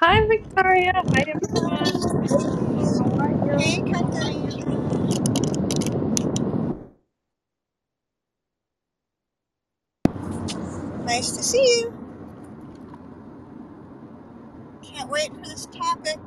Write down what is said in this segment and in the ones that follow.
Hi, Victoria. Hi, everyone. How are you? Hey, Katya. Nice to see you. Can't wait for this topic.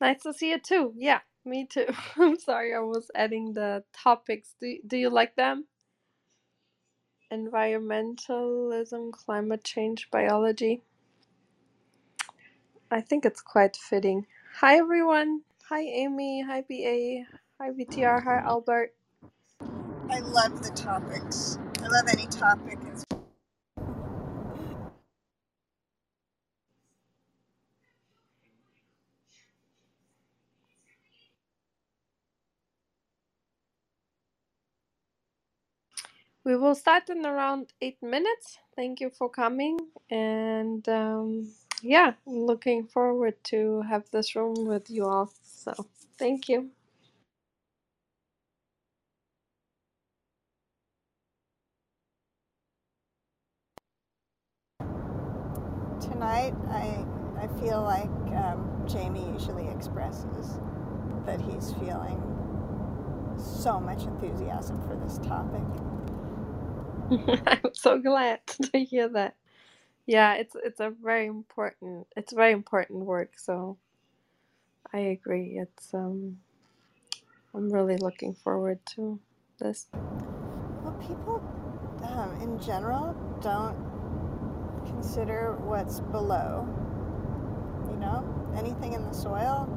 Nice to see you too. Yeah, me too. I'm sorry, I was adding the topics. Do you like them? Environmentalism, climate change, biology. I think it's quite fitting. Hi, everyone. Hi, Amy. Hi, BA. Hi, VTR. Hi, Albert. I love the topics. I love any topic. We will start in around 8 minutes. Thank you for coming. And yeah, looking forward to have this room with you all. So thank you. Tonight, I feel like Jamie usually expresses that he's feeling so much enthusiasm for this topic. I'm so glad to hear that. Yeah, it's a very important work. So I agree. It's I'm really looking forward to this. Well, people in general don't consider what's below. You know, anything in the soil.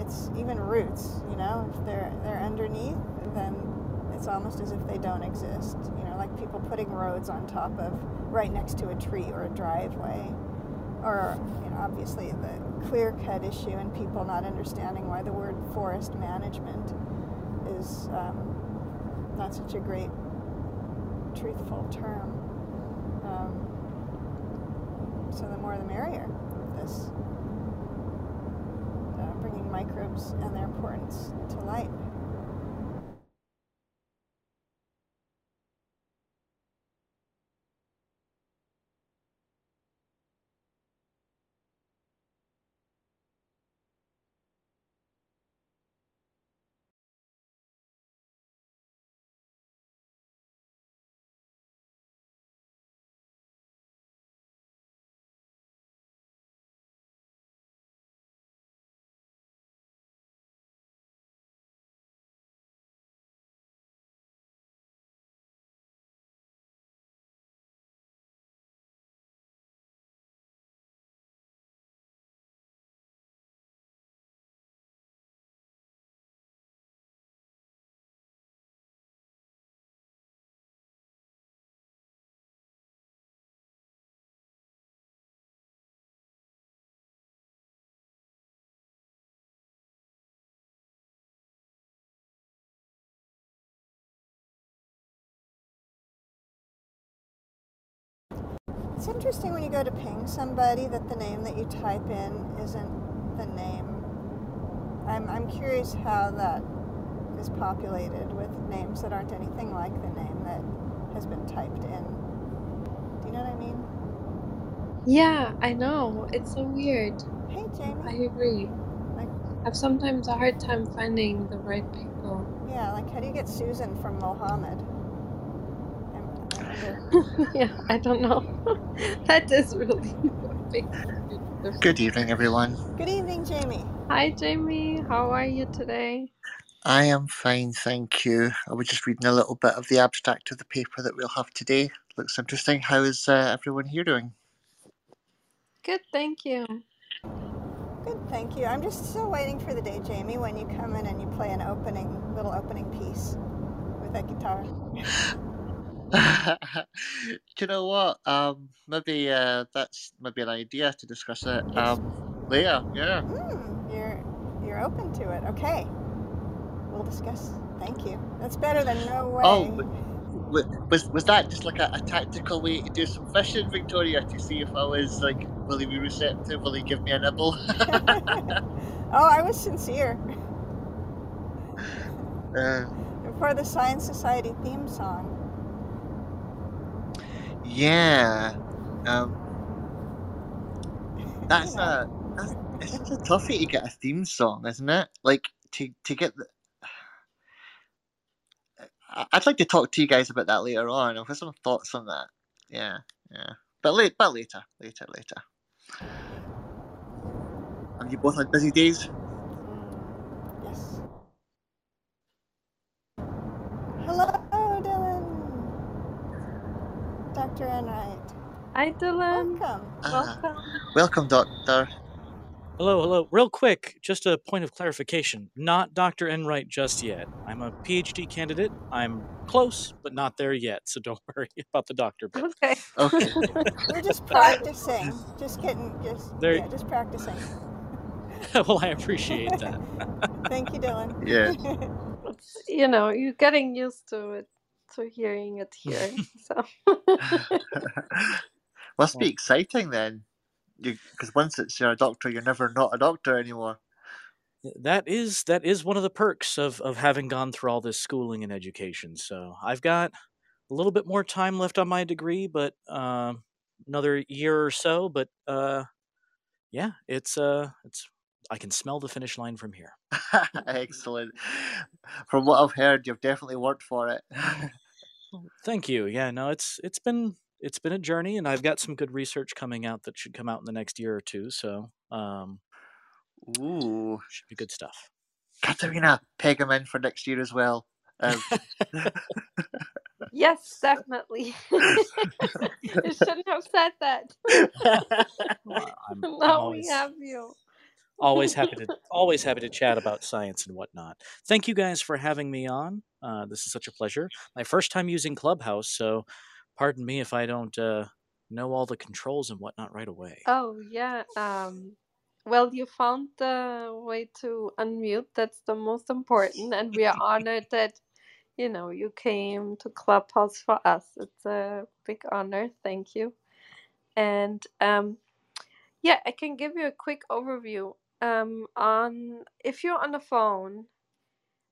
It's even roots. You know, if they're underneath, then. It's almost as if they don't exist, you know, like people putting roads on top of, right next to a tree or a driveway, or, you know, obviously the clear-cut issue and people not understanding why the word forest management is not such a great, truthful term. So the more the merrier with this, bringing microbes and their importance to light. It's interesting when you go to ping somebody that the name that you type in isn't the name. I'm curious how that is populated with names that aren't anything like the name that has been typed in. Do you know what I mean? Yeah, I know. It's so weird. Hey, Jamie. I agree. Like, I've sometimes a hard time finding the right people. Yeah, like how do you get Susan from Mohammed? Yeah, I don't know. That is really big. Good evening, everyone. Good evening, Jamie. Hi, Jamie. How are you today? I am fine, thank you. I was just reading a little bit of the abstract of the paper that we'll have today. Looks interesting. How is everyone here doing? Good, thank you. Good, thank you. I'm just still waiting for the day, Jamie, when you come in and you play an opening, little opening piece with that guitar. Do you know what? Maybe that's maybe an idea to discuss it later. Yeah. You're open to it. Okay, we'll discuss. Thank you. That's better than no way. Oh, was that just like a tactical way to do some fishing, Victoria, to see if I was like, will he be receptive? Will he give me a nibble? Oh, I was sincere. For the Science Society theme song. Yeah. That's it's a toughie to get a theme song, isn't it? Like to get the... I'd like to talk to you guys about that later on. I've got some thoughts on that. Yeah, yeah. But later. Are you both on busy days? Yes. Hello, Dylan. Dr. Enright. Hi, Dylan. Welcome. Welcome, Doctor. Hello. Real quick, just a point of clarification. Not Dr. Enright just yet. I'm a PhD candidate. I'm close, but not there yet. So don't worry about the doctor bit. Okay. We're just practicing. Just practicing. Well, I appreciate that. Thank you, Dylan. Yeah. You know, you're getting used to it, to hearing it here. So. Must be exciting then. Because once you're a doctor, you're never not a doctor anymore. That is one of the perks of having gone through all this schooling and education. So I've got a little bit more time left on my degree, but another year or so. But yeah, it's I can smell the finish line from here. Excellent. From what I've heard, you've definitely worked for it. Thank you. Yeah, no, it's been a journey, and I've got some good research coming out that should come out in the next year or two. So, should be good stuff. Katerina, peg him in for next year as well. Yes, definitely. You shouldn't have said that. Well, we have you. Always happy to chat about science and whatnot. Thank you guys for having me on. This is such a pleasure. My first time using Clubhouse, so. Pardon me if I don't know all the controls and whatnot right away. Oh, yeah. Well, you found the way to unmute. That's the most important. And we are honored that, you know, you came to Clubhouse for us. It's a big honor. Thank you. And, yeah, I can give you a quick overview. If you're on the phone,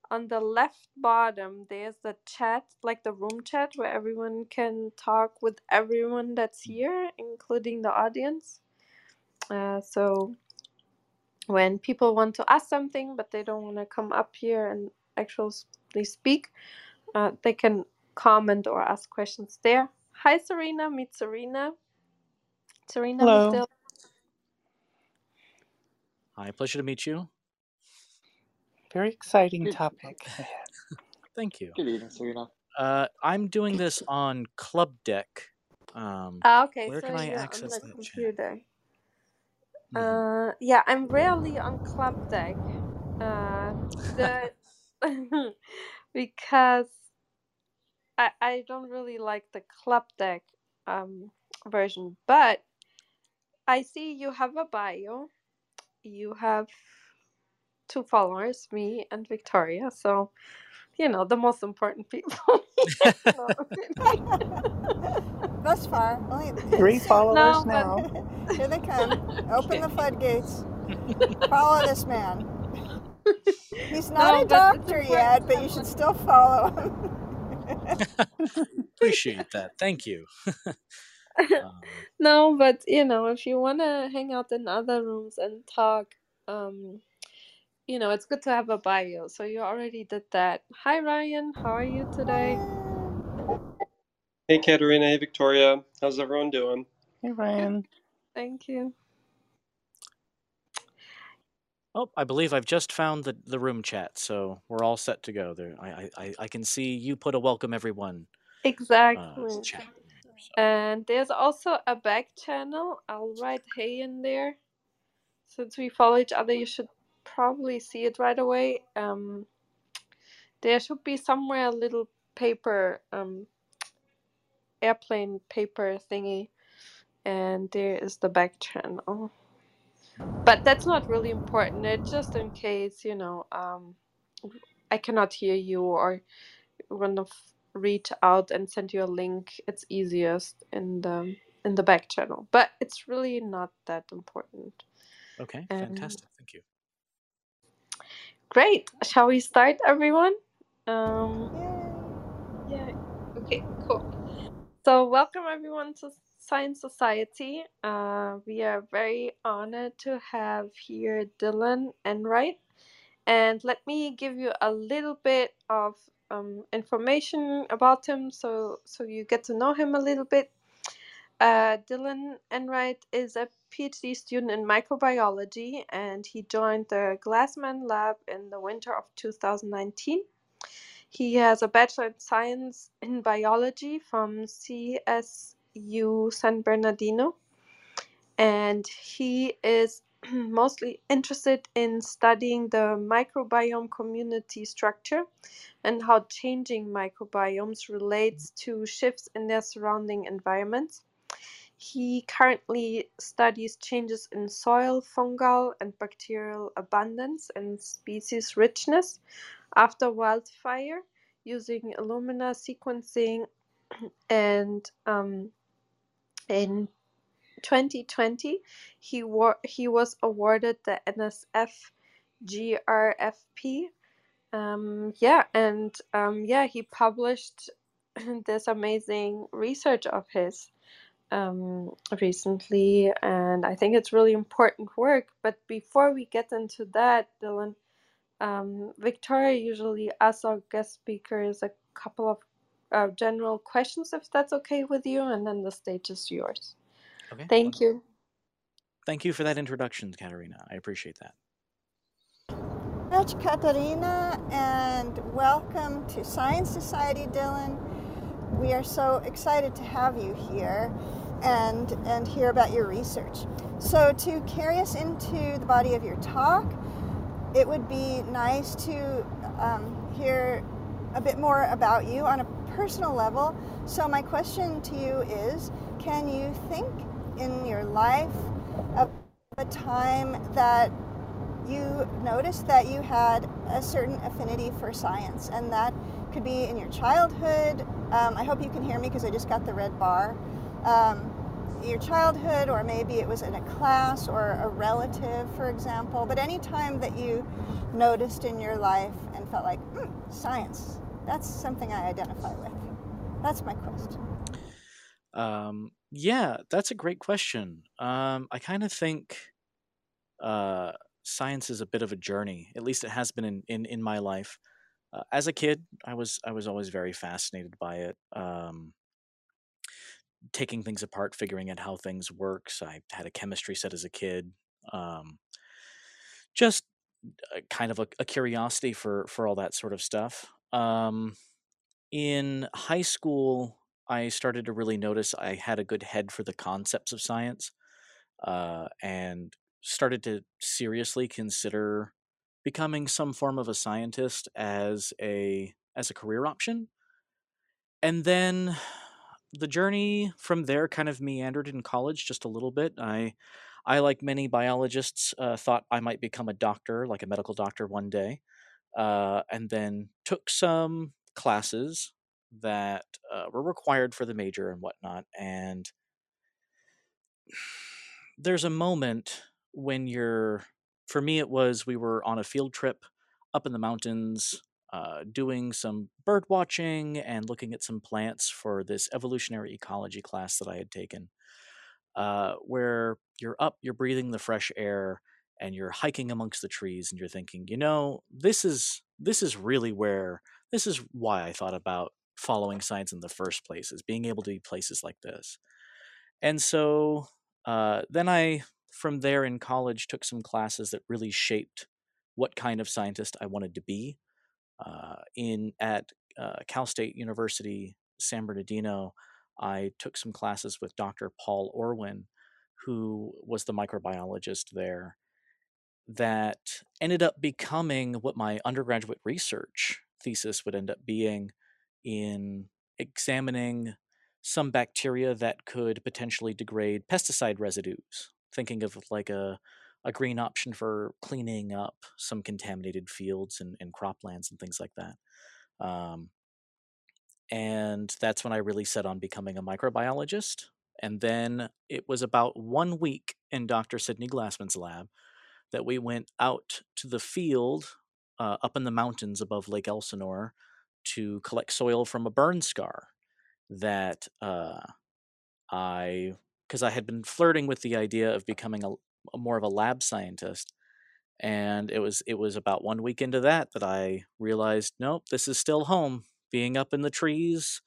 on the left bottom, there's the chat, like the room chat, where everyone can talk with everyone that's here, including the audience. So when people want to ask something, but they don't want to come up here and actually speak, they can comment or ask questions there. Hi, Serena. Meet Serena. Serena. Hello. Hi, pleasure to meet you. Very exciting topic. Thank you. Good evening, Serena. I'm doing this on Club Deck. Okay. Where can I access that? On the computer. Yeah, I'm rarely on Club Deck. Because I don't really like the Club Deck version. But I see you have a bio. You have 2 followers, me and Victoria. So, you know, the most important people. Thus far, only 3 followers now. But... Here they come. Open the floodgates. Follow this man. He's not a doctor yet, but you should still follow him. Appreciate that. Thank you. No, but, you know, if you want to hang out in other rooms and talk, you know, it's good to have a bio. So you already did that. Hi, Ryan. How are you today? Hey, Katerina. Hey, Victoria. How's everyone doing? Hey, Ryan. Thank you. Oh, I believe I've just found the room chat. So we're all set to go there. I can see you put a welcome everyone. Exactly. Chat. So. And there's also a back channel. I'll write hey in there. Since we follow each other, you should probably see it right away. There should be somewhere a little paper, airplane paper thingy, and there is the back channel. But that's not really important. It's just in case, you know, I cannot hear you or want to reach out and send you a link. It's easiest in the back channel. But it's really not that important. Okay, fantastic. Thank you. Great. Shall we start, everyone? Yeah. Okay, cool. So welcome everyone to Science Society. We are very honored to have here Dylan Enright. And let me give you a little bit of information about him so you get to know him a little bit. Dylan Enright is a PhD student in microbiology, and he joined the Glassman Lab in the winter of 2019. He has a Bachelor in Science in Biology from CSU San Bernardino, and he is mostly interested in studying the microbiome community structure and how changing microbiomes relates to shifts in their surrounding environments. He currently studies changes in soil, fungal, and bacterial abundance and species richness after wildfire using Illumina sequencing, and in 2020 he was awarded the NSF GRFP. He published this amazing research of his recently, and I think it's really important work. But before we get into that, Dylan, Victoria usually asks our guest speakers a couple of general questions, if that's okay with you, and then the stage is yours. Okay. Thank you. Thank you for that introduction, Katerina. I appreciate that. Thank you, Katerina, and welcome to Science Society, Dylan. We are so excited to have you here and hear about your research. So to carry us into the body of your talk, it would be nice to hear a bit more about you on a personal level. So my question to you is, can you think in your life of a time that you noticed that you had a certain affinity for science? And that could be in your childhood. I hope you can hear me because I just got the red bar. Your childhood, or maybe it was in a class or a relative, for example. But any time that you noticed in your life and felt like, science, that's something I identify with. That's my question. Yeah, that's a great question. I kind of think science is a bit of a journey. At least it has been in my life. As a kid, I was always very fascinated by it. Taking things apart, figuring out how things works. I had a chemistry set as a kid. Just kind of a curiosity for all that sort of stuff. In high school, I started to really notice I had a good head for the concepts of science, and started to seriously consider becoming some form of a scientist as a career option. And then the journey from there kind of meandered in college just a little bit. I like many biologists, thought I might become a doctor, like a medical doctor one day, and then took some classes that were required for the major and whatnot. And there's a moment when for me it was, we were on a field trip up in the mountains, doing some bird watching and looking at some plants for this evolutionary ecology class that I had taken, where you're up, you're breathing the fresh air, and you're hiking amongst the trees, and you're thinking, this is really where, this is why I thought about following science in the first place, is being able to be places like this. And so then I, from there in college, took some classes that really shaped what kind of scientist I wanted to be. At Cal State University San Bernardino, I took some classes with Dr. Paul Orwin, who was the microbiologist there, that ended up becoming what my undergraduate research thesis would end up being, in examining some bacteria that could potentially degrade pesticide residues, thinking of like a green option for cleaning up some contaminated fields and croplands and things like that. And that's when I really set on becoming a microbiologist. And then it was about 1 week in Dr. Sidney Glassman's lab that we went out to the field up in the mountains above Lake Elsinore, to collect soil from a burn scar that because I had been flirting with the idea of becoming more of a lab scientist. And it was about 1 week into that that I realized, nope, this is still home. Being up in the trees,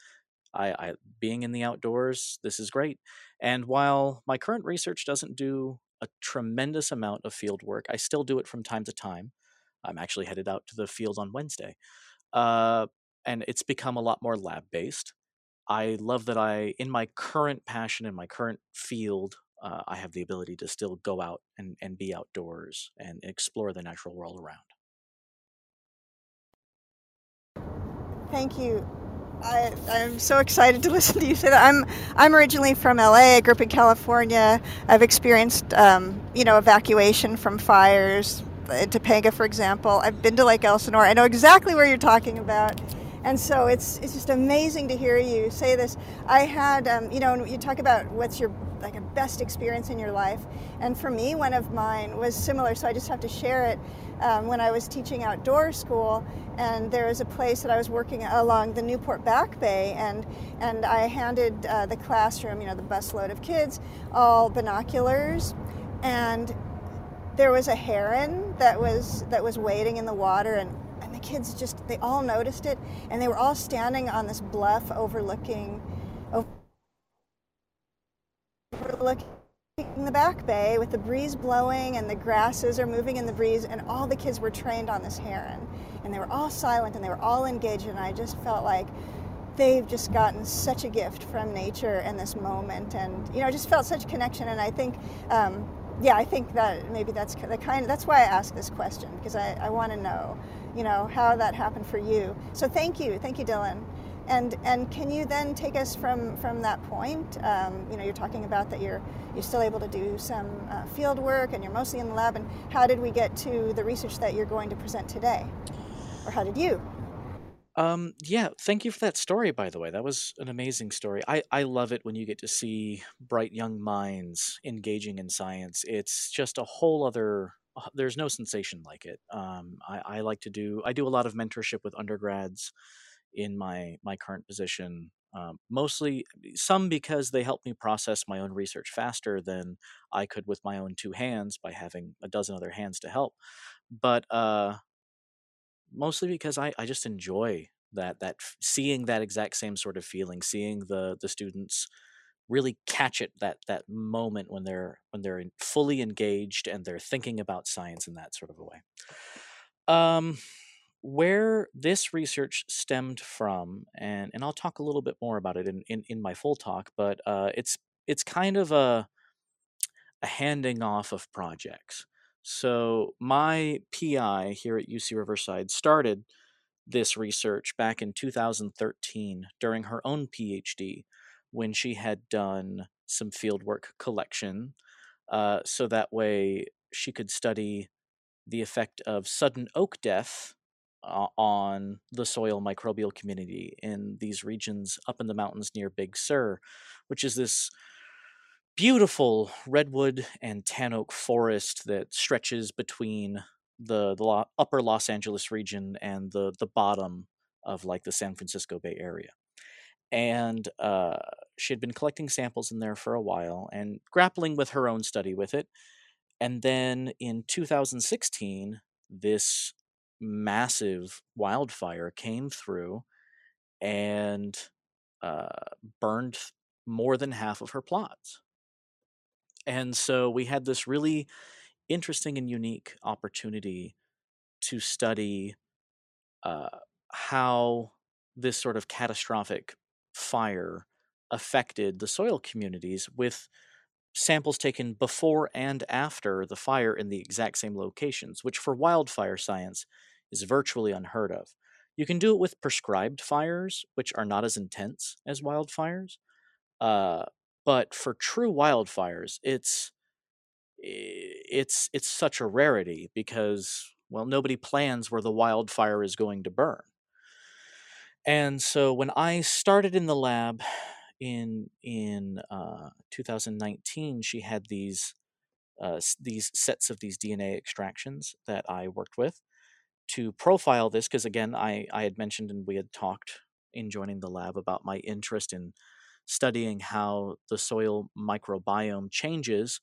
being in the outdoors, this is great. And while my current research doesn't do a tremendous amount of field work, I still do it from time to time. I'm actually headed out to the field on Wednesday. And it's become a lot more lab-based. I love that in my current passion, in my current field, I have the ability to still go out and be outdoors and explore the natural world around. Thank you. I'm so excited to listen to you say that. I'm originally from LA. I grew up in California. I've experienced evacuation from fires in Topanga, for example. I've been to Lake Elsinore. I know exactly where you're talking about. And so it's just amazing to hear you say this. I had, and you talk about what's your a best experience in your life. And for me, one of mine was similar, so I just have to share it. When I was teaching outdoor school, and there was a place that I was working along the Newport Back Bay, and I handed the classroom, the busload of kids, all binoculars, and there was a heron that was wading in the water, and the kids they all noticed it, and they were all standing on this bluff overlooking the Back Bay with the breeze blowing, and the grasses are moving in the breeze, and all the kids were trained on this heron, and they were all silent and they were all engaged, and I just felt like they've just gotten such a gift from nature in this moment, and I just felt such connection. And I think I think that maybe that's why I asked this question, because I want to know how that happened for you. So thank you, Dylan. And can you then take us from that point? You're talking about that you're still able to do some field work, and you're mostly in the lab. And how did we get to the research that you're going to present today, or how did you? Thank you for that story, by the way. That was an amazing story. I love it when you get to see bright young minds engaging in science. It's just a whole other. There's no sensation like it. I like to do. I do a lot of mentorship with undergrads in my current position, mostly some because they help me process my own research faster than I could with my own two hands by having a dozen other hands to help, but mostly because I just enjoy that seeing that exact same sort of feeling, seeing the students really catch it, that moment when they're fully engaged and they're thinking about science in that sort of a way. Where this research stemmed from, and I'll talk a little bit more about it in my full talk, but it's kind of a handing off of projects. So my PI here at UC Riverside started this research back in 2013 during her own PhD, when she had done some fieldwork collection, so that way she could study the effect of sudden oak death on the soil microbial community in these regions up in the mountains near Big Sur, which is this beautiful redwood and tan oak forest that stretches between the upper Los Angeles region and the bottom of the San Francisco Bay Area. And she had been collecting samples in there for a while and grappling with her own study with it. And then in 2016, this massive wildfire came through and burned more than half of her plots. And so we had this really interesting and unique opportunity to study how this sort of catastrophic fire affected the soil communities with samples taken before and after the fire in the exact same locations, which for wildfire science is virtually unheard of. You can do it with prescribed fires, which are not as intense as wildfires. But for true wildfires, it's such a rarity because, well, nobody plans where the wildfire is going to burn. And so when I started in the lab in 2019, she had these sets of these DNA extractions that I worked with to profile this, because again, I had mentioned and we had talked in joining the lab about my interest in studying how the soil microbiome changes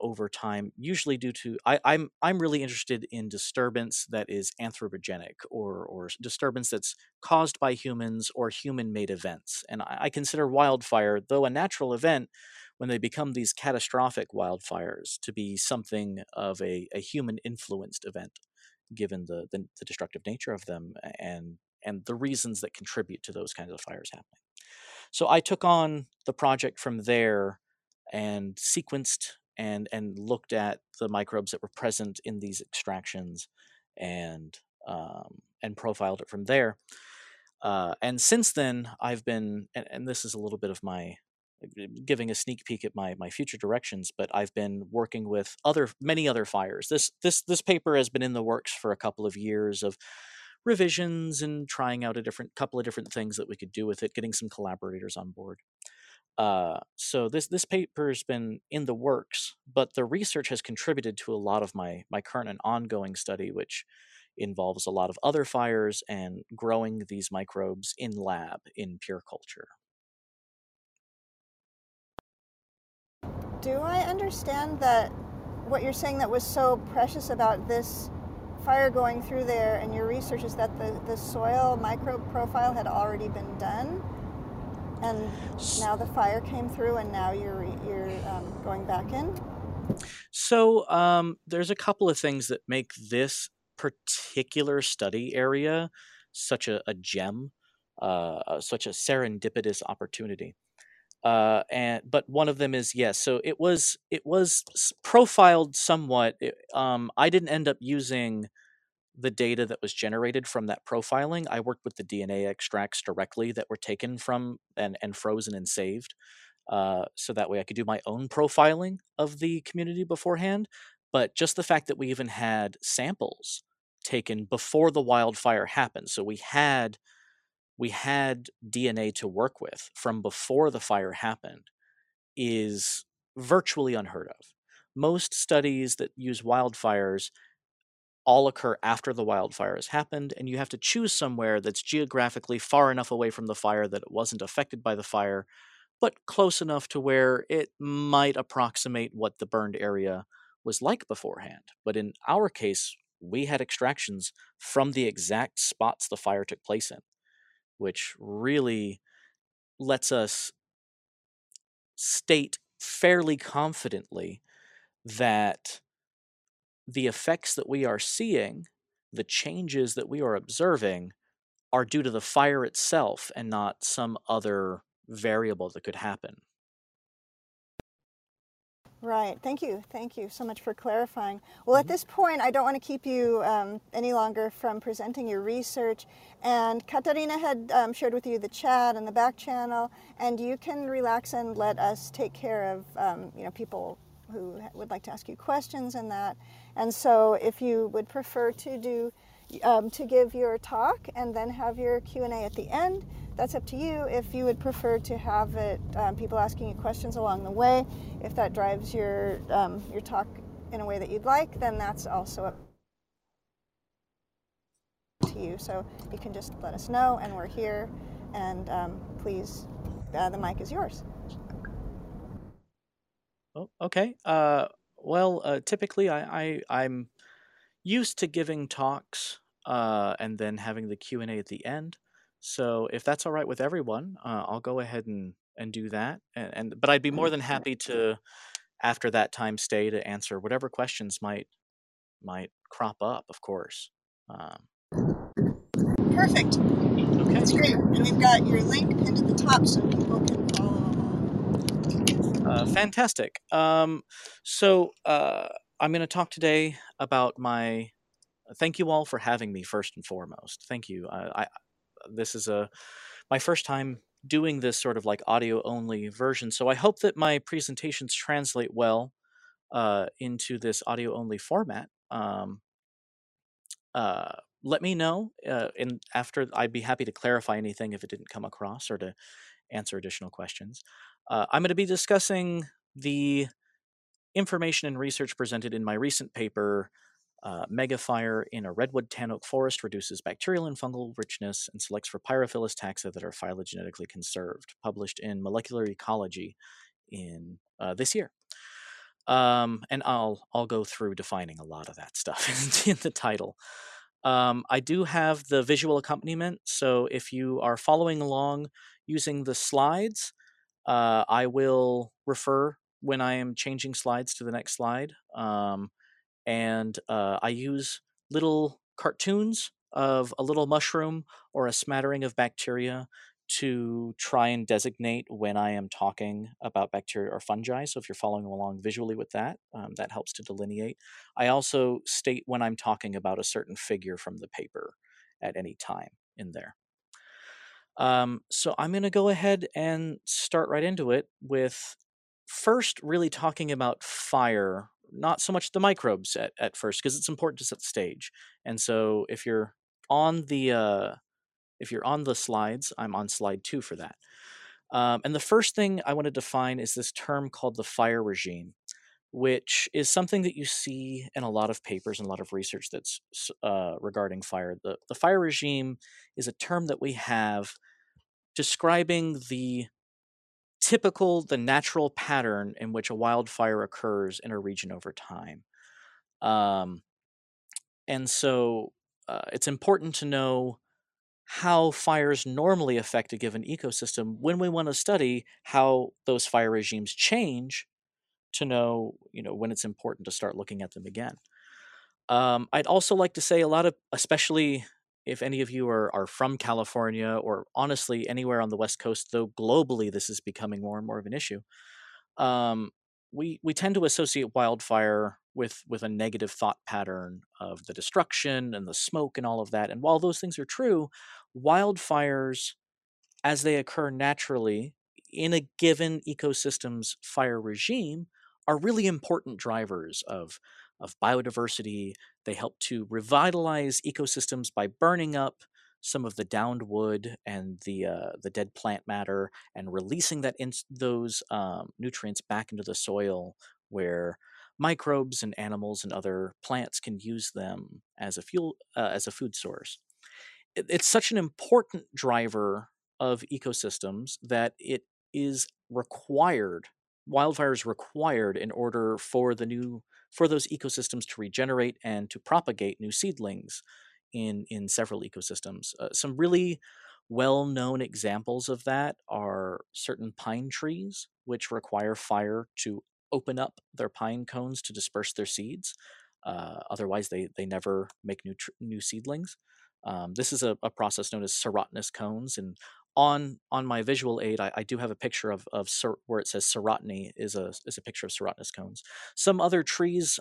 over time, usually due to, I'm really interested in disturbance that is anthropogenic, or disturbance that's caused by humans or human-made events. And I consider wildfire, though a natural event, when they become these catastrophic wildfires, to be something of a human-influenced event, given the destructive nature of them and the reasons that contribute to those kinds of fires happening. So I took on the project from there and sequenced and looked at the microbes that were present in these extractions and profiled it from there. And since then, I've been, and this is a little bit of my giving a sneak peek at my future directions, but I've been working with many other fires. This paper has been in the works for a couple of years of revisions and trying out a couple of different things that we could do with it, getting some collaborators on board. So this paper's been in the works, but the research has contributed to a lot of my current and ongoing study, which involves a lot of other fires and growing these microbes in lab in pure culture. Do I understand that what you're saying that was so precious about this fire going through there and your research is that the soil microbe profile had already been done? And now the fire came through, and now you're going back in? So there's a couple of things that make this particular study area such a gem, such a serendipitous opportunity. But one of them is, yes, so it was profiled somewhat. I didn't end up using the data that was generated from that profiling. I worked with the DNA extracts directly that were taken from and frozen and saved. So that way I could do my own profiling of the community beforehand. But just the fact that we even had samples taken before the wildfire happened. So we had DNA to work with from before the fire happened is virtually unheard of. Most studies that use wildfires all occur after the wildfire has happened, and you have to choose somewhere that's geographically far enough away from the fire that it wasn't affected by the fire, but close enough to where it might approximate what the burned area was like beforehand. But in our case, we had extractions from the exact spots the fire took place in, which really lets us state fairly confidently that the effects that we are seeing, the changes that we are observing, are due to the fire itself and not some other variable that could happen. Right. Thank you so much for clarifying. Well, at this point, I don't want to keep you any longer from presenting your research. And Katarina had shared with you the chat and the back channel, and you can relax and let us take care of people who would like to ask you questions and that. And so if you would prefer to do, to give your talk and then have your Q&A at the end, that's up to you. If you would prefer to have it, people asking you questions along the way, if that drives your talk in a way that you'd like, then that's also up to you. So you can just let us know, and we're here, and please, the mic is yours. Oh, okay. Typically I'm used to giving talks and then having the Q&A at the end. So if that's all right with everyone, I'll go ahead and do that. But I'd be more than happy to, after that time, stay to answer whatever questions might crop up, of course. Perfect. Okay. That's great. And we've got your link pinned at the top so people can follow. Fantastic. I'm going to talk today about my. Thank you all for having me. First and foremost, thank you. This is my first time doing this sort of like audio only version, so I hope that my presentations translate well into this audio only format. Let me know, and after I'd be happy to clarify anything if it didn't come across or to answer additional questions. I'm going to be discussing the information and research presented in my recent paper Megafire in a redwood tannic forest reduces bacterial and fungal richness and selects for pyrophilus taxa that are phylogenetically conserved, published in Molecular Ecology in this year. And I'll go through defining a lot of that stuff in the title. I do have the visual accompaniment, so if you are following along using the slides, I will refer when I am changing slides to the next slide. And I use little cartoons of a little mushroom or a smattering of bacteria to try and designate when I am talking about bacteria or fungi. So if you're following along visually with that, that helps to delineate. I also state when I'm talking about a certain figure from the paper at any time in there. So I'm going to go ahead and start right into it with first really talking about fire, not so much the microbes at first, because it's important to set the stage. And so if you're on the... If you're on the slides, I'm on slide 2 for that. And the first thing I want to define is this term called the fire regime, which is something that you see in a lot of papers and a lot of research that's regarding fire. The fire regime is a term that we have describing the typical, the natural pattern in which a wildfire occurs in a region over time. And so it's important to know how fires normally affect a given ecosystem when we want to study how those fire regimes change to know, when it's important to start looking at them again. I'd also like to say a lot of, especially if any of you are from California or honestly anywhere on the West Coast, though globally this is becoming more and more of an issue, we tend to associate wildfire with a negative thought pattern of the destruction and the smoke and all of that. And while those things are true, wildfires, as they occur naturally in a given ecosystem's fire regime, are really important drivers of biodiversity. They help to revitalize ecosystems by burning up some of the downed wood and the dead plant matter and releasing that those nutrients back into the soil where microbes and animals and other plants can use them as a fuel, as a food source. It's such an important driver of ecosystems that it is required. Wildfire is required in order for those ecosystems to regenerate and to propagate new seedlings in several ecosystems. Some really well-known examples of that are certain pine trees, which require fire to open up their pine cones to disperse their seeds. Otherwise, they never make new seedlings. This is a process known as serotinous cones. And on my visual aid, I do have a picture of where it says serotiny is a picture of serotinous cones. Some other trees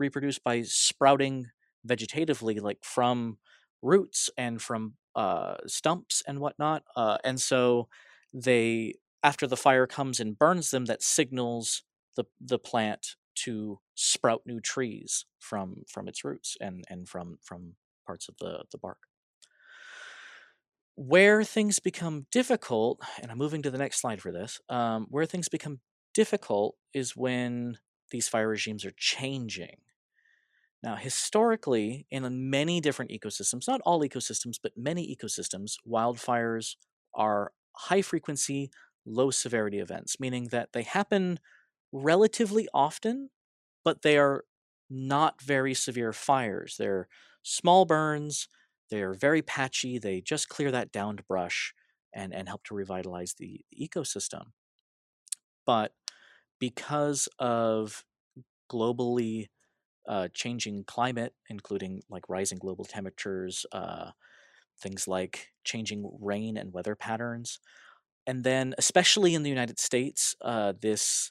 reproduce by sprouting vegetatively, like from roots and from stumps and whatnot. And so they, after the fire comes and burns them, that signals the plant to sprout new trees from its roots and from parts of the bark. Where things become difficult, and I'm moving to the next slide for this, where things become difficult is when these fire regimes are changing. Now, historically, in many different ecosystems, not all ecosystems, but many ecosystems, wildfires are high-frequency, low-severity events, meaning that they happen relatively often, but they are not very severe fires. They're small burns, they're very patchy, they just clear that downed brush and help to revitalize the ecosystem. But because of globally changing climate, including like rising global temperatures, things like changing rain and weather patterns. And then, especially in the United States, this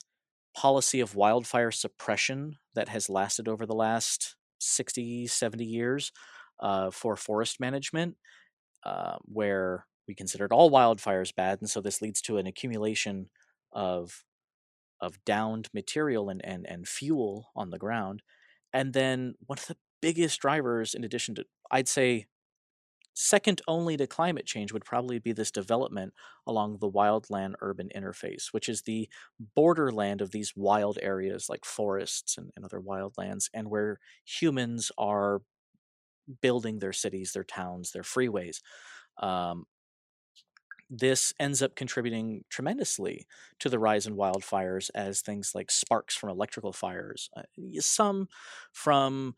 policy of wildfire suppression that has lasted over the last 60, 70 years for forest management, where we considered all wildfires bad. And so this leads to an accumulation of downed material and fuel on the ground. And then one of the biggest drivers, in addition to, I'd say, Second only to climate change would probably be this development along the wildland-urban interface, which is the borderland of these wild areas like forests and other wildlands, and where humans are building their cities, their towns, their freeways. This ends up contributing tremendously to the rise in wildfires as things like sparks from electrical fires, some from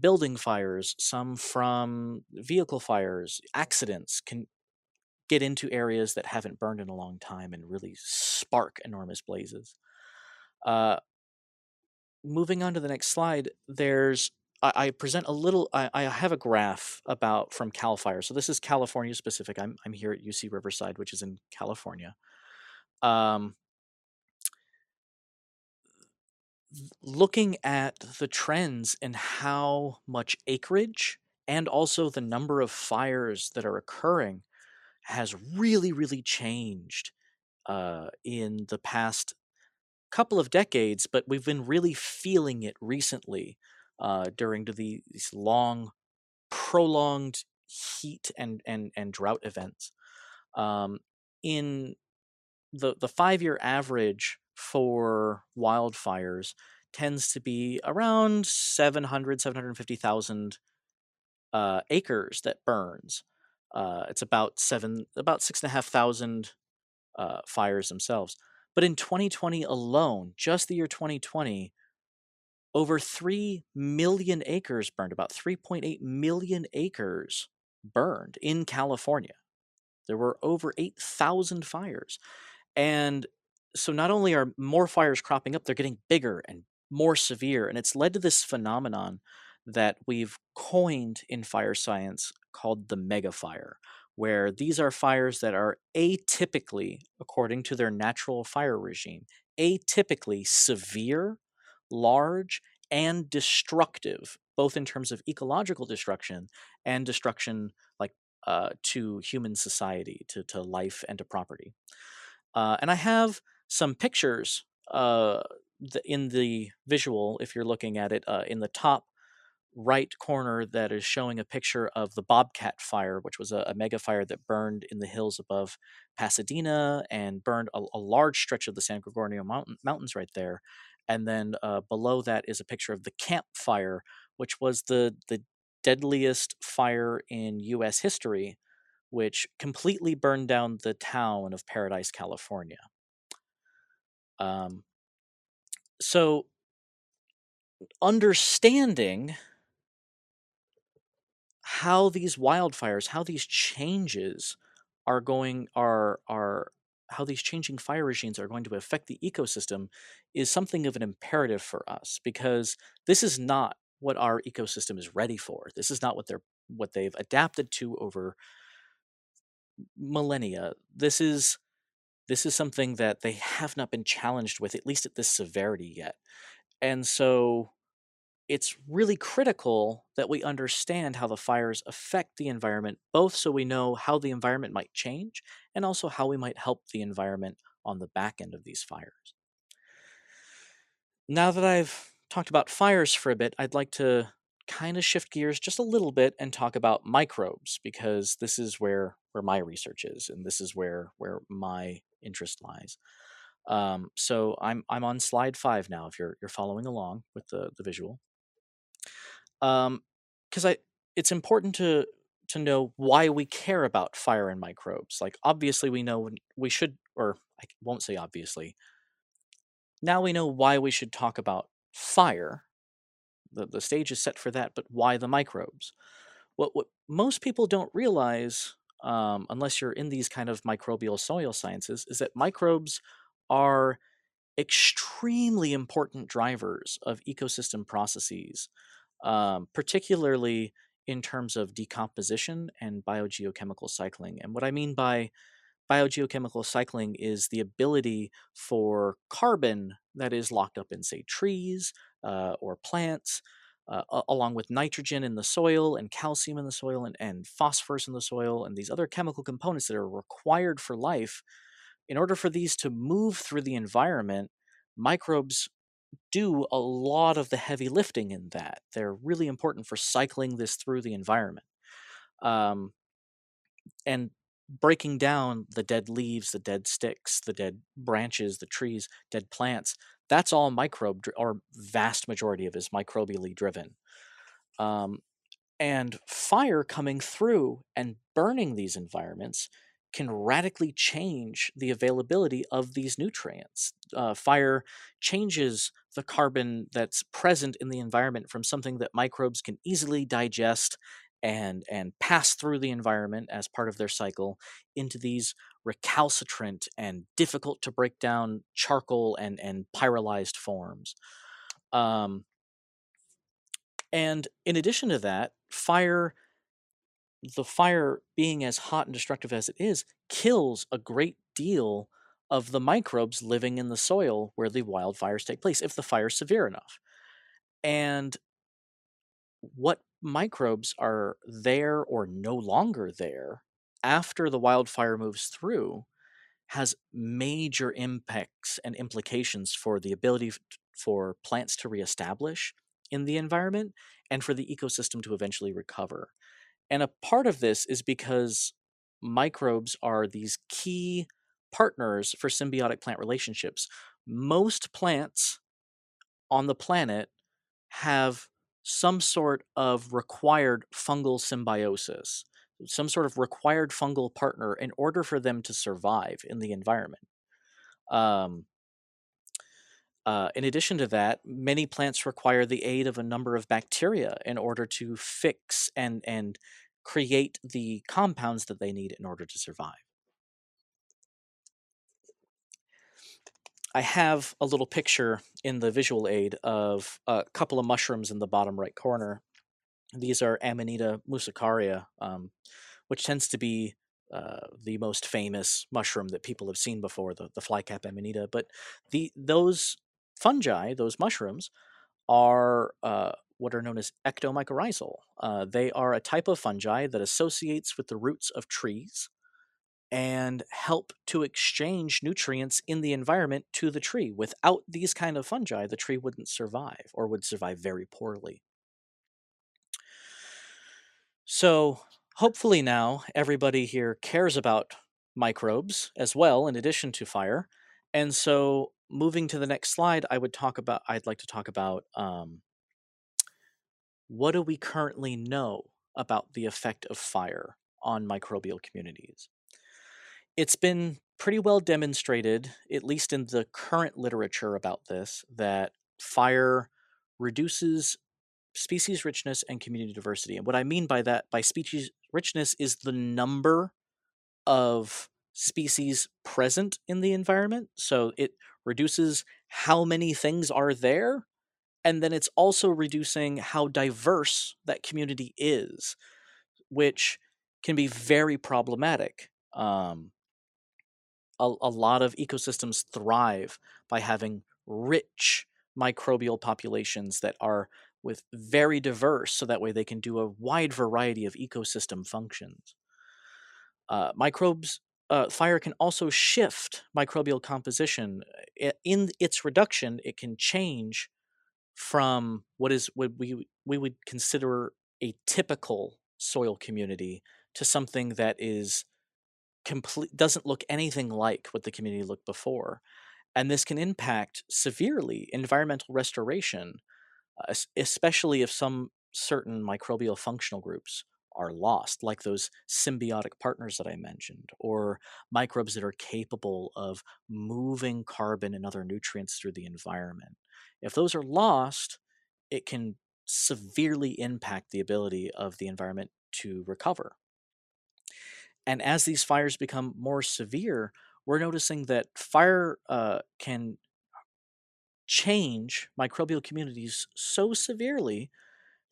building fires, some from vehicle fires, accidents can get into areas that haven't burned in a long time and really spark enormous blazes. Moving on to the next slide, there's I have a graph about from Cal Fire. So this is California specific. I'm here at UC Riverside, which is in California. Looking at the trends in how much acreage and also the number of fires that are occurring has really, really changed in the past couple of decades, but we've been really feeling it recently during these long, prolonged heat and drought events. In the five-year average for wildfires tends to be around 750,000 acres that burns. It's about 6,500 fires themselves. But in 2020 alone, just the year 2020, over 3 million acres burned, about 3.8 million acres burned in California. There were over 8,000 fires. And so not only are more fires cropping up, they're getting bigger and more severe. And it's led to this phenomenon that we've coined in fire science called the mega fire, where these are fires that are atypically, according to their natural fire regime, atypically severe, large, and destructive, both in terms of ecological destruction and destruction like to human society, to life and to property. And I have some pictures in the visual, if you're looking at it, in the top right corner that is showing a picture of the Bobcat Fire, which was a mega fire that burned in the hills above Pasadena and burned a large stretch of the San Gregorio Mountains right there. And then below that is a picture of the Camp Fire, which was the deadliest fire in U.S. history, which completely burned down the town of Paradise, California. So understanding how these wildfires, how these changes are going, how these changing fire regimes are going to affect the ecosystem is something of an imperative for us, because this is not what our ecosystem is ready for. This is not what they've adapted to over millennia. This is something that they have not been challenged with, at least at this severity yet. And so it's really critical that we understand how the fires affect the environment, both so we know how the environment might change and also how we might help the environment on the back end of these fires. Now that I've talked about fires for a bit, I'd like to kind of shift gears just a little bit and talk about microbes, because this is where my research is, and this is where my interest lies. So I'm on slide 5 now, if you're following along with the visual. Because it's important to know why we care about fire and microbes. Like, obviously we know we should, or I won't say obviously, now we know why we should talk about fire. The stage is set for that, but why the microbes? What most people don't realize, unless you're in these kind of microbial soil sciences, is that microbes are extremely important drivers of ecosystem processes, particularly in terms of decomposition and biogeochemical cycling. And what I mean by biogeochemical cycling is the ability for carbon that is locked up in, say, trees or plants, along with nitrogen in the soil and calcium in the soil and phosphorus in the soil and these other chemical components that are required for life. In order for these to move through the environment, microbes do a lot of the heavy lifting in that. They're really important for cycling this through the environment. and breaking down the dead leaves, the dead sticks, the dead branches, the trees, dead plants, that's all microbe, or vast majority of it is microbially driven. And fire coming through and burning these environments can radically change the availability of these nutrients. Fire changes the carbon that's present in the environment from something that microbes can easily digest and pass through the environment as part of their cycle into these recalcitrant and difficult to break down charcoal and pyrolyzed forms. And in addition to that, the fire being as hot and destructive as it is, kills a great deal of the microbes living in the soil where the wildfires take place, if the fire is severe enough. And what microbes are there or no longer there after the wildfire moves through has major impacts and implications for the ability for plants to reestablish in the environment and for the ecosystem to eventually recover. And a part of this is because microbes are these key partners for symbiotic plant relationships. Most plants on the planet have some sort of required fungal symbiosis, some sort of required fungal partner in order for them to survive in the environment. In addition to that, many plants require the aid of a number of bacteria in order to fix and create the compounds that they need in order to survive. I have a little picture in the visual aid of a couple of mushrooms in the bottom right corner. These are Amanita musicaria, which tends to be the most famous mushroom that people have seen before, the flycap Amanita. But those fungi, those mushrooms, are what are known as ectomycorrhizal. They are a type of fungi that associates with the roots of trees and help to exchange nutrients in the environment to the tree. Without these kind of fungi, the tree wouldn't survive, or would survive very poorly. So hopefully now everybody here cares about microbes as well, in addition to fire. And so moving to the next slide, I'd like to talk about what do we currently know about the effect of fire on microbial communities? It's been pretty well demonstrated, at least in the current literature about this, that fire reduces species richness and community diversity. And what I mean by that, by species richness, is the number of species present in the environment. So it reduces how many things are there, and then it's also reducing how diverse that community is, which can be very problematic. A lot of ecosystems thrive by having rich microbial populations that are very diverse, so that way they can do a wide variety of ecosystem functions. Fire can also shift microbial composition. In its reduction, it can change from what we would consider a typical soil community to something that is doesn't look anything like what the community looked before. And this can impact severely environmental restoration, especially if some certain microbial functional groups are lost, like those symbiotic partners that I mentioned, or microbes that are capable of moving carbon and other nutrients through the environment. If those are lost, it can severely impact the ability of the environment to recover. And as these fires become more severe, we're noticing that fire can change microbial communities so severely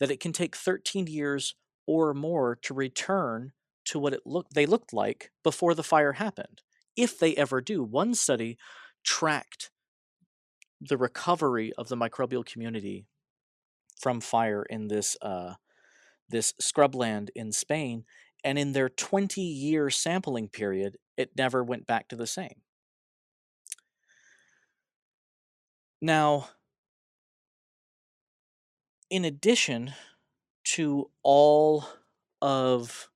that it can take 13 years or more to return to what they looked like before the fire happened, if they ever do. One study tracked the recovery of the microbial community from fire in this scrubland in Spain, and in their 20-year sampling period, it never went back to the same. Now, in addition to all of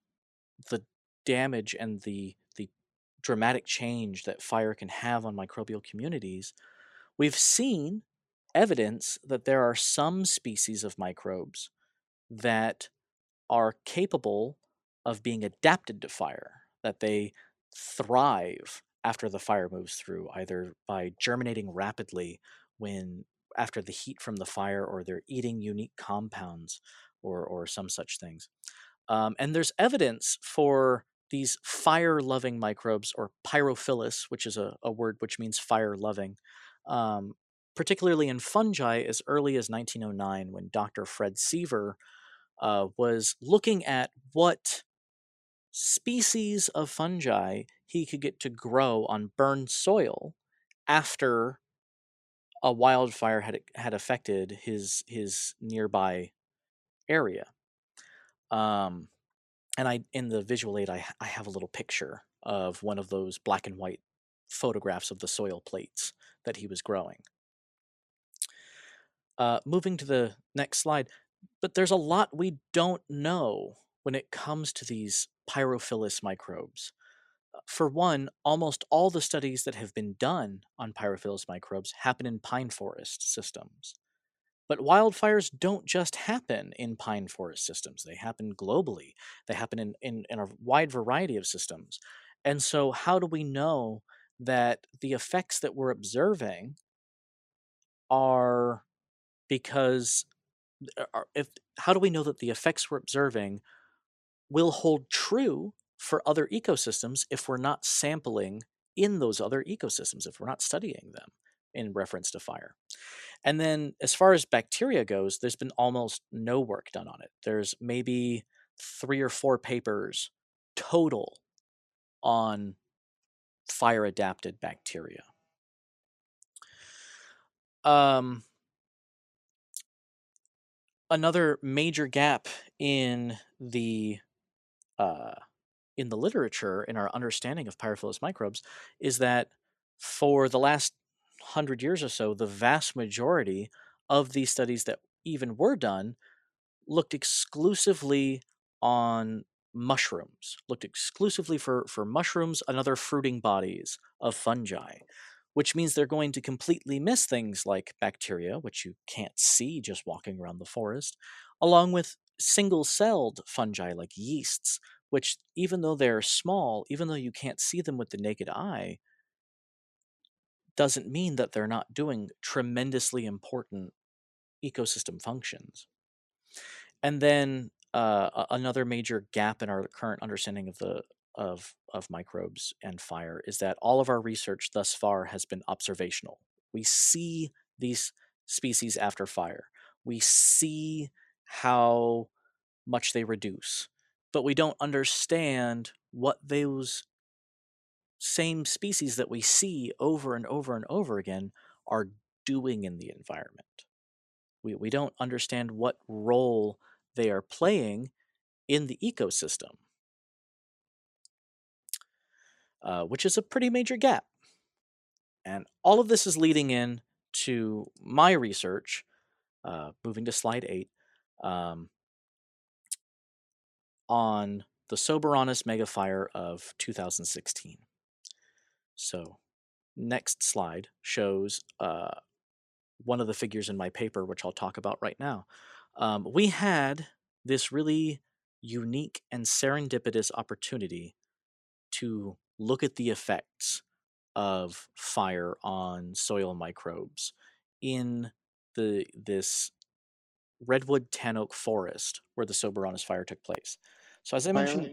the damage and the dramatic change that fire can have on microbial communities, we've seen evidence that there are some species of microbes that are capable of being adapted to fire, that they thrive after the fire moves through, either by germinating rapidly when after the heat from the fire, or they're eating unique compounds, or some such things. And there's evidence for these fire-loving microbes, or pyrophilus, which is a word which means fire-loving, particularly in fungi as early as 1909, when Dr. Fred Seaver was looking at what species of fungi he could get to grow on burned soil after a wildfire had affected his nearby area. And in the visual aid, I have a little picture of one of those black and white photographs of the soil plates that he was growing. Moving to the next slide, but there's a lot we don't know when it comes to these pyrophilus microbes. For one, almost all the studies that have been done on pyrophilus microbes happen in pine forest systems. But wildfires don't just happen in pine forest systems. They happen globally. They happen in a wide variety of systems. And so how do we know that the effects that we're observing are because how do we know that the effects we're observing will hold true for other ecosystems if we're not sampling in those other ecosystems, if we're not studying them in reference to fire? And then as far as bacteria goes, there's been almost no work done on it. There's maybe 3 or 4 papers total on fire-adapted bacteria. Another major gap in the literature, in our understanding of pyrophilus microbes, is that for the last 100 years or so, the vast majority of these studies that even were done looked exclusively on mushrooms, looked exclusively for mushrooms and other fruiting bodies of fungi, which means they're going to completely miss things like bacteria, which you can't see just walking around the forest, along with single-celled fungi like yeasts, which even though they're small, even though you can't see them with the naked eye, doesn't mean that they're not doing tremendously important ecosystem functions. And then another major gap in our current understanding of microbes and fire is that all of our research thus far has been observational. We see these species after fire. We see how much they reduce, but we don't understand what those same species that we see over and over and over again are doing in the environment. We don't understand what role they are playing in the ecosystem, which is a pretty major gap. And all of this is leading in to my research, moving to slide 8, on the Soberanes mega fire of 2016. So next slide shows one of the figures in my paper, which I'll talk about right now. We had this really unique and serendipitous opportunity to look at the effects of fire on soil microbes in this redwood tan oak forest where the Soberanes fire took place. So as I mentioned,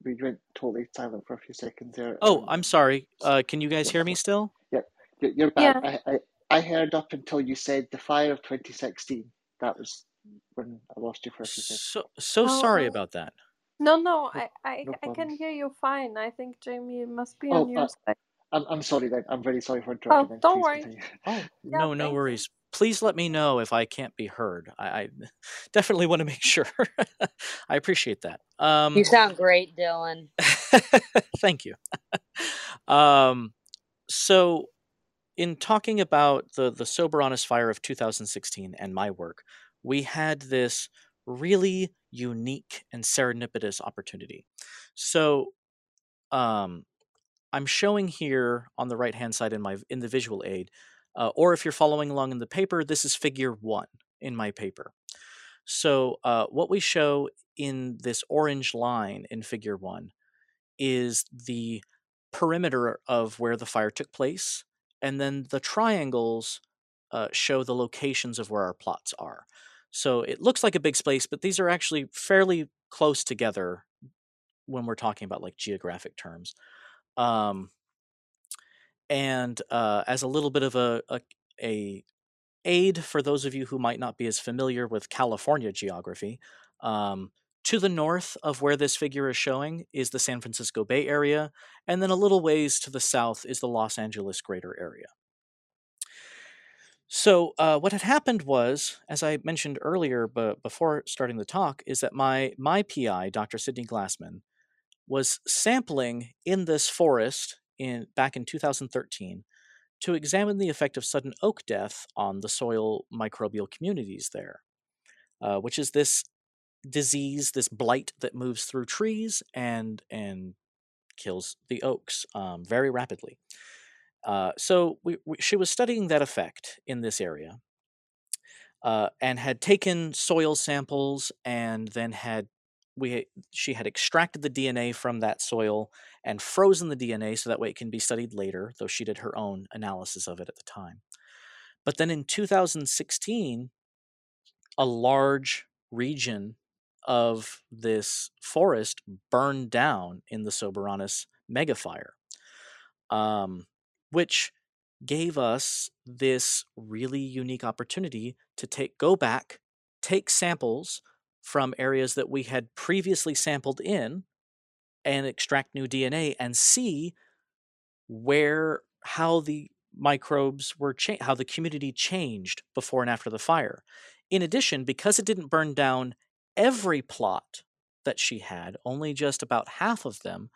we went totally silent for a few seconds there. Oh, I'm sorry. Can you guys hear me still? Yeah, you're back. Yeah. I heard up until you said the fire of 2016. That was when I lost you for a few seconds. So sorry about that. No, I can hear you fine. I think, Jamie, it must be on your side. I'm sorry then. I'm very sorry for interrupting. Oh, don't worry. Oh, no, no worries. Please let me know if I can't be heard. I definitely want to make sure. I appreciate that. You sound great, Dylan. Thank you. So in talking about the Soberanes fire of 2016 and my work, we had this really unique and serendipitous opportunity. So I'm showing here on the right-hand side in the visual aid, or if you're following along in the paper, this is figure 1 in my paper. So what we show in this orange line in figure 1 is the perimeter of where the fire took place, and then the triangles show the locations of where our plots are. So it looks like a big space, but these are actually fairly close together when we're talking about like geographic terms. As a little bit of a aid for those of you who might not be as familiar with California geography, to the north of where this figure is showing is the San Francisco Bay Area, and then a little ways to the south is the Los Angeles greater area. So what had happened was, as I mentioned earlier, but before starting the talk, is that my PI, Dr. Sidney Glassman, was sampling in this forest back in 2013 to examine the effect of sudden oak death on the soil microbial communities there, which is this disease, this blight that moves through trees and kills the oaks very rapidly. So she was studying that effect in this area and had taken soil samples, and then she had extracted the DNA from that soil and frozen the DNA so that way it can be studied later, though she did her own analysis of it at the time. But then in 2016, a large region of this forest burned down in the Soberanes megafire, which gave us this really unique opportunity to go back, take samples from areas that we had previously sampled in and extract new DNA and see how the microbes were changed, how the community changed before and after the fire. In addition, because it didn't burn down every plot that she had, only just about half of them,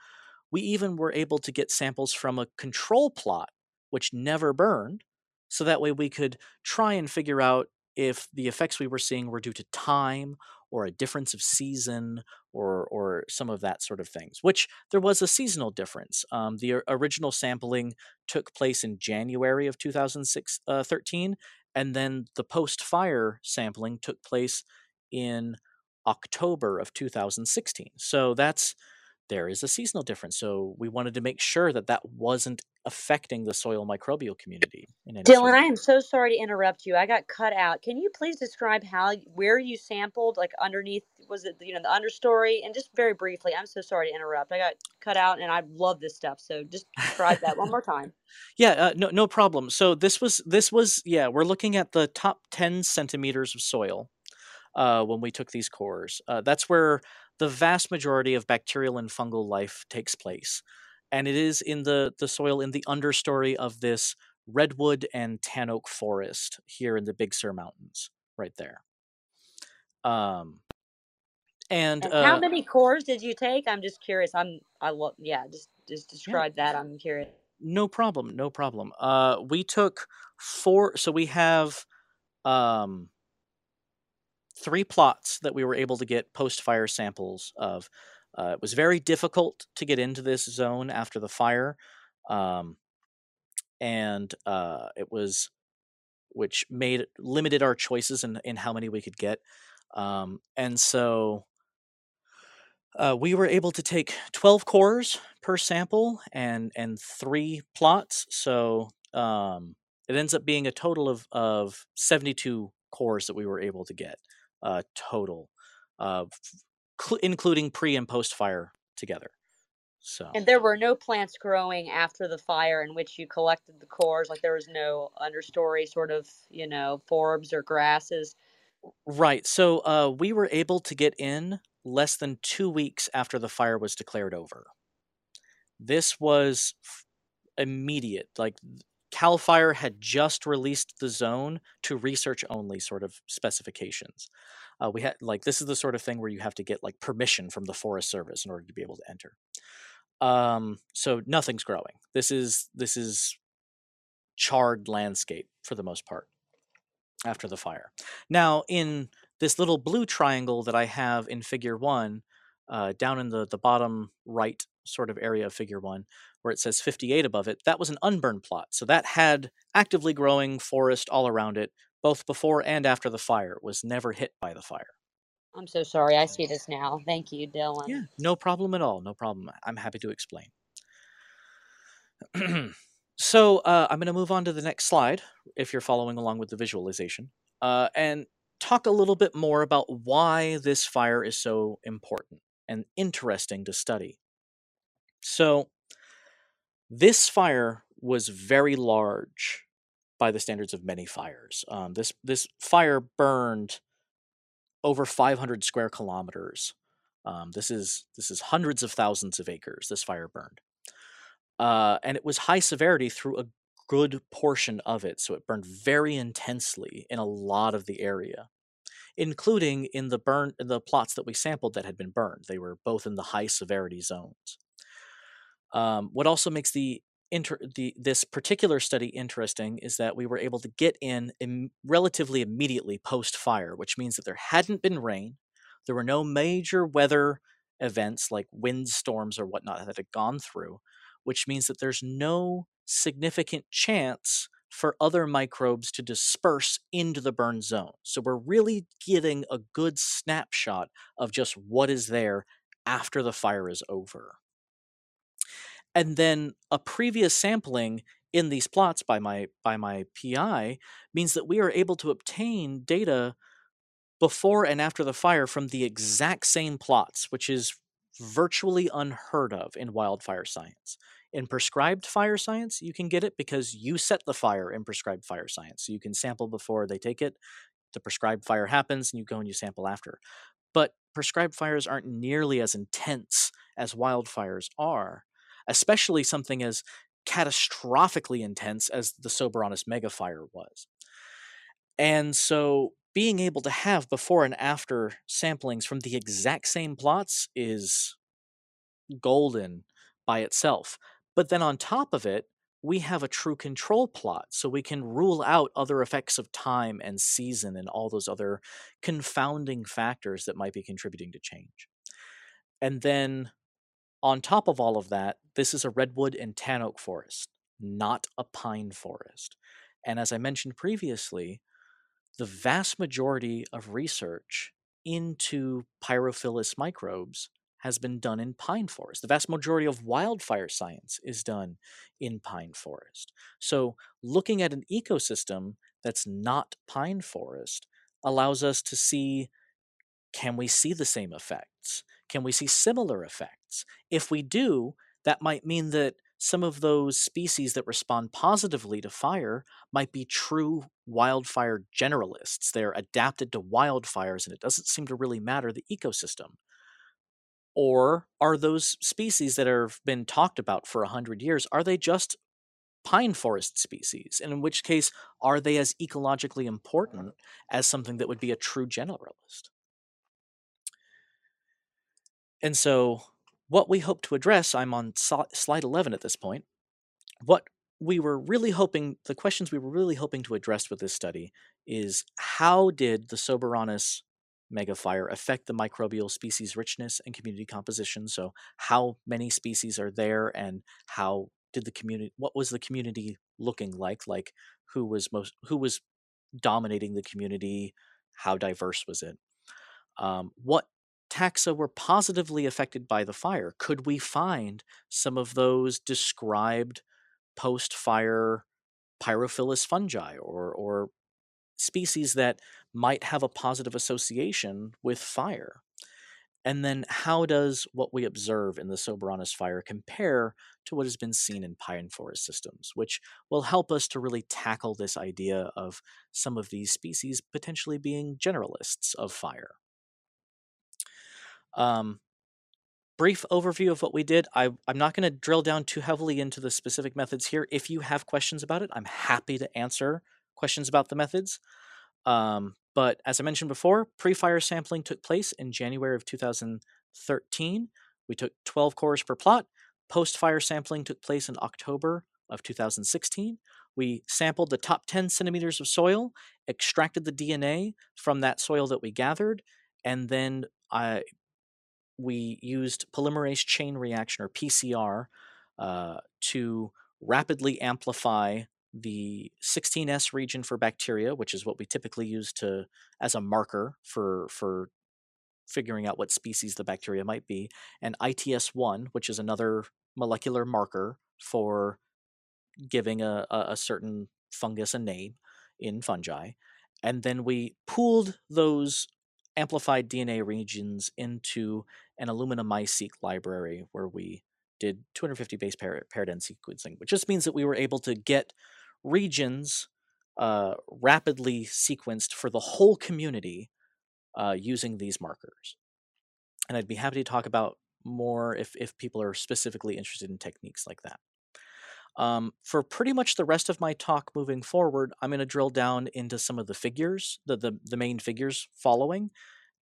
we even were able to get samples from a control plot, which never burned, so that way we could try and figure out if the effects we were seeing were due to time or a difference of season or some of that sort of things, which there was a seasonal difference. The original sampling took place in January of 2013, and then the post-fire sampling took place in October of 2016. So there is a seasonal difference. So we wanted to make sure that that wasn't affecting the soil microbial community in any Dylan, way. I am so sorry to interrupt you. I got cut out. Can you please describe where you sampled, like underneath, was it, the understory? And just very briefly, I'm so sorry to interrupt. I got cut out and I love this stuff. So just describe that one more time. Yeah, no problem. So this was, we're looking at the top 10 centimeters of soil when we took these cores. That's where the vast majority of bacterial and fungal life takes place. And it is in the soil in the understory of this redwood and tan oak forest here in the Big Sur Mountains, right there. And how many cores did you take? I'm just curious. Just describe that. I'm curious. No problem. No problem. We took 4. So we have 3 plots that we were able to get post-fire samples of. It was very difficult to get into this zone after the fire, which limited our choices in how many we could get. So we were able to take 12 cores per sample and 3 plots. So it ends up being a total of 72 cores that we were able to get total. Including pre and post fire together. So. And there were no plants growing after the fire in which you collected the cores. Like there was no understory sort of, forbs or grasses. Right. So we were able to get in less than 2 weeks after the fire was declared over. This was immediate. Like Cal Fire had just released the zone to research only sort of specifications. We had this is the sort of thing where you have to get permission from the Forest Service in order to be able to enter. So nothing's growing. This is charred landscape for the most part after the fire. Now in This little blue triangle that I have in figure one, down in the bottom right sort of area of figure one, where it says 58 above it, that was an unburned plot. So that had actively growing forest all around it, both before and after the fire. It was never hit by the fire. I'm so sorry. I see this now. Thank you, Dylan. Yeah, no problem at all. No problem. I'm happy to explain. So I'm going to move on to the next slide, if you're following along with the visualization, and talk a little bit more about why this fire is so important and interesting to study. So this fire was very large by the standards of many fires. This fire burned over 500 square kilometers. This is hundreds of thousands of acres this fire burned. And it was high severity through a good portion of it, so it burned very intensely in a lot of the area, including in the plots that we sampled that had been burned. They were both in the high severity zones. What also makes this particular study interesting is that we were able to get in relatively immediately post-fire, which means that there hadn't been rain, there were no major weather events like windstorms or whatnot that had gone through, which means that there's no significant chance for other microbes to disperse into the burn zone. So we're really getting a good snapshot of just what is there after the fire is over. And then a previous sampling in these plots by my PI means that we are able to obtain data before and after the fire from the exact same plots, which is virtually unheard of in wildfire science. In prescribed fire science, you can get it because you set the fire in prescribed fire science. So you can sample before they take it, the prescribed fire happens, and you go and you sample after. But prescribed fires aren't nearly as intense as wildfires are, especially something as catastrophically intense as the Soberanes megafire was. And so being able to have before and after samplings from the exact same plots is golden by itself. But then on top of it, we have a true control plot, so we can rule out other effects of time and season and all those other confounding factors that might be contributing to change. And then on top of all of that, this is a redwood and tan oak forest, not a pine forest. And as I mentioned previously, the vast majority of research into pyrophilus microbes has been done in pine forest. The vast majority of wildfire science is done in pine forest. So looking at an ecosystem that's not pine forest allows us to see, can we see the same effects? Can we see similar effects? If we do, that might mean that some of those species that respond positively to fire might be true wildfire generalists. They're adapted to wildfires, and it doesn't seem to really matter the ecosystem. Or are those species that have been talked about for 100 years, are they just pine forest species? And in which case, are they as ecologically important as something that would be a true generalist? And so what we hope to address, I'm on slide 11 at this point, the questions we were really hoping to address with this study is, how did the Soberanes megafire affect the microbial species richness and community composition? So how many species are there, and how did the community, what was the community looking like who was dominating the community, how diverse was it? What taxa were positively affected by the fire? Could we find some of those described post-fire pyrophilus fungi or species that might have a positive association with fire? And then how does what we observe in the Soberanes fire compare to what has been seen in pine forest systems, which will help us to really tackle this idea of some of these species potentially being generalists of fire. Brief overview of what we did. I'm not going to drill down too heavily into the specific methods here. If you have questions about it, I'm happy to answer questions about the methods. But as I mentioned before, pre-fire sampling took place in January of 2013. We took 12 cores per plot. Post-fire sampling took place in October of 2016. We sampled the top 10 centimeters of soil, extracted the DNA from that soil that we gathered, and then we used polymerase chain reaction, or PCR, to rapidly amplify the 16S region for bacteria, which is what we typically use to as a marker for figuring out what species the bacteria might be, and ITS1, which is another molecular marker for giving a certain fungus a name in fungi. And then we pooled those amplified DNA regions into an Illumina MySeq library where we did 250 base pair-end sequencing, which just means that we were able to get regions rapidly sequenced for the whole community using these markers. And I'd be happy to talk about more if people are specifically interested in techniques like that. For pretty much the rest of my talk moving forward, I'm going to drill down into some of the figures, the main figures following,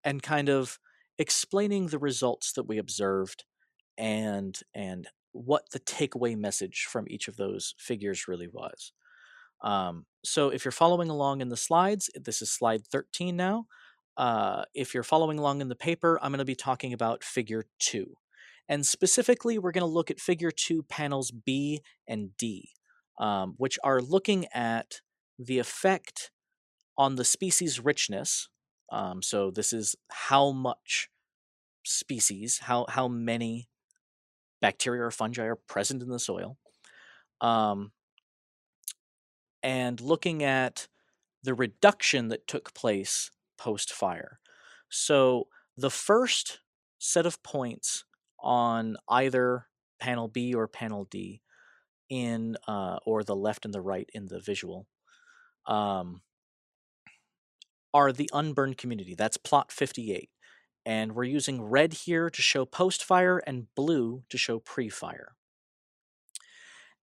and kind of explaining the results that we observed and what the takeaway message from each of those figures really was. So if you're following along in the slides, this is slide 13 now. If you're following along in the paper, I'm going to be talking about figure 2. And specifically, we're going to look at figure 2 panels B and D, which are looking at the effect on the species richness. So this is how much species, how many bacteria or fungi are present in the soil, and looking at the reduction that took place post-fire. So the first set of points on either panel B or panel D, in or the left and the right in the visual, are the unburned community. That's plot 58. And we're using red here to show post-fire and blue to show pre-fire.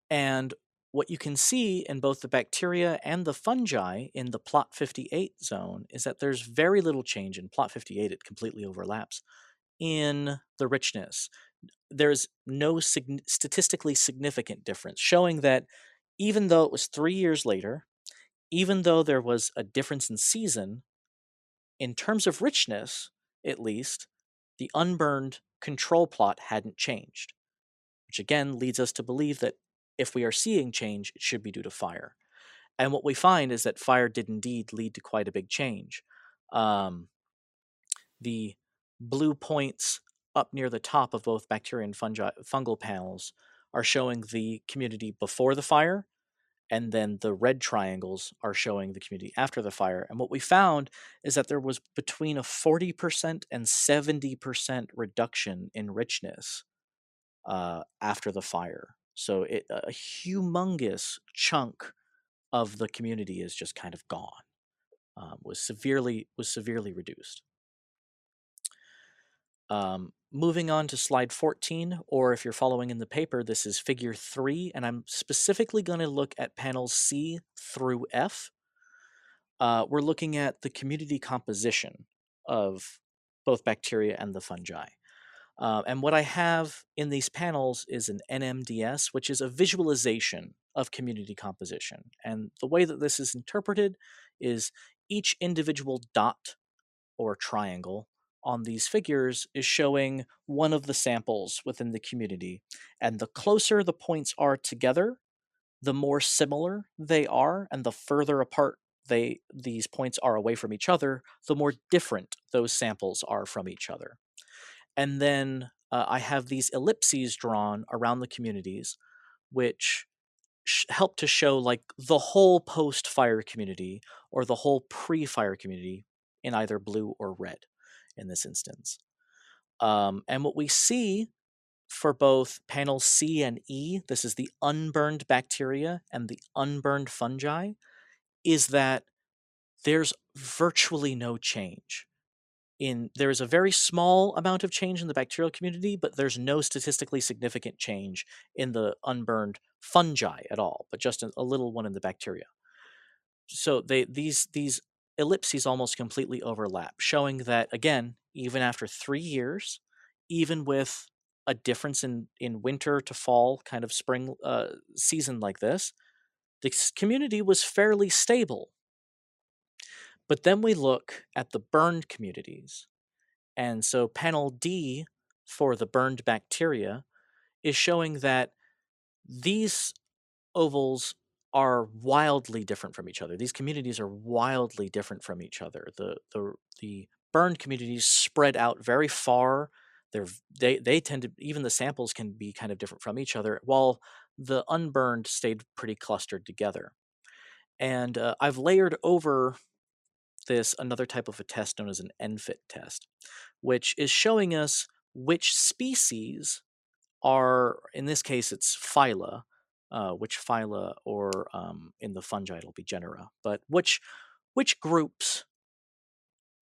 And what you can see in both the bacteria and the fungi in the plot 58 zone is that there's very little change. In plot 58, it completely overlaps in the richness. There's no statistically significant difference, showing that even though it was 3 years later, even though there was a difference in season, in terms of richness, at least, the unburned control plot hadn't changed, which again leads us to believe that if we are seeing change, it should be due to fire. And what we find is that fire did indeed lead to quite a big change. The blue points up near the top of both bacteria and fungal panels are showing the community before the fire, and then the red triangles are showing the community after the fire. And what we found is that there was between a 40% and 70% reduction in richness after the fire. So a humongous chunk of the community is just kind of gone, was severely reduced. Moving on to slide 14, or if you're following in the paper, this is figure 3, and I'm specifically going to look at panels C through F. We're looking at the community composition of both bacteria and the fungi. And what I have in these panels is an NMDS, which is a visualization of community composition. And the way that this is interpreted is each individual dot or triangle on these figures is showing one of the samples within the community. And the closer the points are together, the more similar they are, and the further apart these points are away from each other, the more different those samples are from each other. And then I have these ellipses drawn around the communities, which help to show like the whole post-fire community or the whole pre-fire community in either blue or red in this instance. And what we see for both panels C and E, this is the unburned bacteria and the unburned fungi, is that there's virtually no change. There is a very small amount of change in the bacterial community, but there's no statistically significant change in the unburned fungi at all, but just a little one in the bacteria. So these ellipses almost completely overlap, showing that, again, even after 3 years, even with a difference in winter to fall kind of spring season like this, the community was fairly stable. But then we look at the burned communities. And so panel D for the burned bacteria is showing that these ovals are wildly different from each other. These communities are wildly different from each other. The burned communities spread out very far. They tend to, even the samples can be kind of different from each other, while the unburned stayed pretty clustered together. And I've layered over this another type of a test known as an NFIT test, which is showing us which species are, in this case it's phyla, which phyla, or in the fungi it'll be genera, but which groups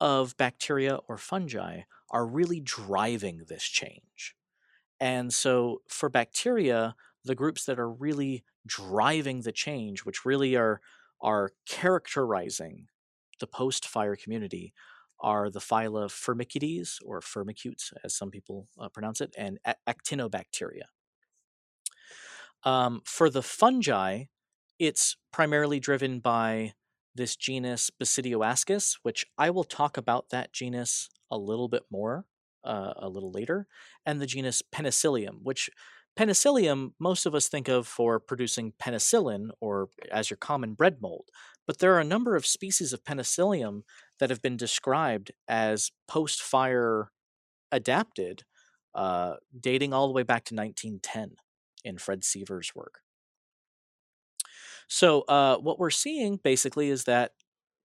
of bacteria or fungi are really driving this change. And so for bacteria, the groups that are really driving the change, which really are characterizing the post-fire community, are the phyla Firmicutes, or Firmicutes as some people pronounce it, and Actinobacteria. For the fungi, it's primarily driven by this genus Basidioascus, which I will talk about that genus a little bit more a little later, and the genus Penicillium, which Penicillium most of us think of for producing penicillin or as your common bread mold, but there are a number of species of Penicillium that have been described as post-fire adapted, dating all the way back to 1910 in Fred Seaver's work. So what we're seeing basically is that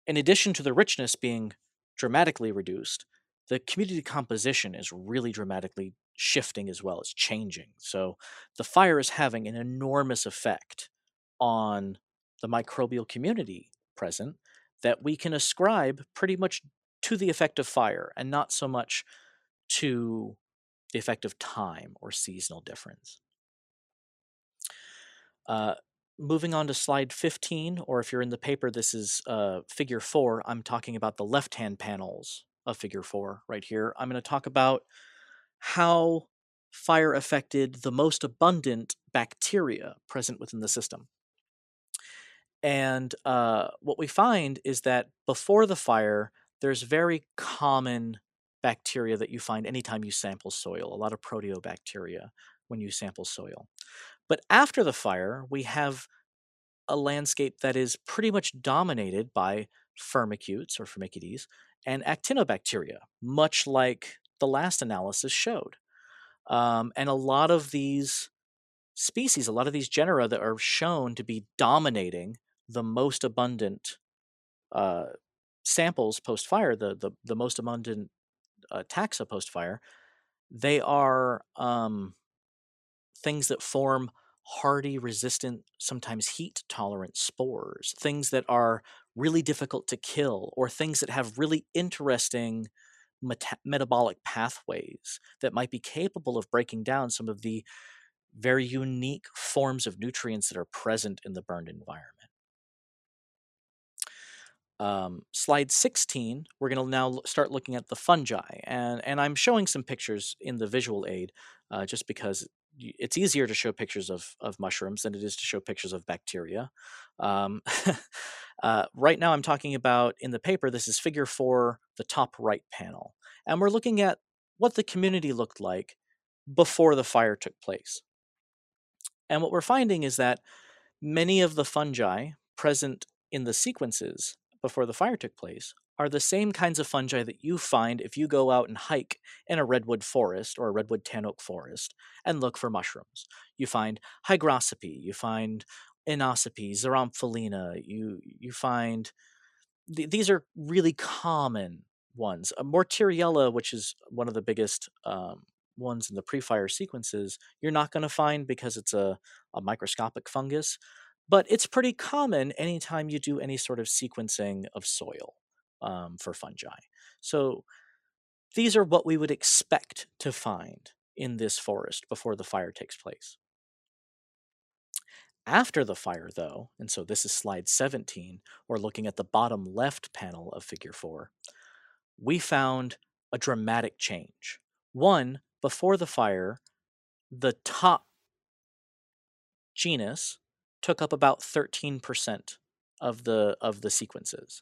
in addition to the richness being dramatically reduced, the community composition is really dramatically shifting as well. It's changing. So the fire is having an enormous effect on the microbial community present that we can ascribe pretty much to the effect of fire and not so much to the effect of time or seasonal difference. Moving on to slide 15, or if you're in the paper, this is figure 4. I'm talking about the left-hand panels of figure 4 right here. I'm going to talk about how fire affected the most abundant bacteria present within the system. And what we find is that before the fire, there's very common bacteria that you find anytime you sample soil, a lot of proteobacteria when you sample soil. But after the fire, we have a landscape that is pretty much dominated by Firmicutes, or Firmicutes, and Actinobacteria, much like the last analysis showed. And a lot of these species, a lot of these genera that are shown to be dominating the most abundant samples post-fire, the most abundant taxa post-fire, they are things that form hardy, resistant, sometimes heat-tolerant spores, things that are really difficult to kill, or things that have really interesting metabolic pathways that might be capable of breaking down some of the very unique forms of nutrients that are present in the burned environment. Slide 16, we're going to now start looking at the fungi. And I'm showing some pictures in the visual aid just because it's easier to show pictures of mushrooms than it is to show pictures of bacteria. Right now I'm talking about, in the paper, this is figure 4, the top right panel. And we're looking at what the community looked like before the fire took place. And what we're finding is that many of the fungi present in the sequences before the fire took place are the same kinds of fungi that you find if you go out and hike in a redwood forest or a redwood tan oak forest and look for mushrooms. You find hygroscopy, you find anoscopy, xeromphalina, you find, these are really common ones. Mortariella, which is one of the biggest ones in the pre-fire sequences, you're not going to find because it's a microscopic fungus, but it's pretty common anytime you do any sort of sequencing of soil. For fungi. So these are what we would expect to find in this forest before the fire takes place. After the fire, though, and so this is slide 17, we're looking at the bottom left panel of figure 4, we found a dramatic change. One, before the fire, the top genus took up about 13% of the sequences.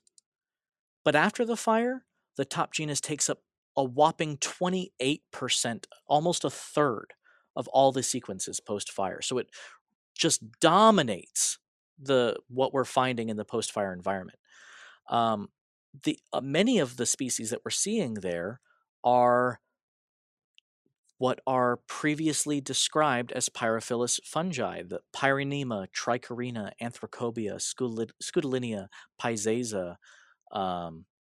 But after the fire, the top genus takes up a whopping 28%, almost a third of all the sequences post-fire. So it just dominates what we're finding in the post-fire environment. Many of the species that we're seeing there are what are previously described as pyrophilous fungi: the Pyrenema, Trichorina, Anthracobia, Scutellinia, Peziza,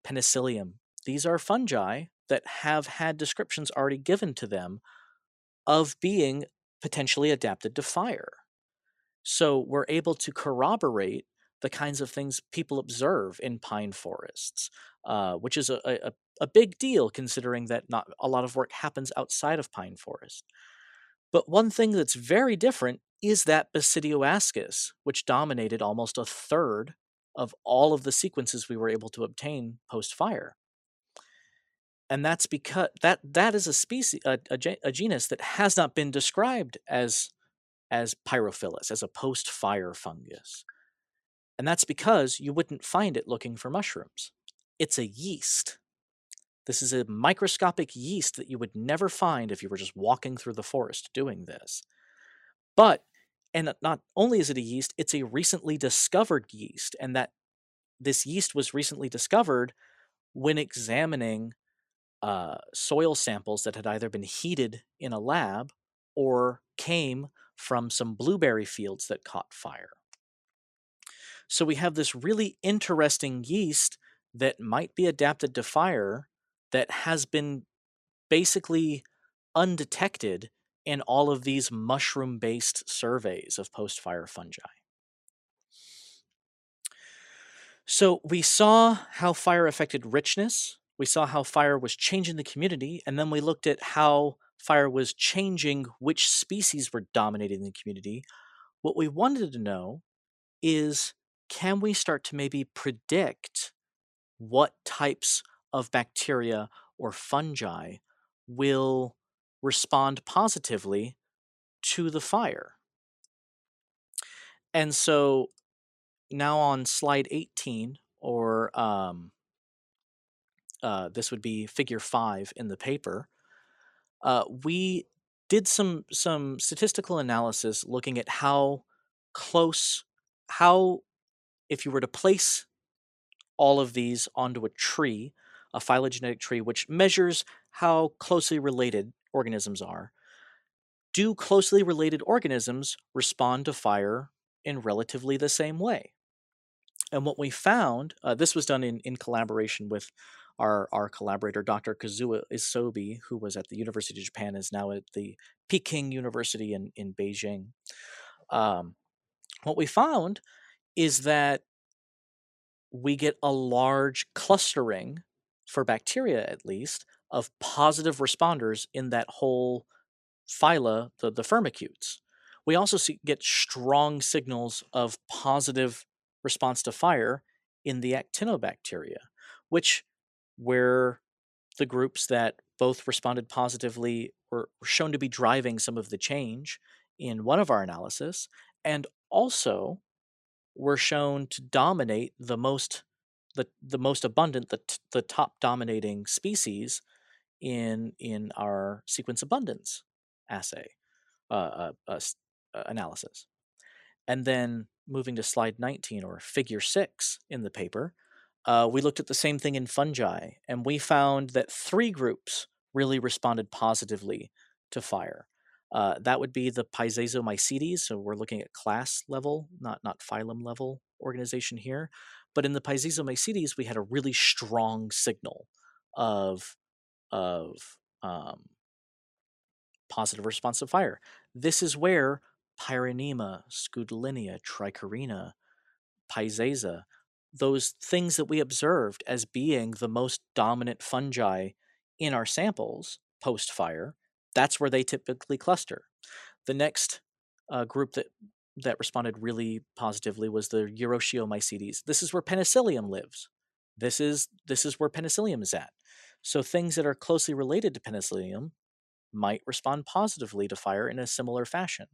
Penicillium. These are fungi that have had descriptions already given to them of being potentially adapted to fire. So we're able to corroborate the kinds of things people observe in pine forests, which is a big deal considering that not a lot of work happens outside of pine forest. But one thing that's very different is that Basidioascus, which dominated almost a third of all of the sequences we were able to obtain post-fire. And that's because that is a species, a genus that has not been described as pyrophilous, as a post-fire fungus. And that's because you wouldn't find it looking for mushrooms. It's a yeast. This is a microscopic yeast that you would never find if you were just walking through the forest doing this. But, and not only is it a yeast, it's a recently discovered yeast, and that this yeast was recently discovered when examining soil samples that had either been heated in a lab or came from some blueberry fields that caught fire. So we have this really interesting yeast that might be adapted to fire that has been basically undetected in all of these mushroom-based surveys of post-fire fungi. So we saw how fire affected richness, we saw how fire was changing the community, and then we looked at how fire was changing which species were dominating the community. What we wanted to know is, can we start to maybe predict what types of bacteria or fungi will respond positively to the fire? And so now on slide 18, or this would be figure 5 in the paper, we did some statistical analysis looking at how close, if you were to place all of these onto a tree, a phylogenetic tree, which measures how closely related organisms are. Do closely related organisms respond to fire in relatively the same way? And what we found, this was done in collaboration with our collaborator, Dr. Kazuo Isobe, who was at the University of Japan, is now at the Peking University in Beijing. What we found is that we get a large clustering, for bacteria at least, of positive responders in that whole phyla, the Firmicutes. We also get strong signals of positive response to fire in the Actinobacteria, which were the groups that both responded positively, were shown to be driving some of the change in one of our analysis, and also were shown to dominate the most abundant, the top dominating species in our sequence abundance assay analysis. And then moving to slide 19, or figure 6 in the paper, we looked at the same thing in fungi, and we found that 3 groups really responded positively to fire. That would be the Pezizomycetes, so we're looking at class level, not phylum level organization here. But in the Pezizomycetes, we had a really strong signal of positive response to fire. This is where Pyrenema, Scutellinia, Trichorina, Peziza, those things that we observed as being the most dominant fungi in our samples post-fire, that's where they typically cluster. The next group that responded really positively was the Urtiomycetes. This is where Penicillium lives. This is where Penicillium is at. So things that are closely related to Penicillium might respond positively to fire in a similar fashion.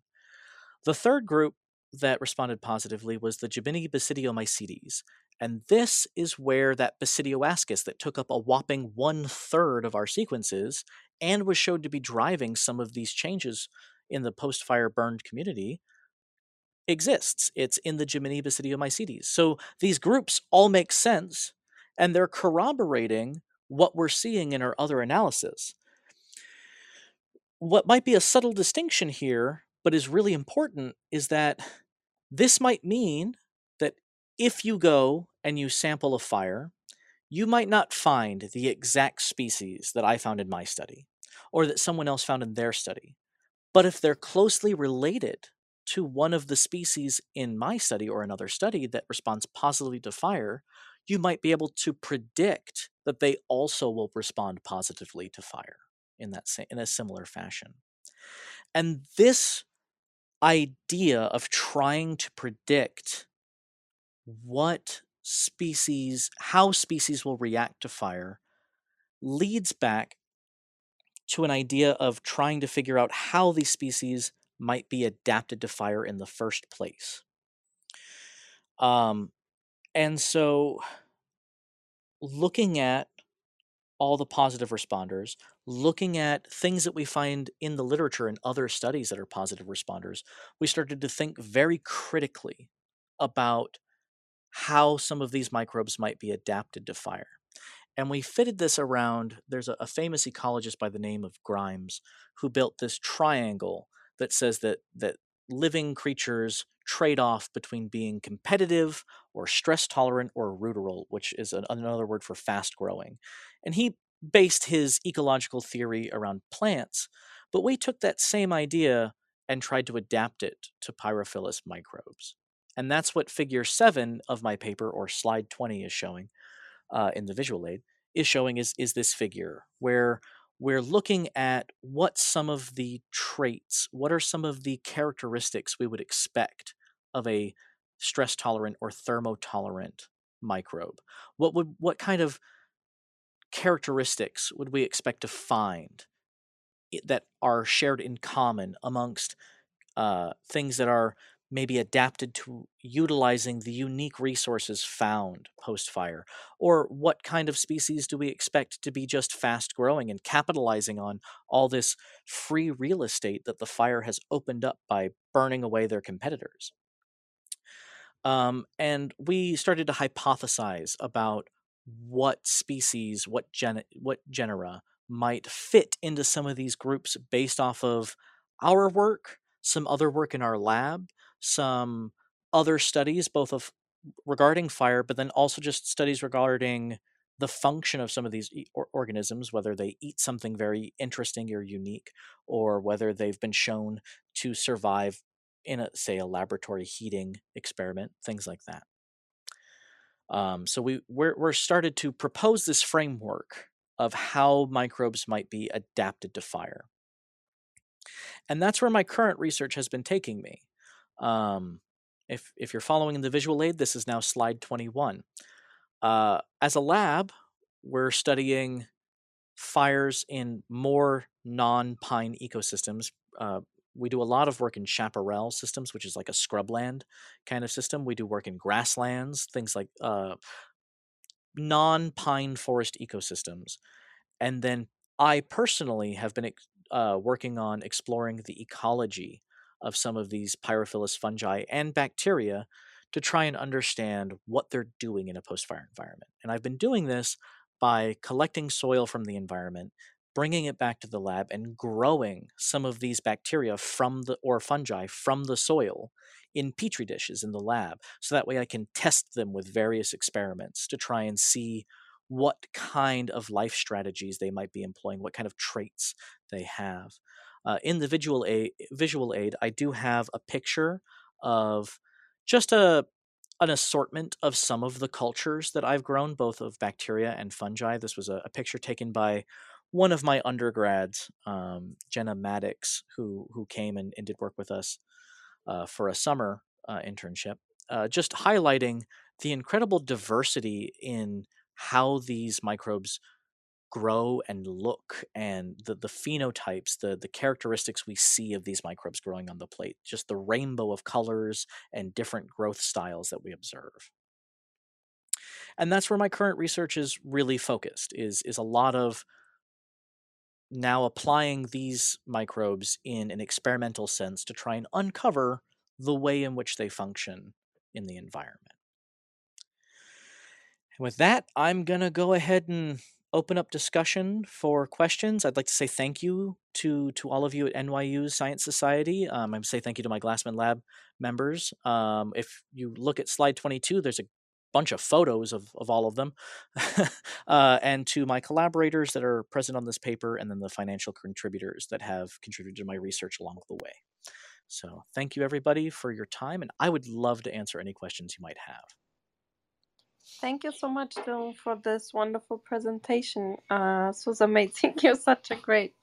The third group that responded positively was the Geminibasidiomycetes. And this is where that Basidioascus that took up a whopping 1/3 of our sequences and was shown to be driving some of these changes in the post-fire burned community exists. It's in the Geminibasidiomycetes. So these groups all make sense, and they're corroborating what we're seeing in our other analysis. What might be a subtle distinction here, but is really important, is that this might mean that if you go and you sample a fire, you might not find the exact species that I found in my study or that someone else found in their study. But if they're closely related to one of the species in my study or another study that responds positively to fire, you might be able to predict that they also will respond positively to fire in that in a similar fashion. And this idea of trying to predict what species, how species will react to fire, leads back to an idea of trying to figure out how these species might be adapted to fire in the first place. And so looking at all the positive responders, looking at things that we find in the literature and other studies that are positive responders, we started to think very critically about how some of these microbes might be adapted to fire. And we fitted this around, there's a famous ecologist by the name of Grimes who built this triangle that says that living creatures trade off between being competitive or stress tolerant or ruderal, which is another word for fast growing. And he based his ecological theory around plants, but we took that same idea and tried to adapt it to pyrophilus microbes. And that's what figure 7 of my paper, or slide 20, is showing in the visual aid, is showing is this figure where we're looking at what some of the traits, what are some of the characteristics we would expect of a stress-tolerant or thermotolerant microbe. What kind of characteristics would we expect to find that are shared in common amongst things that are maybe adapted to utilizing the unique resources found post-fire? Or what kind of species do we expect to be just fast-growing and capitalizing on all this free real estate that the fire has opened up by burning away their competitors? And we started to hypothesize about what species, what genera might fit into some of these groups based off of our work, some other work in our lab, some other studies, both of regarding fire, but then also just studies regarding the function of some of these organisms, whether they eat something very interesting or unique, or whether they've been shown to survive in, say, a laboratory heating experiment, things like that. So we're started to propose this framework of how microbes might be adapted to fire. And that's where my current research has been taking me. If you're following in the visual aid, this is now slide 21. As a lab, we're studying fires in more non-pine ecosystems. We do a lot of work in chaparral systems, which is like a scrubland kind of system. We do work in grasslands, things like non-pine forest ecosystems. And then I personally have been working on exploring the ecology of some of these pyrophilus fungi and bacteria to try and understand what they're doing in a post-fire environment. And I've been doing this by collecting soil from the environment, bringing it back to the lab, and growing some of these bacteria from the, or fungi from the soil in petri dishes in the lab. So that way I can test them with various experiments to try and see what kind of life strategies they might be employing, what kind of traits they have. In the visual aid, I do have a picture of just an assortment of some of the cultures that I've grown, both of bacteria and fungi. This was a picture taken by one of my undergrads, Jenna Maddox, who came and did work with us for a summer internship, just highlighting the incredible diversity in how these microbes grow and look, and the phenotypes, the characteristics we see of these microbes growing on the plate, just the rainbow of colors and different growth styles that we observe. And that's where my current research is really focused, is a lot of now applying these microbes in an experimental sense to try and uncover the way in which they function in the environment. And with that, I'm going to go ahead and open up discussion for questions. I'd like to say thank you to all of you at NYU Science Society. I'm say thank you to my Glassman Lab members. If you look at slide 22, there's a bunch of photos of all of them, and to my collaborators that are present on this paper, and then the financial contributors that have contributed to my research along the way. So thank you everybody for your time, and I would love to answer any questions you might have. Thank you so much, Dylan, for this wonderful presentation. This was amazing. You're such a great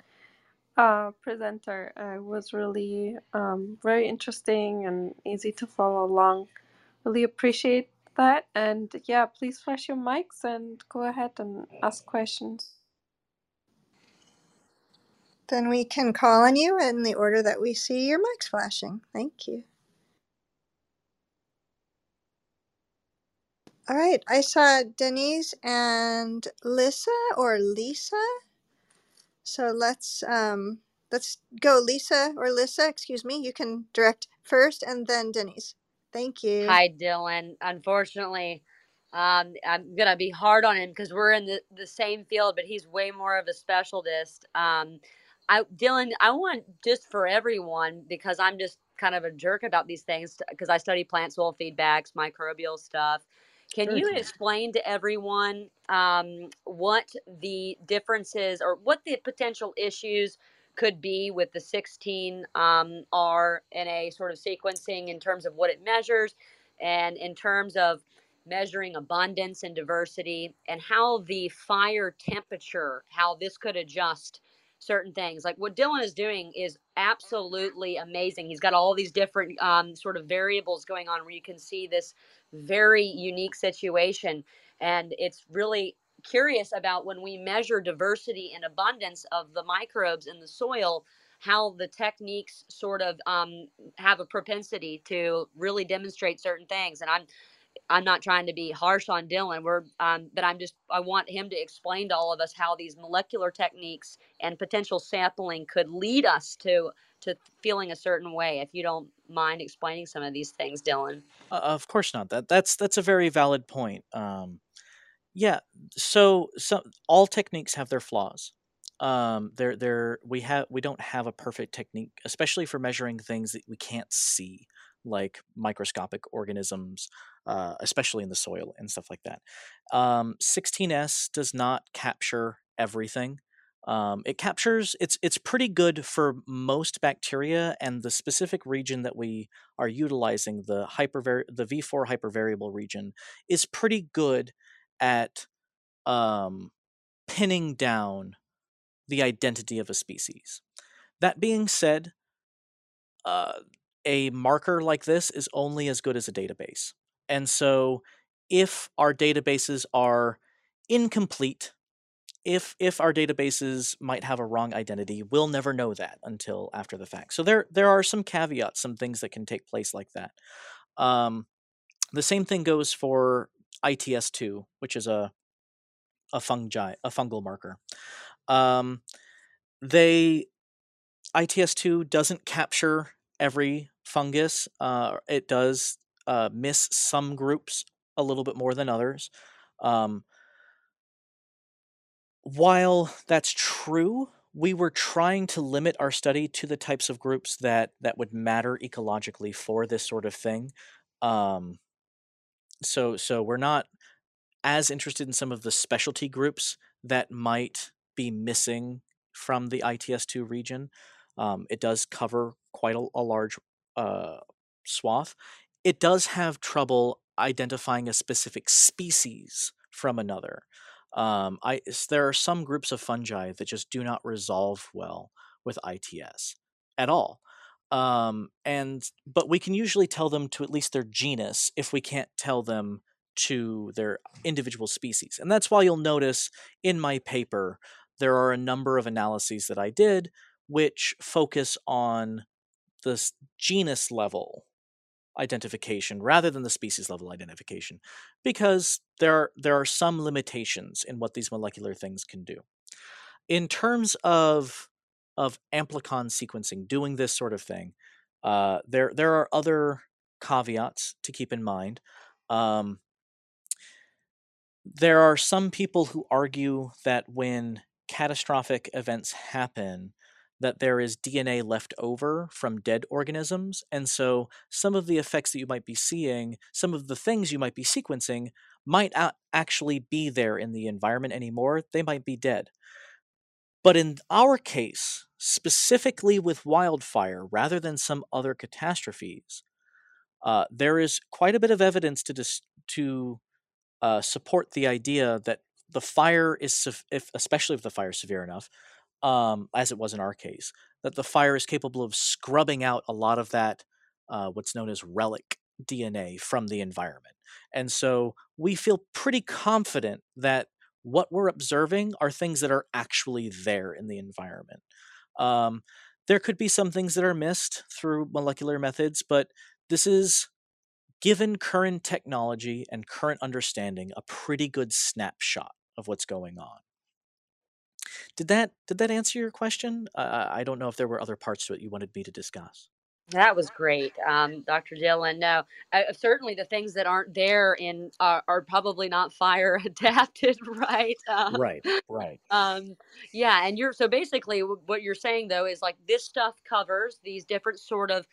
presenter. It was really very interesting and easy to follow along. Really appreciate that. And yeah, please flash your mics and go ahead and ask questions. Then we can call on you in the order that we see your mics flashing. Thank you. All right, I saw Denise and Lisa or Lisa. So let's go Lisa or Lisa, excuse me. You can direct first and then Denise. Thank you. Hi, Dylan. Unfortunately, I'm going to be hard on him because we're in the same field, but he's way more of a specialist. Dylan, I want just for everyone, because I'm just kind of a jerk about these things because I study plant soil feedbacks, microbial stuff. Can you explain to everyone what the differences or what the potential issues could be with the 16 RNA sort of sequencing in terms of what it measures and in terms of measuring abundance and diversity, and how the fire temperature, how this could adjust certain things? Like what Dylan is doing is absolutely amazing. He's got all these different sort of variables going on where you can see this very unique situation. And it's really curious about when we measure diversity and abundance of the microbes in the soil, how the techniques sort of have a propensity to really demonstrate certain things. And I'm not trying to be harsh on Dylan, but I want him to explain to all of us how these molecular techniques and potential sampling could lead us to feeling a certain way. If you don't mind explaining some of these things, Dylan. Of course not. That's a very valid point. Yeah. So all techniques have their flaws. We don't have a perfect technique, especially for measuring things that we can't see, like microscopic organisms, especially in the soil and stuff like that. 16S does not capture everything. It captures, it's pretty good for most bacteria, and the specific region that we are utilizing, the V4 hypervariable region, is pretty good at pinning down the identity of a species. That being said, a marker like this is only as good as a database. And so if our databases are incomplete, if our databases might have a wrong identity, we'll never know that until after the fact. So there are some caveats, some things that can take place like that. The same thing goes for ITS2, which is a fungal marker. ITS2 doesn't capture every fungus. It does miss some groups a little bit more than others. While that's true, we were trying to limit our study to the types of groups that would matter ecologically for this sort of thing. So we're not as interested in some of the specialty groups that might be missing from the ITS2 region. It does cover quite a large swath. It does have trouble identifying a specific species from another. There are some groups of fungi that just do not resolve well with ITS at all. But we can usually tell them to at least their genus if we can't tell them to their individual species. And that's why you'll notice in my paper, there are a number of analyses that I did which focus on the genus level identification rather than the species level identification, because there are some limitations in what these molecular things can do. In terms of amplicon sequencing, doing this sort of thing, there are other caveats to keep in mind. There are some people who argue that when catastrophic events happen, that there is DNA left over from dead organisms. And so some of the effects that you might be seeing, some of the things you might be sequencing might not actually be there in the environment anymore. They might be dead. But in our case, specifically with wildfire, rather than some other catastrophes, there is quite a bit of evidence to support the idea that the fire is, especially if the fire is severe enough, as it was in our case, that the fire is capable of scrubbing out a lot of that what's known as relic DNA from the environment. And so we feel pretty confident that what we're observing are things that are actually there in the environment. There could be some things that are missed through molecular methods, but this is, given current technology and current understanding, a pretty good snapshot of what's going on. Did that answer your question? I don't know if there were other parts to it you wanted me to discuss. That was great, Dr. Dylan. No, certainly the things that aren't there in are probably not fire adapted, right? Right. Yeah, and so basically what you're saying though is like this stuff covers these different sort of,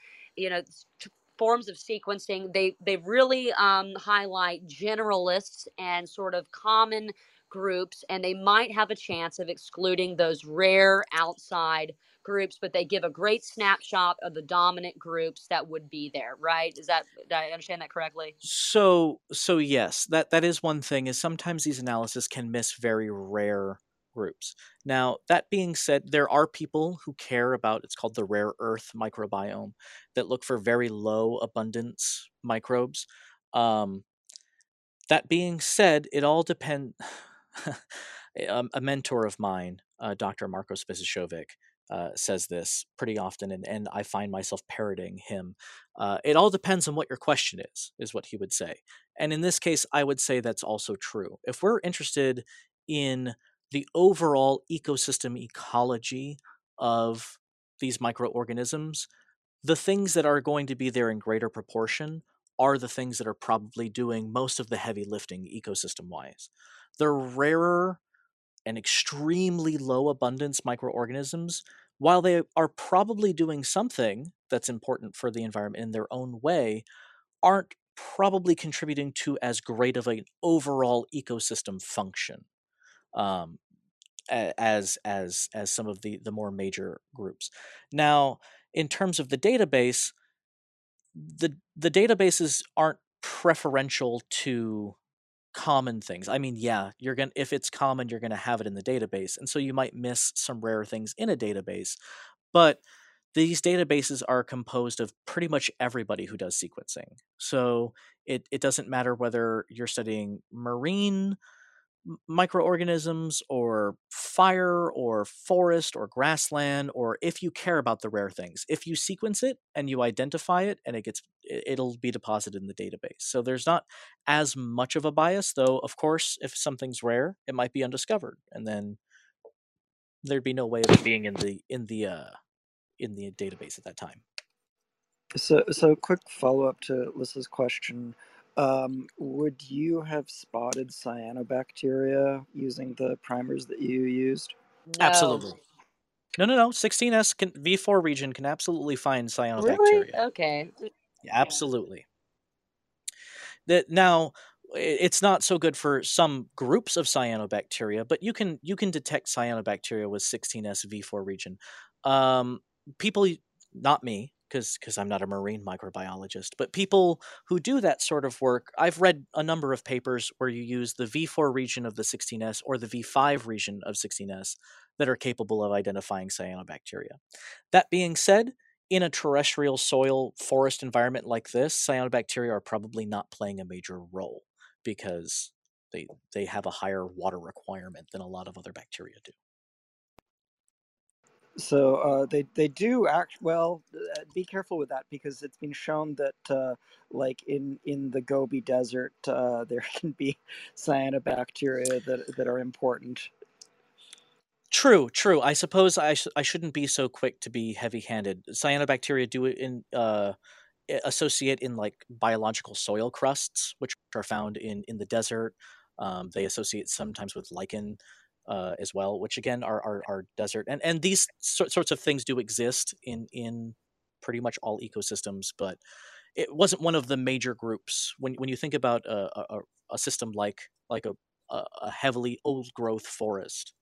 forms of sequencing. They really highlight generalists and sort of common groups, and they might have a chance of excluding those rare outside groups, but they give a great snapshot of the dominant groups that would be there, right? Did I understand that correctly? So yes, that is one thing, is sometimes these analyses can miss very rare groups. Now, that being said, there are people who care about, it's called the rare earth microbiome, that look for very low abundance microbes. That being said, it all depends. A mentor of mine, Dr. Marcos Bezishovic, says this pretty often, and I find myself parroting him. It all depends on what your question is what he would say. And in this case, I would say that's also true. If we're interested in the overall ecosystem ecology of these microorganisms, the things that are going to be there in greater proportion are the things that are probably doing most of the heavy lifting ecosystem-wise. The rarer and extremely low abundance microorganisms, while they are probably doing something that's important for the environment in their own way, aren't probably contributing to as great of an overall ecosystem function as some of the more major groups. Now, in terms of the database, the databases aren't preferential to common things. I mean, yeah, if it's common, you're gonna have it in the database, and so you might miss some rare things in a database. But these databases are composed of pretty much everybody who does sequencing, so it doesn't matter whether you're studying marine microorganisms or fire or forest or grassland, or if you care about the rare things, if you sequence it and you identify it and it'll be deposited in the database. So there's not as much of a bias, though, of course, if something's rare, it might be undiscovered, and then there'd be no way of being in the database at that time. So quick follow-up to Lissa's question. Would you have spotted cyanobacteria using the primers that you used? No. Absolutely. No. 16S V4 region can absolutely find cyanobacteria. Really? Okay. Yeah, absolutely. Yeah. Now, it's not so good for some groups of cyanobacteria, but you can detect cyanobacteria with 16S V4 region. People, not me, because I'm not a marine microbiologist, but people who do that sort of work, I've read a number of papers where you use the V4 region of the 16S or the V5 region of 16S that are capable of identifying cyanobacteria. That being said, in a terrestrial soil forest environment like this, cyanobacteria are probably not playing a major role. because they have a higher water requirement than a lot of other bacteria do. So they do act well. Be careful with that, because it's been shown that like in the Gobi Desert, there can be cyanobacteria that are important. True, true. I suppose I shouldn't be so quick to be heavy-handed. Cyanobacteria do associate in like biological soil crusts, which are found in the desert. They associate sometimes with lichen. As well, which again are desert, and these sorts of things do exist in pretty much all ecosystems, but it wasn't one of the major groups. When you think about a system like a heavily old growth forest,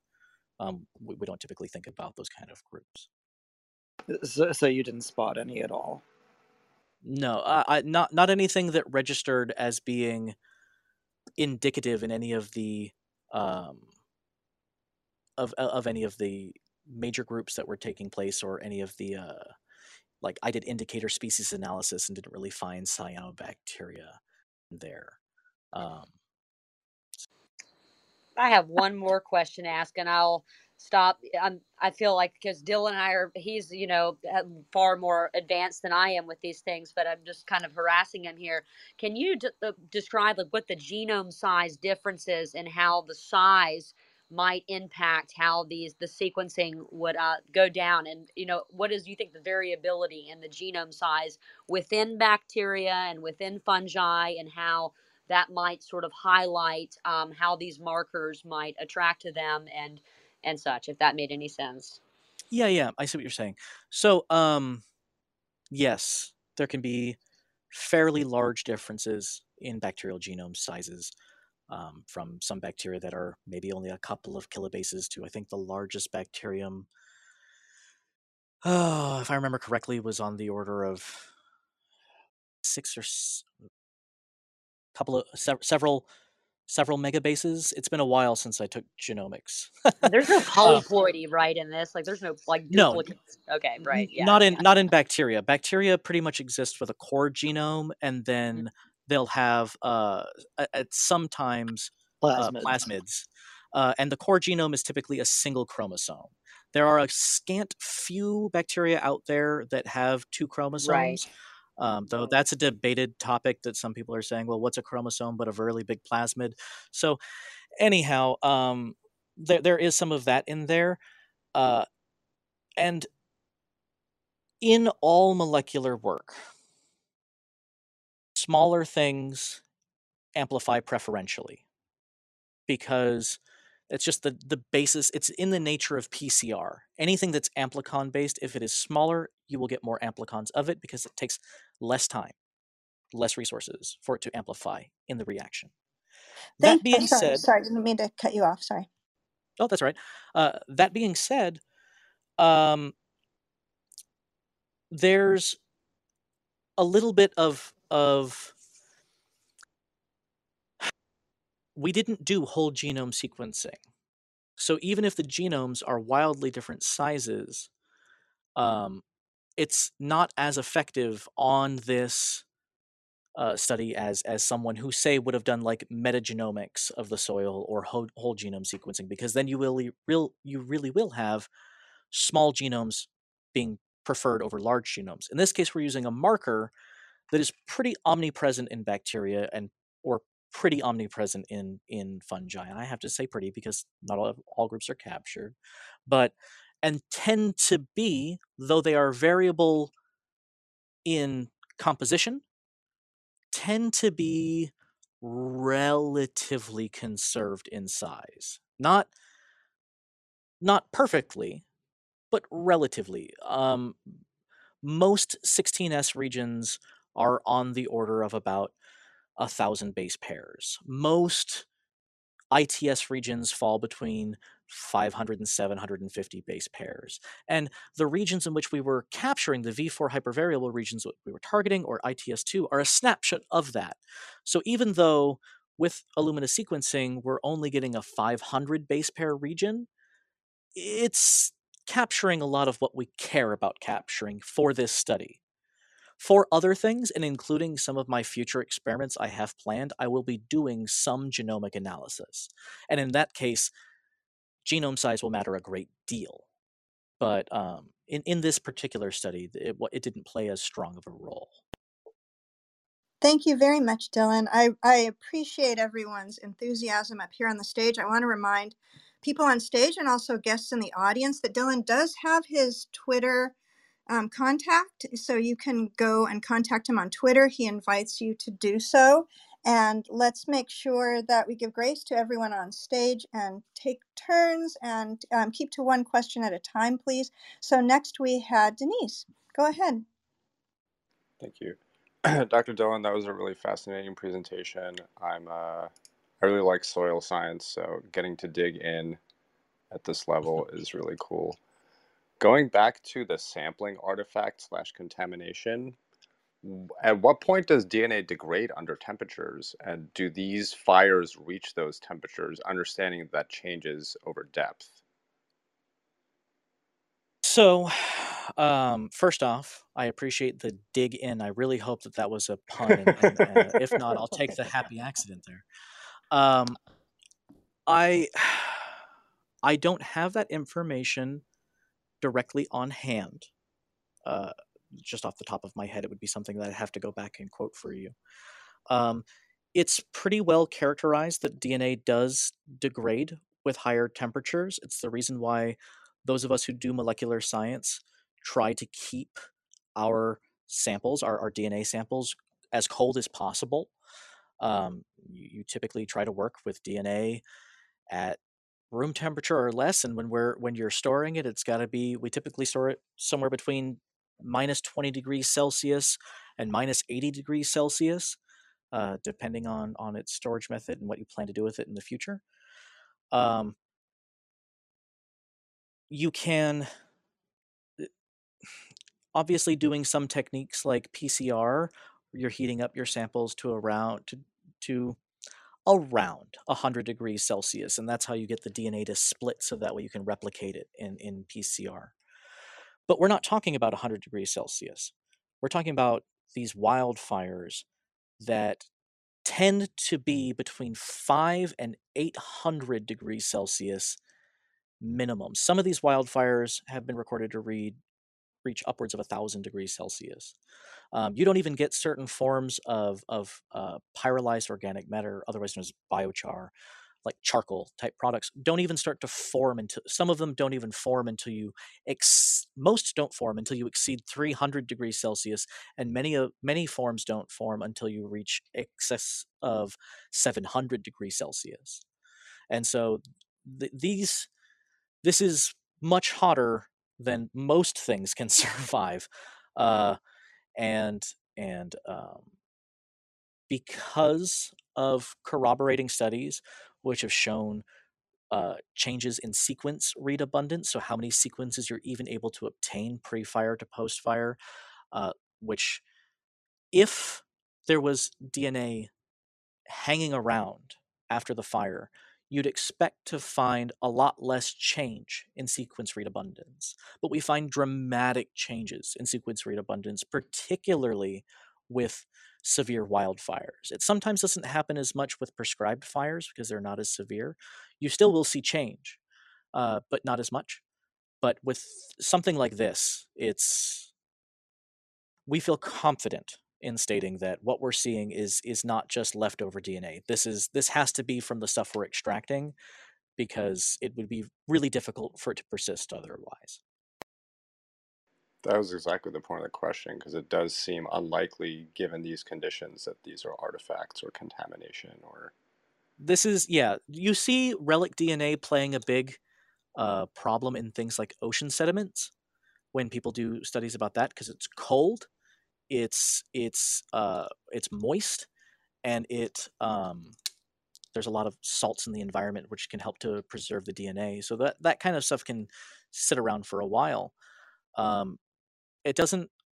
we don't typically think about those kind of groups. So you didn't spot any at all? No, not anything that registered as being indicative in any of the of any of the major groups that were taking place, or any of the like I did indicator species analysis and didn't really find cyanobacteria there. I have one more question to ask, and I'll stop. I feel like, because Dylan and I he's far more advanced than I am with these things, but I'm just kind of harassing him here. Can you describe like what the genome size difference is and how the size might impact how the sequencing would go down, and what is, you think, the variability in the genome size within bacteria and within fungi, and how that might sort of highlight how these markers might attract to them and such, if that made any sense. Yeah, I see what you're saying. So yes, there can be fairly large differences in bacterial genome sizes. From some bacteria that are maybe only a couple of kilobases to, I think, the largest bacterium, if I remember correctly, was on the order of several megabases. It's been a while since I took genomics. There's no polyploidy, right? In this, like, there's no like duplicates. No. Okay, right? Yeah. Not in bacteria. Bacteria pretty much exist with a core genome, and then. Mm-hmm. They'll have at sometimes plasmids. And the core genome is typically a single chromosome. There are a scant few bacteria out there that have two chromosomes, right. Though that's a debated topic that some people are saying, well, what's a chromosome but a really big plasmid? So anyhow, there is some of that in there. And in all molecular work, smaller things amplify preferentially, because it's just the basis. It's in the nature of PCR. Anything that's amplicon based, if it is smaller, you will get more amplicons of it, because it takes less time, less resources for it to amplify in the reaction. That being said, sorry, I didn't mean to cut you off. Sorry. Oh, that's all right. That being said, there's a little bit of we didn't do whole genome sequencing. So even if the genomes are wildly different sizes, it's not as effective on this study as someone who, say, would have done like metagenomics of the soil or whole genome sequencing, because then you really will have small genomes being preferred over large genomes. In this case, we're using a marker that is pretty omnipresent in bacteria or pretty omnipresent in fungi. And I have to say pretty, because not all groups are captured, and tend to be, though they are variable in composition, tend to be relatively conserved in size. Not perfectly, but relatively. Most 16S regions are on the order of about 1,000 base pairs. Most ITS regions fall between 500 and 750 base pairs. And the regions in which we were capturing, the V4 hypervariable regions that we were targeting, or ITS2, are a snapshot of that. So even though with Illumina sequencing, we're only getting a 500 base pair region, it's capturing a lot of what we care about capturing for this study. For other things, and including some of my future experiments I have planned, I will be doing some genomic analysis. And in that case, genome size will matter a great deal. But in this particular study, it didn't play as strong of a role. Thank you very much, Dylan. I appreciate everyone's enthusiasm up here on the stage. I want to remind people on stage and also guests in the audience that Dylan does have his Twitter contact, so you can go and contact him on Twitter. He invites you to do so. And let's make sure that we give grace to everyone on stage and take turns and keep to one question at a time, please. So next we had Denise. Go ahead. Thank you. Dr. Dylan, that was a really fascinating presentation. I really like soil science, so getting to dig in at this level is really cool. Going back to the sampling artifact / contamination, at what point does DNA degrade under temperatures, and do these fires reach those temperatures, understanding that changes over depth? So, first off, I appreciate the dig in. I really hope that that was a pun, and if not, I'll take the happy accident there. I don't have that information directly on hand. Just off the top of my head, it would be something that I'd have to go back and quote for you. It's pretty well characterized that DNA does degrade with higher temperatures. It's the reason why those of us who do molecular science try to keep our samples, our DNA samples, as cold as possible. You typically try to work with DNA at room temperature or less, and when you're storing it, it's got to be, we typically store it somewhere between minus 20 degrees Celsius and minus 80 degrees Celsius, depending on its storage method and what you plan to do with it in the future. You can, obviously doing some techniques like PCR, you're heating up your samples to around, to around 100 degrees Celsius, and that's how you get the DNA to split so that way you can replicate it in PCR. But we're not talking about 100 degrees Celsius. We're talking about these wildfires that tend to be between 500 and 800 degrees Celsius minimum. Some of these wildfires have been recorded to reach upwards of 1,000 degrees Celsius. You don't even get certain forms of pyrolyzed organic matter, otherwise known as biochar, like charcoal type products, don't even start to form until, some of them don't even form until you, most don't form until you exceed 300 degrees Celsius, and many forms don't form until you reach excess of 700 degrees Celsius. And so this is much hotter than most things can survive. Because of corroborating studies, which have shown changes in sequence read abundance, so how many sequences you're even able to obtain pre-fire to post-fire, which if there was DNA hanging around after the fire, you'd expect to find a lot less change in sequence read abundance. But we find dramatic changes in sequence read abundance, particularly with severe wildfires. It sometimes doesn't happen as much with prescribed fires because they're not as severe. You still will see change, but not as much. But with something like this, we feel confident in stating that what we're seeing is not just leftover DNA. This has to be from the stuff we're extracting, because it would be really difficult for it to persist otherwise. That was exactly the point of the question, because it does seem unlikely, given these conditions, that these are artifacts or contamination or... This is, yeah, you see relic DNA playing a big problem in things like ocean sediments when people do studies about that, because it's cold, it's moist, and there's a lot of salts in the environment which can help to preserve the DNA. So that kind of stuff can sit around for a while.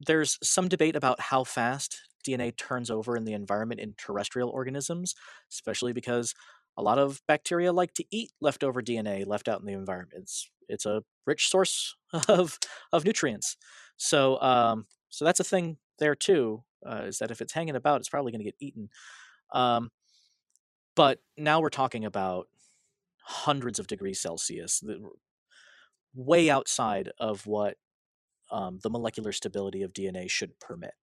There's some debate about how fast DNA turns over in the environment in terrestrial organisms, especially because a lot of bacteria like to eat leftover DNA left out in the environment. It's a rich source of nutrients. So that's a thing there too, is that if it's hanging about, it's probably going to get eaten. But now we're talking about hundreds of degrees Celsius, way outside of what the molecular stability of DNA should permit.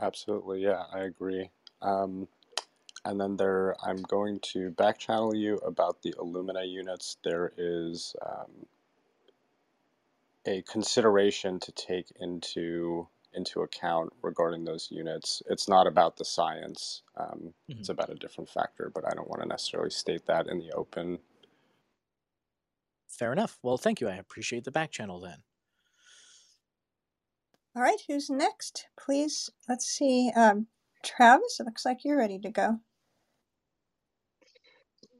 Absolutely, yeah, I agree. And then there, I'm going to back channel you about the Illumina units. There is a consideration to take into account regarding those units. It's not about the science. It's about a different factor, but I don't want to necessarily state that in the open. Fair enough. Well, thank you. I appreciate the back channel then. All right, who's next? Please, let's see. Travis, it looks like you're ready to go.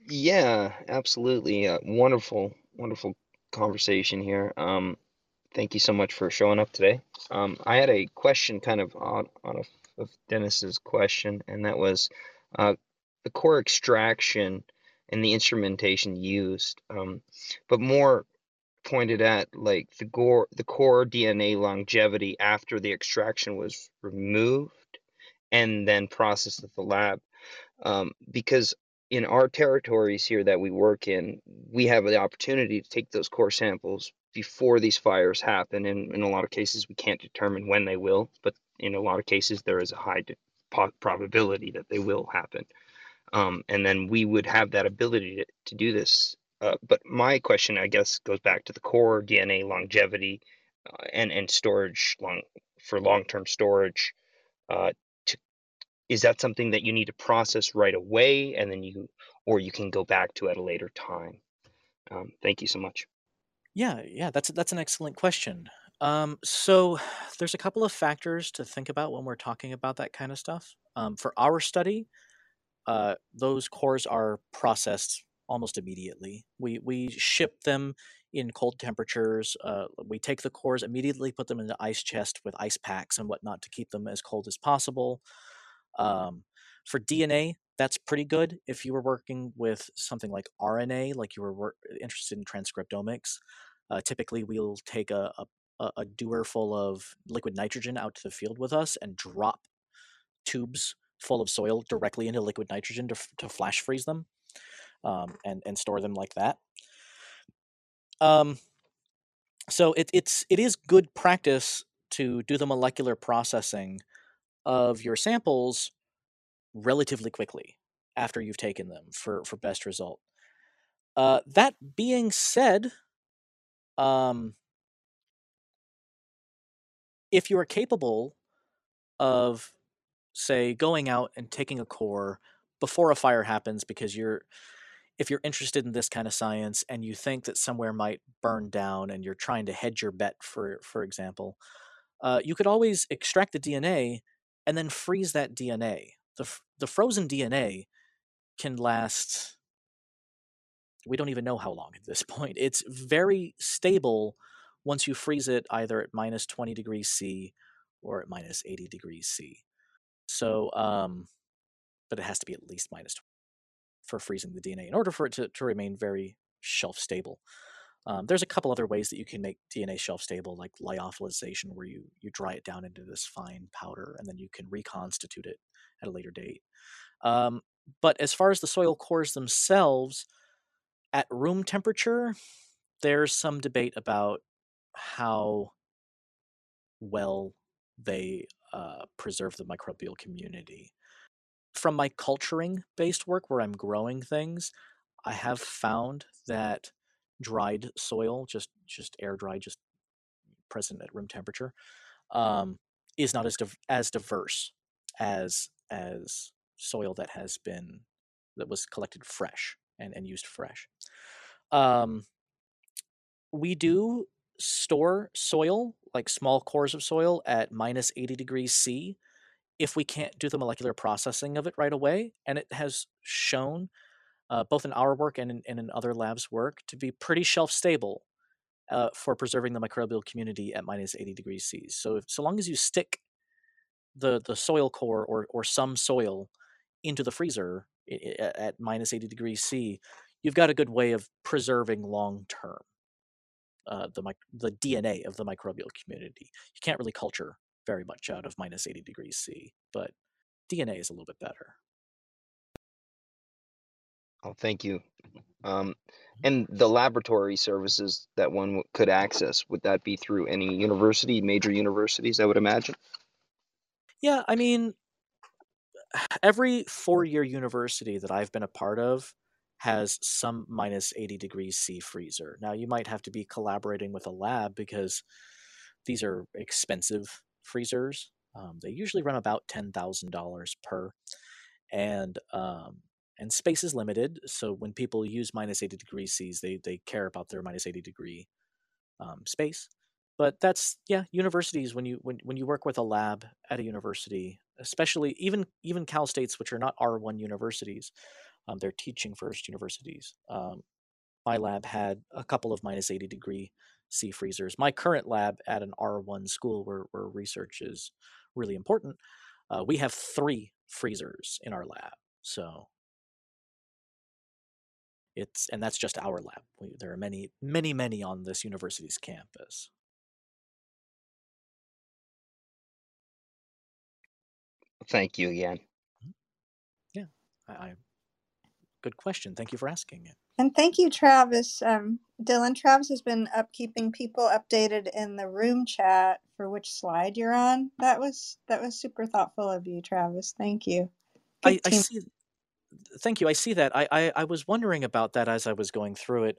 Yeah, absolutely. Wonderful, wonderful conversation here. Thank you so much for showing up today. I had a question kind of on Dennis's question, and that was the core extraction and the instrumentation used, but more pointed at like the core DNA longevity after the extraction was removed and then processed at the lab, because in our territories here that we work in, we have the opportunity to take those core samples before these fires happen, and in a lot of cases we can't determine when they will, but in a lot of cases there is a high probability that they will happen, and then we would have that ability to do this. But my question, I guess, goes back to the core DNA longevity and storage for long-term storage. Is that something that you need to process right away, and then you can go back to at a later time? Thank you so much. Yeah, that's an excellent question. So there's a couple of factors to think about when we're talking about that kind of stuff. For our study, those cores are processed almost immediately. We ship them in cold temperatures. We take the cores immediately, put them in the ice chest with ice packs and whatnot to keep them as cold as possible. For DNA, that's pretty good. If you were working with something like RNA, like you were interested in transcriptomics, typically we'll take a dewar full of liquid nitrogen out to the field with us and drop tubes full of soil directly into liquid nitrogen to flash freeze them. And store them like that. So it is good practice to do the molecular processing of your samples relatively quickly after you've taken them for best result. That being said, if you are capable of, say, going out and taking a core before a fire happens, because if you're interested in this kind of science and you think that somewhere might burn down and you're trying to hedge your bet, for example, you could always extract the DNA and then freeze that DNA. The frozen DNA can last, we don't even know how long at this point. It's very stable once you freeze it either at minus 20 degrees C or at minus 80 degrees C. So, but it has to be at least minus 20. For freezing the DNA in order for it to remain very shelf stable. There's a couple other ways that you can make DNA shelf stable, like lyophilization, where you dry it down into this fine powder and then you can reconstitute it at a later date. But as far as the soil cores themselves, at room temperature, there's some debate about how well they preserve the microbial community. From my culturing-based work where I'm growing things, I have found that dried soil, just air dried, just present at room temperature, is not as diverse as soil that was collected fresh and used fresh. We do store soil, like small cores of soil, at minus 80 degrees C. if we can't do the molecular processing of it right away, and it has shown, both in our work and in other labs' work, to be pretty shelf-stable for preserving the microbial community at minus 80 degrees C. So long as you stick the soil core or some soil into the freezer at minus 80 degrees C, you've got a good way of preserving long-term. the DNA of the microbial community. You can't really culture very much out of minus 80 degrees C, but DNA is a little bit better. Oh, thank you. And the laboratory services that one could access, would that be through any university, major universities, I would imagine? Yeah, I mean, every four-year university that I've been a part of has some minus 80 degrees C freezer. Now, you might have to be collaborating with a lab because these are expensive freezers. They usually run about $10,000 per, and space is limited. So when people use minus 80 degrees C's, they care about their minus 80 degree space. But that's, yeah, universities, when you work with a lab at a university, especially even Cal States, which are not R1 universities, they're teaching first universities. My lab had a couple of minus 80 degree C freezers. My current lab at an R1 school where research is really important, we have 3 freezers in our lab. So it's, and that's just our lab. There are many, many, many on this university's campus. Thank you again. Yeah, good question. Thank you for asking it. And thank you, Travis. Dylan, Travis has been keeping people updated in the room chat for which slide you're on. That was super thoughtful of you, Travis. Thank you. I see. Thank you. I see that. I was wondering about that as I was going through it.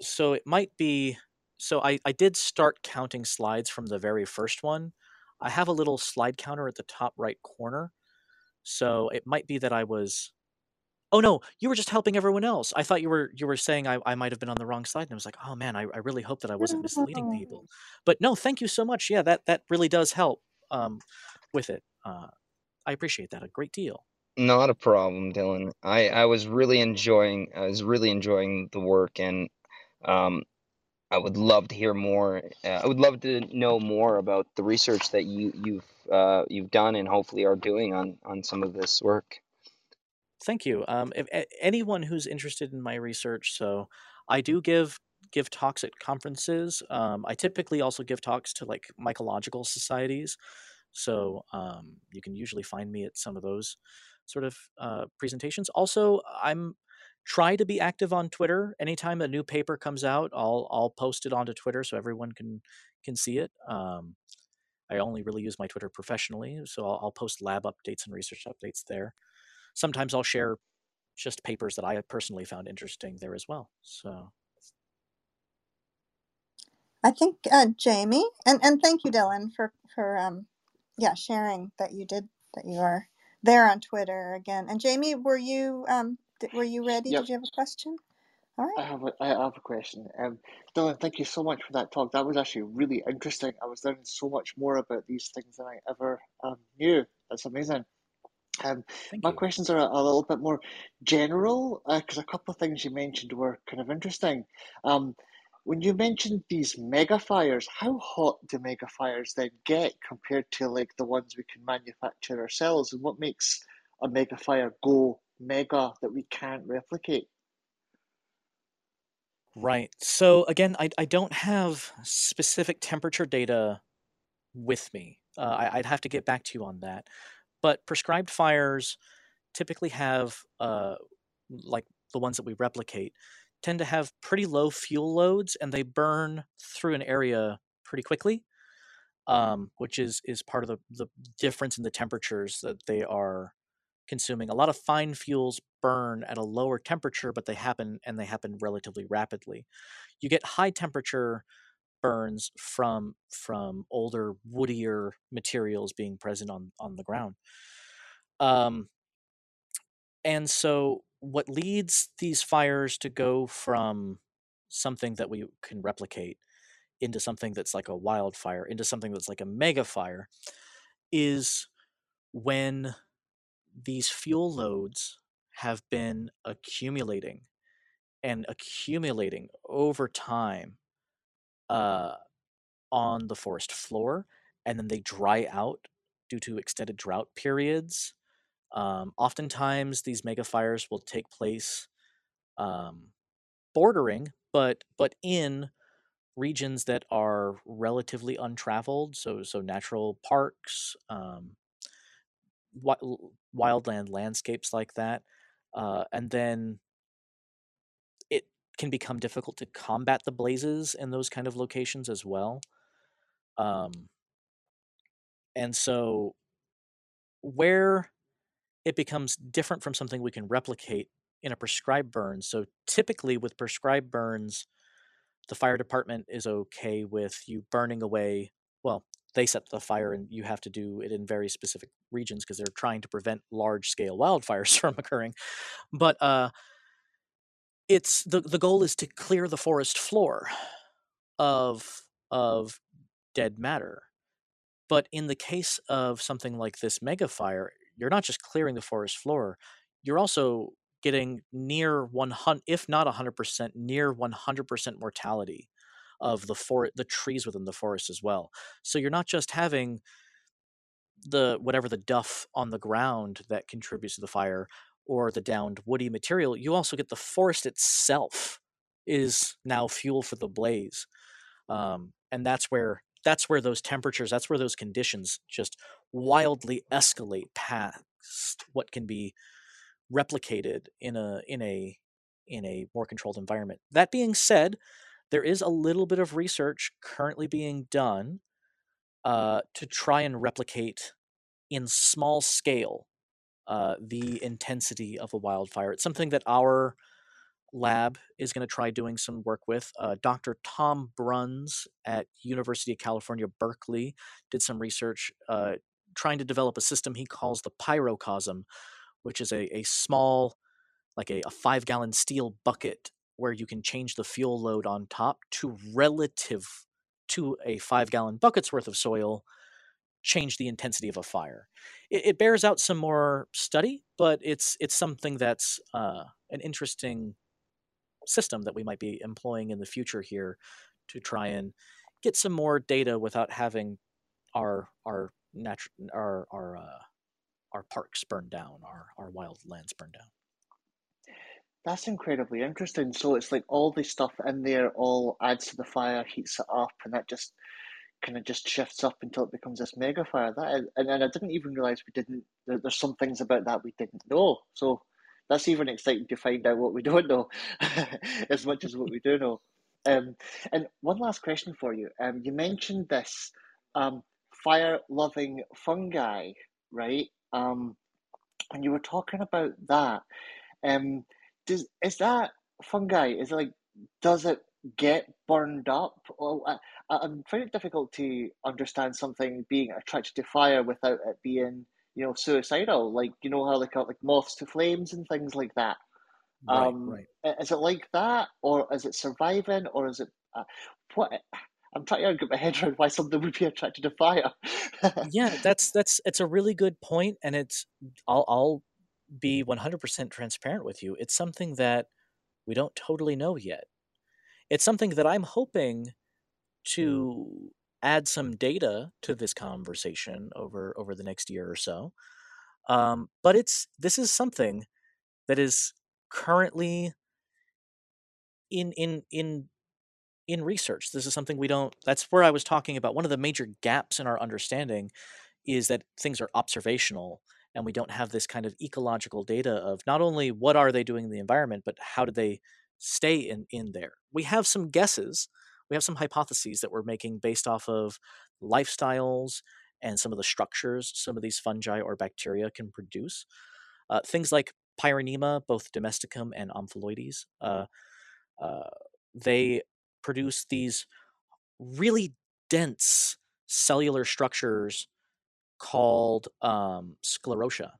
So it might be. So I did start counting slides from the very first one. I have a little slide counter at the top right corner. So it might be that I was, oh no, you were just helping everyone else. I thought you were saying I might have been on the wrong slide. And I was like, oh man, I really hope that I wasn't misleading people. But no, thank you so much. Yeah, that really does help with it. I appreciate that a great deal. Not a problem, Dylan. I was really enjoying the work, and I would love to hear more. I would love to know more about the research that you've done and hopefully are doing on some of this work. Thank you. If anyone who's interested in my research, so I do give talks at conferences. I typically also give talks to like mycological societies, so you can usually find me at some of those sort of presentations. Also, I'm try to be active on Twitter. Anytime a new paper comes out, I'll post it onto Twitter so everyone can see it. I only really use my Twitter professionally, so I'll post lab updates and research updates there. Sometimes I'll share just papers that I personally found interesting there as well. So I think Jamie, and thank you, Dylan, for yeah, sharing that you are there on Twitter again. And Jamie, were you ready? Yep. Did you have a question? All right. I have a question. Dylan, thank you so much for that talk. That was actually really interesting. I was learning so much more about these things than I ever knew. That's amazing. My questions are a little bit more general because a couple of things you mentioned were kind of interesting. When you mentioned these mega fires, how hot do mega fires then get compared to like the ones we can manufacture ourselves? And what makes a mega fire go mega that we can't replicate? Right. So again, I don't have specific temperature data with me. I'd have to get back to you on that. But prescribed fires typically have, like the ones that we replicate, tend to have pretty low fuel loads, and they burn through an area pretty quickly, which is part of the difference in the temperatures that they are consuming. A lot of fine fuels burn at a lower temperature, but they happen relatively rapidly. You get high temperature burns from older, woodier materials being present on the ground. And so what leads these fires to go from something that we can replicate into something that's like a wildfire, into something that's like a mega fire, is when these fuel loads have been accumulating and accumulating over time on the forest floor, and then they dry out due to extended drought periods. Oftentimes, these megafires will take place bordering, but in regions that are relatively untraveled, so natural parks, wildland landscapes like that, and then it can become difficult to combat the blazes in those kind of locations as well. And so where it becomes different from something we can replicate in a prescribed burn. So typically with prescribed burns, the fire department is okay with you burning away. Well, they set the fire and you have to do it in very specific regions because they're trying to prevent large-scale wildfires from occurring. But it's the goal is to clear the forest floor of dead matter. But in the case of something like this mega fire, you're not just clearing the forest floor, you're also getting near 100, if not 100%, near 100% mortality of the trees within the forest as well. So you're not just having whatever the duff on the ground that contributes to the fire or the downed woody material, you also get the forest itself is now fuel for the blaze. And that's where those temperatures, that's where those conditions just wildly escalate past what can be replicated in a more controlled environment. That being said, there is a little bit of research currently being done to try and replicate in small scale the intensity of a wildfire. It's something that our lab is going to try doing some work with. Dr. Tom Bruns at University of California, Berkeley, did some research trying to develop a system he calls the pyrocosm, which is a small, like a 5-gallon steel bucket where you can change the fuel load on top to relative to a 5-gallon bucket's worth of soil, change the intensity of a fire. It bears out some more study, but it's something that's an interesting system that we might be employing in the future here to try and get some more data without having our parks burned down, our wild lands burned down. That's incredibly interesting. So it's like all the stuff in there all adds to the fire, heats it up, and that just kind of just shifts up until it becomes this mega fire. That is, and I didn't even realize there's some things about that we didn't know. So that's even exciting to find out what we don't know as much as what we do know. And one last question for you. You mentioned this fire-loving fungi, right? And you were talking about that. Is that fungi? Is it like, does it get burned up? Well, I'm finding it difficult to understand something being attracted to fire without it being, you know, suicidal. Like, you know how they call it, like moths to flames and things like that. Right. Is it like that, or is it surviving, or is it what? I'm trying to get my head around why something would be attracted to fire. Yeah, it's a really good point, and it's I'll be 100% transparent with you. It's something that we don't totally know yet. It's something that I'm hoping to add some data to this conversation over the next year or so. But this is something that is currently in research. This is something we don't, that's where I was talking about. One of the major gaps in our understanding is that things are observational, and we don't have this kind of ecological data of not only what are they doing in the environment, but how do they stay in there. We have some guesses. We have some hypotheses that we're making based off of lifestyles and some of the structures some of these fungi or bacteria can produce. Things like Pyrenema, both domesticum and Omphaloides, they produce these really dense cellular structures called sclerotia,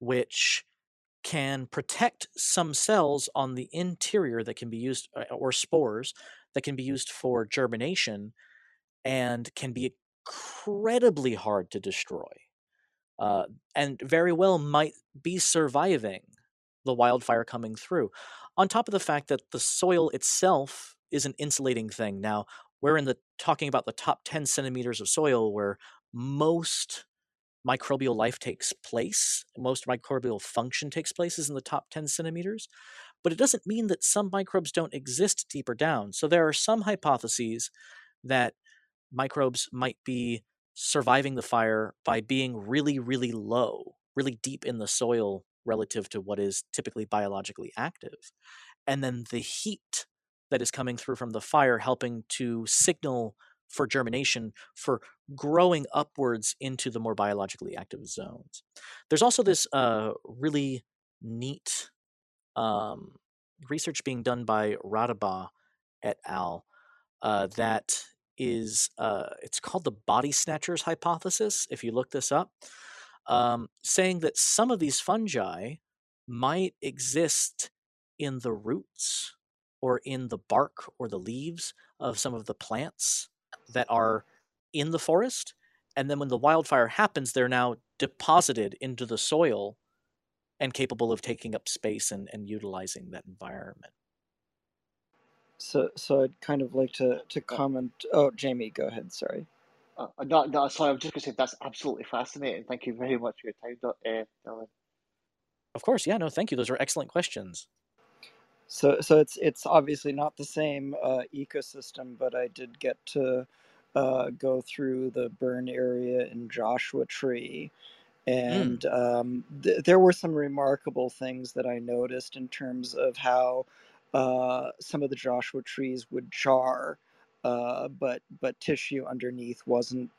which can protect some cells on the interior that can be used, or spores that can be used for germination, and can be incredibly hard to destroy, and very well might be surviving the wildfire coming through, on top of the fact that the soil itself is an insulating thing. Now, we're talking about the top 10 centimeters of soil where most microbial life takes place, most microbial function takes place is in the top 10 centimeters. but it doesn't mean that some microbes don't exist deeper down. So there are some hypotheses that microbes might be surviving the fire by being really, really low, really deep in the soil relative to what is typically biologically active. And then the heat that is coming through from the fire helping to signal for germination, for growing upwards into the more biologically active zones. There's also this really neat research being done by Radaba et al. That is, it's called the body snatchers hypothesis, if you look this up, saying that some of these fungi might exist in the roots or in the bark or the leaves of some of the plants that are in the forest, and then when the wildfire happens, they're now deposited into the soil and capable of taking up space and utilizing that environment. So I'd kind of like to comment. Oh, Jamie, go ahead. Sorry. No, sorry. I'm just going to say that's absolutely fascinating. Thank you very much for your time, Dylan. Of course, yeah. No, thank you. Those are excellent questions. So it's obviously not the same ecosystem, but I did get to go through the burn area in Joshua Tree, and there were some remarkable things that I noticed in terms of how some of the Joshua trees would char, but tissue underneath wasn't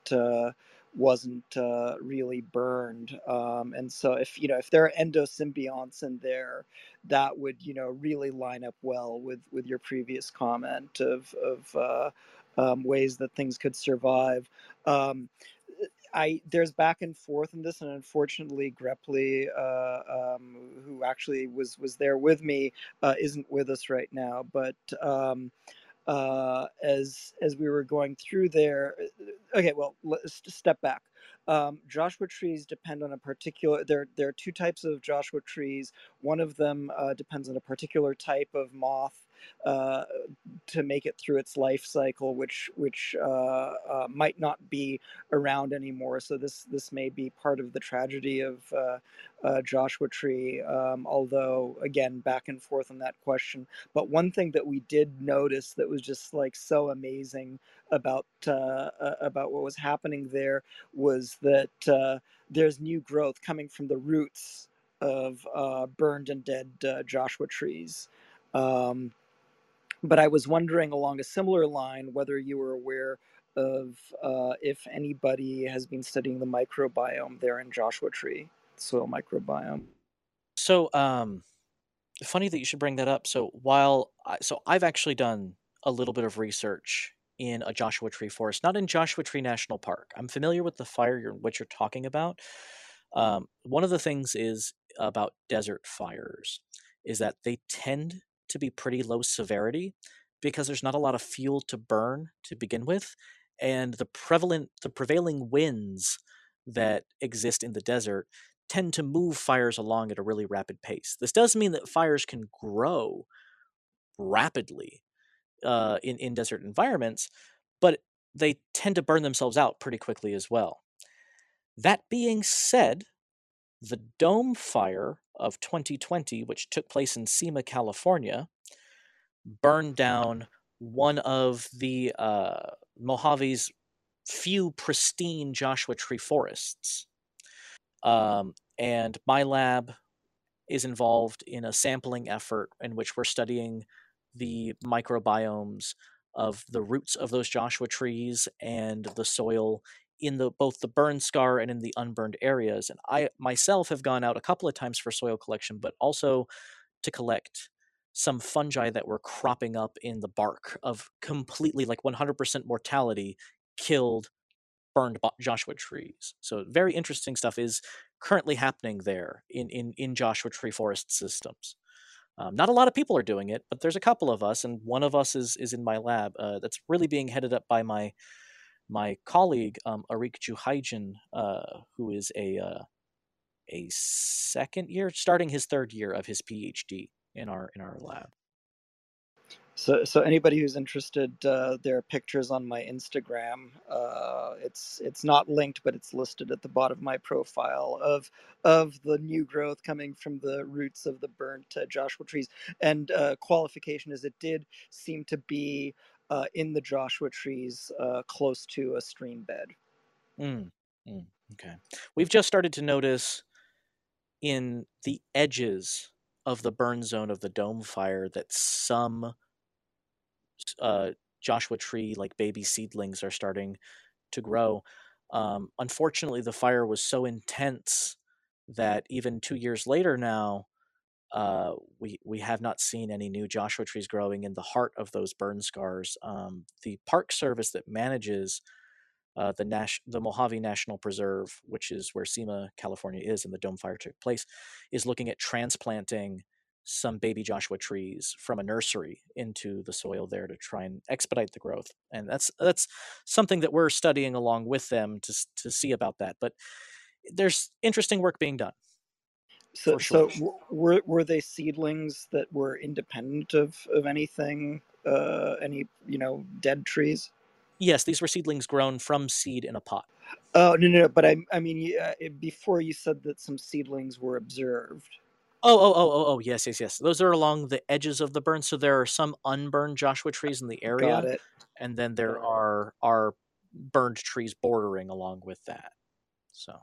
really burned, and so if there are endosymbionts in there, that would really line up well with your previous comment of ways that things could survive. There's back and forth in this, and unfortunately, Grepley, who actually was there with me, isn't with us right now. But as we were going through there, okay, well, let's step back. Joshua trees depend on a particular. There are two types of Joshua trees. One of them depends on a particular type of moth to make it through its life cycle, which might not be around anymore. So this may be part of the tragedy of Joshua Tree, although, again, back and forth on that question. But one thing that we did notice that was just like so amazing about what was happening there was that there's new growth coming from the roots of burned and dead Joshua trees. But I was wondering along a similar line whether you were aware of if anybody has been studying the microbiome there in Joshua Tree, soil microbiome. So funny that you should bring that up. So I've actually done a little bit of research in a Joshua Tree forest, not in Joshua Tree National Park. I'm familiar with the fire, what you're talking about. One of the things is about desert fires is that they tend to be pretty low severity because there's not a lot of fuel to burn to begin with, and the prevailing winds that exist in the desert tend to move fires along at a really rapid pace. This does mean that fires can grow rapidly in desert environments, but they tend to burn themselves out pretty quickly as well. That being said, the Dome Fire of 2020, which took place in Cima, California, burned down one of the Mojave's few pristine Joshua Tree forests. And my lab is involved in a sampling effort in which we're studying the microbiomes of the roots of those Joshua trees and the soil in both the burn scar and in the unburned areas. And I myself have gone out a couple of times for soil collection, but also to collect some fungi that were cropping up in the bark of completely, like 100% mortality, killed, burned Joshua trees. So very interesting stuff is currently happening there in Joshua Tree forest systems. Not a lot of people are doing it, but there's a couple of us, and one of us is in my lab that's really being headed up by my colleague, Arik Juhaijan, who is a second year, starting his third year of his PhD in our lab. So anybody who's interested, there are pictures on my Instagram. It's not linked, but it's listed at the bottom of my profile of the new growth coming from the roots of the burnt Joshua trees. And qualification is it did seem to be in the Joshua trees close to a stream bed. Okay. We've just started to notice in the edges of the burn zone of the Dome Fire that some Joshua tree like baby seedlings are starting to grow. Unfortunately, the fire was so intense that even 2 years later now, we have not seen any new Joshua trees growing in the heart of those burn scars. The Park Service that manages the Mojave National Preserve, which is where Cima, California is and the Dome Fire took place, is looking at transplanting some baby Joshua trees from a nursery into the soil there to try and expedite the growth. And that's something that we're studying along with them to see about that. But there's interesting work being done. So, sure. So were they seedlings that were independent of anything, any, you know, dead trees? Yes, these were seedlings grown from seed in a pot. Oh, no. But I mean, before you said that some seedlings were observed. Oh, yes. Those are along the edges of the burn. So there are some unburned Joshua trees in the area. Got it. And then there are burned trees bordering along with that. So.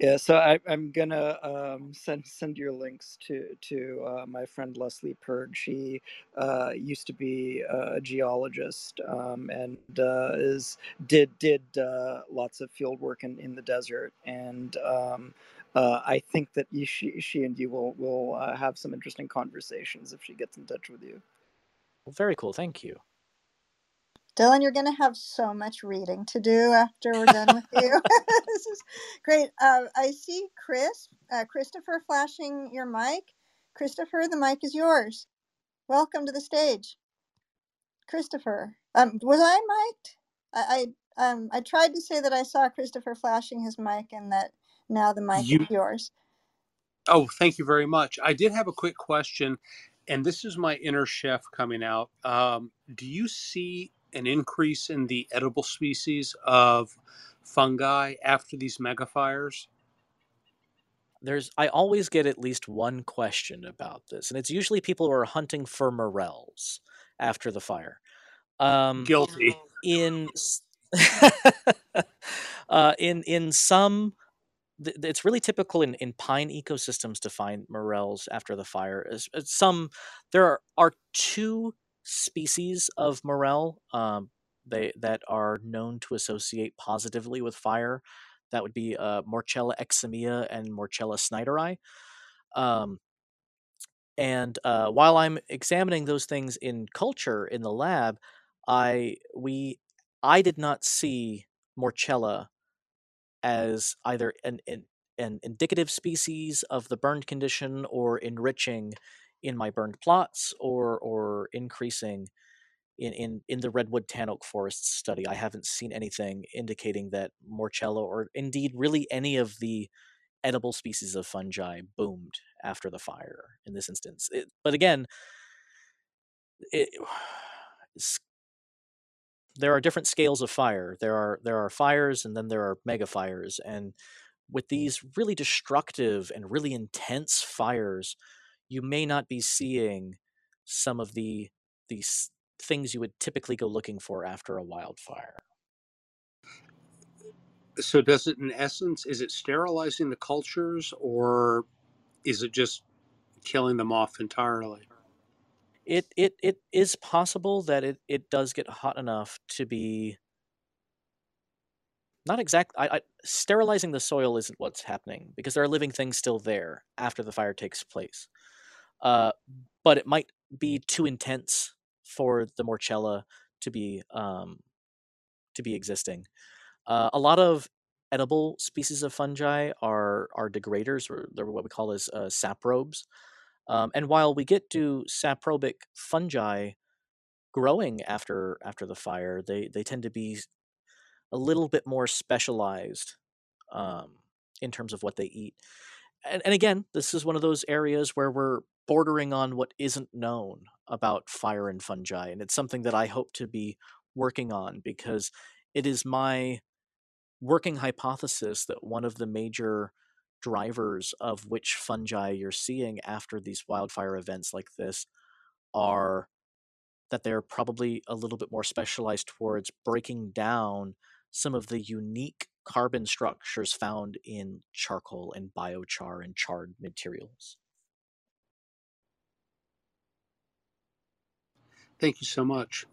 Yeah, so I'm going to send your links to my friend Leslie Purd. She used to be a geologist and did lots of field work in the desert. And I think that she and you will have some interesting conversations if she gets in touch with you. Well, very cool. Thank you. Dylan, you're going to have so much reading to do after we're done with you. This is great. I see Christopher flashing your mic. Christopher, the mic is yours. Welcome to the stage. Christopher, was I mic'd? I tried to say that I saw Christopher flashing his mic and that now the mic is yours. Oh, thank you very much. I did have a quick question, and this is my inner chef coming out. Do you see an increase in the edible species of fungi after these megafires? I always get at least one question about this, and it's usually people who are hunting for morels after the fire. Guilty. In some, it's really typical in pine ecosystems to find morels after the fire. There are two species of morel that are known to associate positively with fire. That would be Morchella eximea and Morchella snyderi. And while I'm examining those things in culture in the lab, I did not see Morchella as either an indicative species of the burned condition or enriching in my burned plots or increasing in the redwood tannock forest study. I haven't seen anything indicating that Morchella or indeed really any of the edible species of fungi boomed after the fire in this instance. But again, there are different scales of fire. There are fires and then there are mega fires. And with these really destructive and really intense fires, you may not be seeing some of these things you would typically go looking for after a wildfire. So does it, in essence, is it sterilizing the cultures or is it just killing them off entirely? It is possible that it does get hot enough to be not exact. Sterilizing the soil isn't what's happening because there are living things still there after the fire takes place. But it might be too intense for the Morchella to be existing. A lot of edible species of fungi are degraders, or they're what we call as saprobes. And while we get to saprobic fungi growing after the fire, they tend to be a little bit more specialized in terms of what they eat. And again, this is one of those areas where we're bordering on what isn't known. about fire and fungi, and it's something that I hope to be working on because it is my working hypothesis that one of the major drivers of which fungi you're seeing after these wildfire events like this are that they're probably a little bit more specialized towards breaking down some of the unique carbon structures found in charcoal and biochar and charred materials. Thank you so much.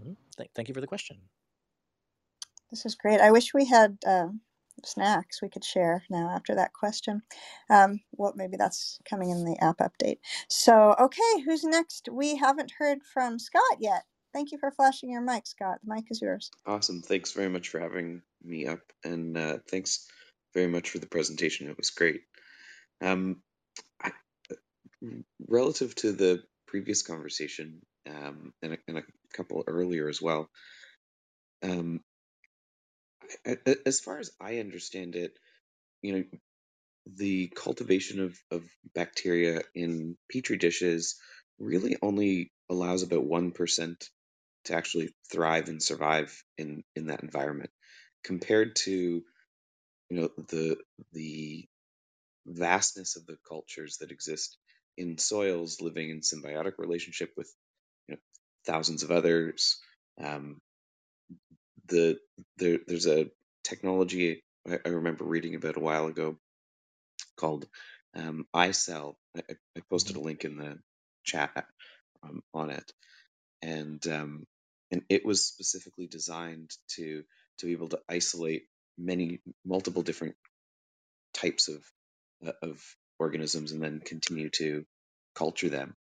Mm-hmm. Thank you for the question. This is great. I wish we had snacks we could share now after that question. Well, maybe that's coming in the app update. So, okay, who's next? We haven't heard from Scott yet. Thank you for flashing your mic, Scott. The mic is yours. Awesome. Thanks very much for having me up, and thanks very much for the presentation. It was great. Relative to the previous conversation, and a couple earlier as well, as far as I understand it, you know, the cultivation of bacteria in petri dishes really only allows about 1% to actually thrive and survive in that environment, compared to, you know, the vastness of the cultures that exist in soils living in symbiotic relationship with, you know, thousands of others. There's a technology I remember reading about a while ago called iCell. I posted a link in the chat on it, and it was specifically designed to be able to isolate multiple different types of organisms and then continue to culture them,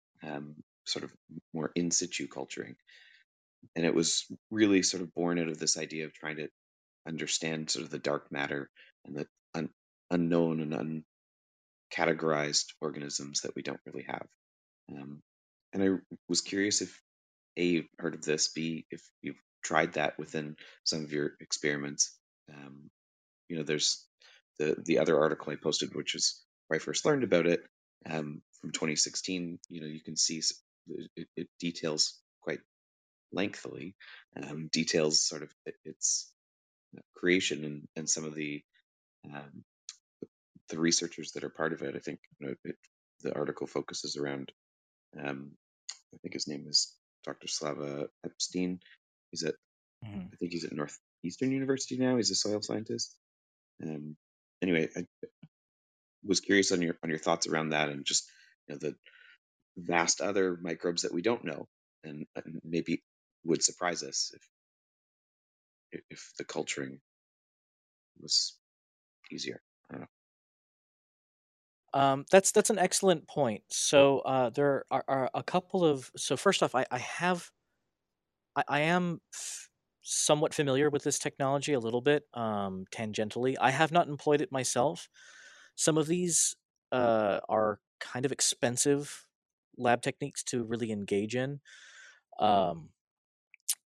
sort of more in situ culturing. And it was really sort of born out of this idea of trying to understand sort of the dark matter and the unknown and uncategorized organisms that we don't really have. And I was curious if A, you've heard of this, B, if you've tried that within some of your experiments. You know, there's the other article I posted, which is where I first learned about it, from 2016. You know, you can see it details quite lengthily, details sort of its creation and some of the researchers that are part of it. I think, you know, the article focuses around, I think his name is Dr. Slava Epstein. He's at, I think he's at Northeastern University now. He's a soil scientist. Anyway, I was curious on your thoughts around that, and just, you know, the vast other microbes that we don't know, and maybe would surprise us if the culturing was easier. I don't know. That's an excellent point. So there are a couple of. So first off, I am somewhat familiar with this technology a little bit, tangentially. I have not employed it myself. Some of these are kind of expensive lab techniques to really engage in.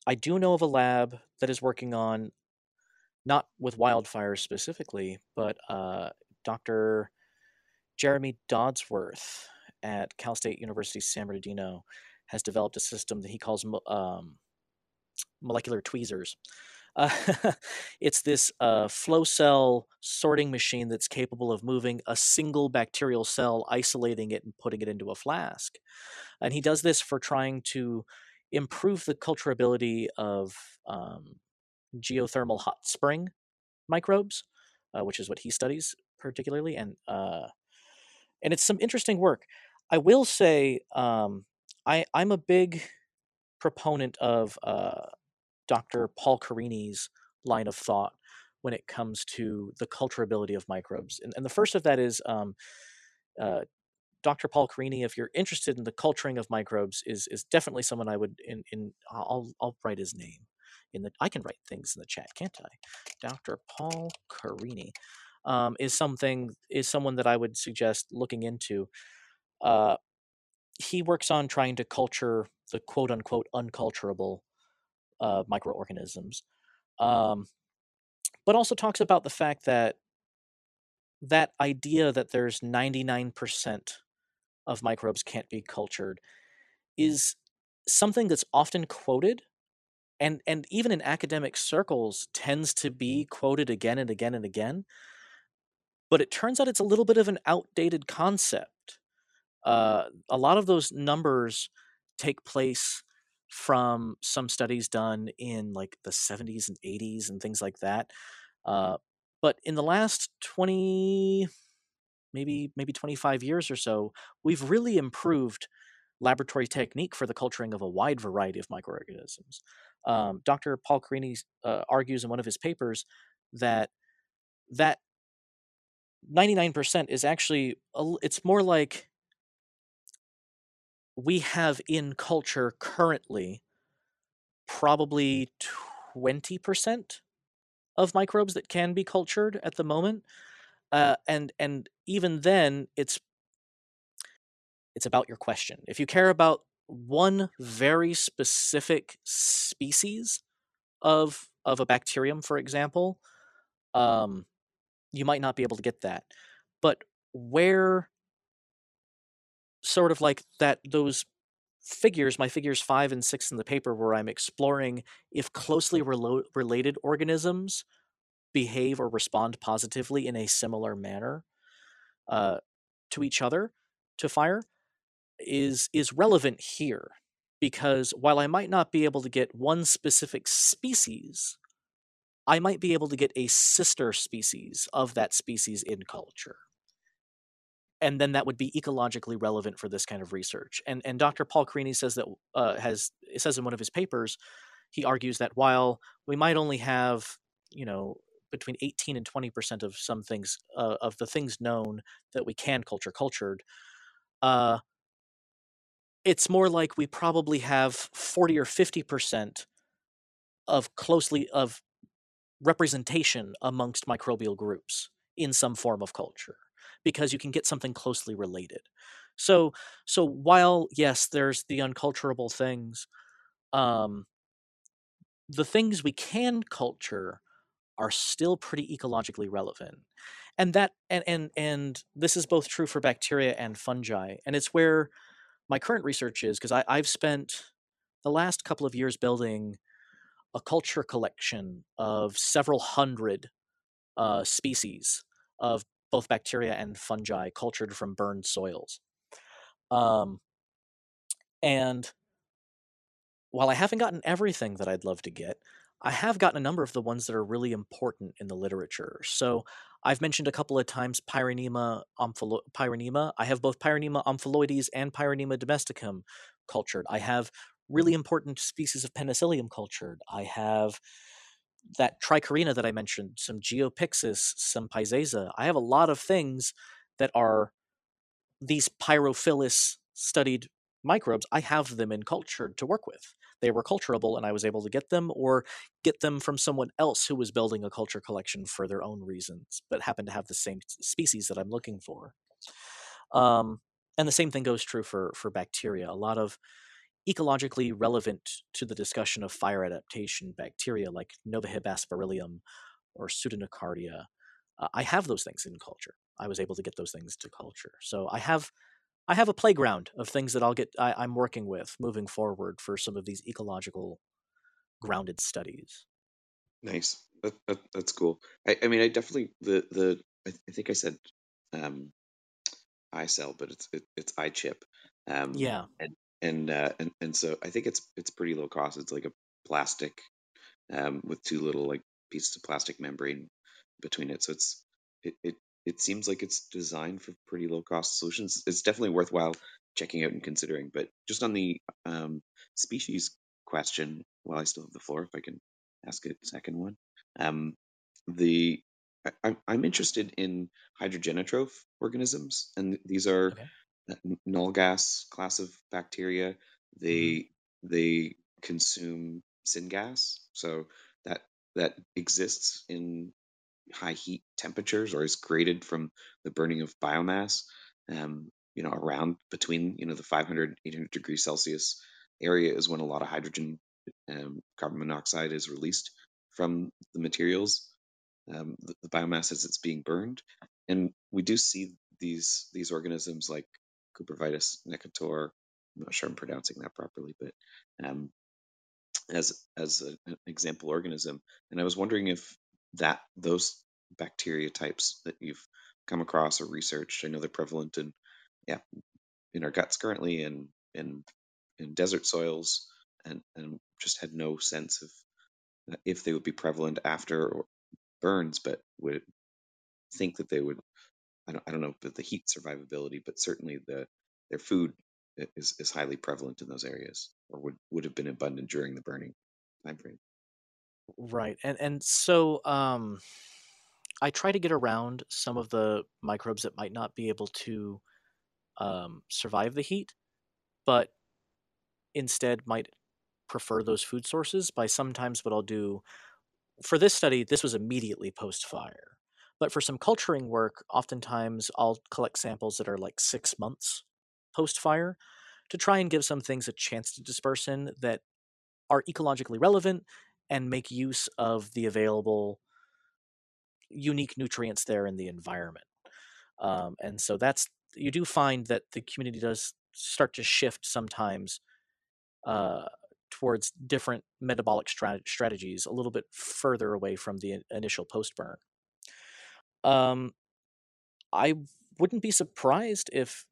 I do know of a lab that is working on, not with wildfires specifically, but Dr. Jeremy Dodsworth at Cal State University San Bernardino has developed a system that he calls molecular tweezers. It's this flow cell sorting machine that's capable of moving a single bacterial cell, isolating it and putting it into a flask. And he does this for trying to improve the culturability of geothermal hot spring microbes, which is what he studies particularly. And it's some interesting work. I will say, I'm a big proponent of Dr. Paul Carini's line of thought when it comes to the culturability of microbes. And the first of that is Dr. Paul Carini, if you're interested in the culturing of microbes, is definitely someone I would I'll write his name in the, I can write things in the chat, can't I? Dr. Paul Carini. Is someone that I would suggest looking into. He works on trying to culture the quote-unquote unculturable microorganisms, but also talks about the fact that that idea that there's 99% of microbes can't be cultured is something that's often quoted, and even in academic circles tends to be quoted again and again and again. But it turns out it's a little bit of an outdated concept. A lot of those numbers take place from some studies done in like the 70s and 80s and things like that. But in the last 20, maybe 25 years or so, we've really improved laboratory technique for the culturing of a wide variety of microorganisms. Dr. Paul Carini argues in one of his papers that 99% is actually, it's more like we have in culture currently probably 20% of microbes that can be cultured at the moment. And even then, it's about your question. If you care about one very specific species of a bacterium, for example, you might not be able to get that. But where sort of like that, those figures, my figures 5 and 6 in the paper, where I'm exploring if closely related organisms behave or respond positively in a similar manner to each other, to fire, is relevant here, because while I might not be able to get one specific species, I might be able to get a sister species of that species in culture. And then that would be ecologically relevant for this kind of research. And Dr. Paul Carini says that says in one of his papers, he argues that while we might only have, you know, between 18 and 20% of some things of the things known that we can cultured, it's more like we probably have 40 or 50% of representation amongst microbial groups in some form of culture, because you can get something closely related. So while, yes, there's the unculturable things, the things we can culture are still pretty ecologically relevant. And that and this is both true for bacteria and fungi. And it's where my current research is, because I've spent the last couple of years building a culture collection of several hundred species of both bacteria and fungi cultured from burned soils. And while I haven't gotten everything that I'd love to get, I have gotten a number of the ones that are really important in the literature. So I've mentioned a couple of times Pyrenema. I have both Pyrenema omphaloides and Pyrenema domesticum cultured. I have really important species of Penicillium cultured. I have that Trichorina that I mentioned, some Geopixis, some Peziza. I have a lot of things that are these pyrophilus studied microbes. I have them in culture to work with. They were culturable, and I was able to get them, or get them from someone else who was building a culture collection for their own reasons, but happened to have the same species that I'm looking for. And the same thing goes true for bacteria. A lot of ecologically relevant to the discussion of fire adaptation bacteria like Novahib asperylium or Pseudonycardia, I have those things in culture. I was able to get those things to culture. So I have a playground of things that I'm working with moving forward for some of these ecological grounded studies. Nice. That's cool. I mean, I definitely, I think I said iCell, but it's iChip. Yeah. And so I think it's pretty low cost. It's like a plastic with two little like pieces of plastic membrane between it. So it seems like it's designed for pretty low cost solutions. It's definitely worthwhile checking out and considering. But just on the species question, while I still have the floor, if I can ask a second one, I'm interested in hydrogenotroph organisms, and these are null gas class of bacteria. They consume syngas, so that exists in high heat temperatures, or is created from the burning of biomass, around between, the 500, 800 degrees Celsius area is when a lot of hydrogen, carbon monoxide is released from the materials, the biomass as it's being burned. And we do see these organisms like cucurbitacea, Necator, not sure I'm pronouncing that properly, but as an example organism. And I was wondering if those bacteria types that you've come across or researched, I know they're prevalent in our guts currently, and in desert soils, and just had no sense of if they would be prevalent after burns, but would think that they would. I don't know about the heat survivability, but certainly their food is highly prevalent in those areas, or would have been abundant during the burning time frame. Right, and so I try to get around some of the microbes that might not be able to survive the heat, but instead might prefer those food sources by sometimes what I'll do. For this study, this was immediately post-fire. But for some culturing work, oftentimes I'll collect samples that are like 6 months post-fire to try and give some things a chance to disperse in that are ecologically relevant and make use of the available unique nutrients there in the environment. And so you do find that the community does start to shift sometimes towards different metabolic strategies a little bit further away from the initial post-burn. I wouldn't be surprised if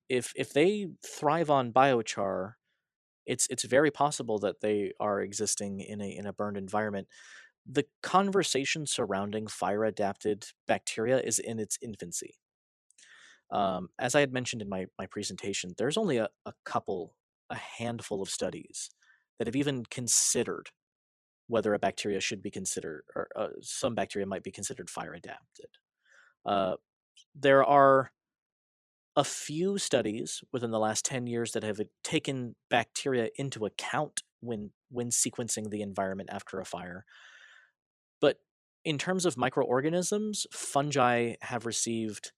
they thrive on biochar. It's very possible that they are existing in a burned environment. The conversation surrounding fire-adapted bacteria is in its infancy. As I had mentioned in my presentation, there's only a handful of studies that have even considered whether a bacteria should be considered, or some bacteria might be considered fire-adapted. There are a few studies within the last 10 years that have taken bacteria into account when sequencing the environment after a fire. But in terms of microorganisms, fungi have received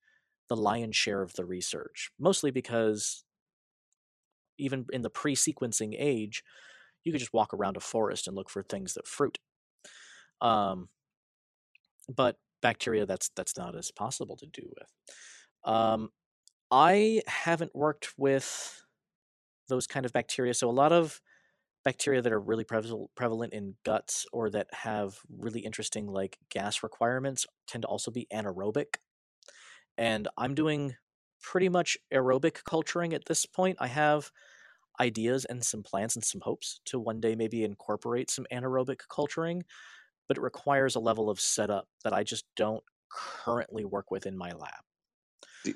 the lion's share of the research, mostly because even in the pre-sequencing age, you could just walk around a forest and look for things that fruit. But bacteria, that's not as possible to do with. I haven't worked with those kind of bacteria, so a lot of bacteria that are really prevalent in guts or that have really interesting like gas requirements tend to also be anaerobic, and I'm doing pretty much aerobic culturing at this point. I have ideas and some plans and some hopes to one day maybe incorporate some anaerobic culturing, but it requires a level of setup that I just don't currently work with in my lab.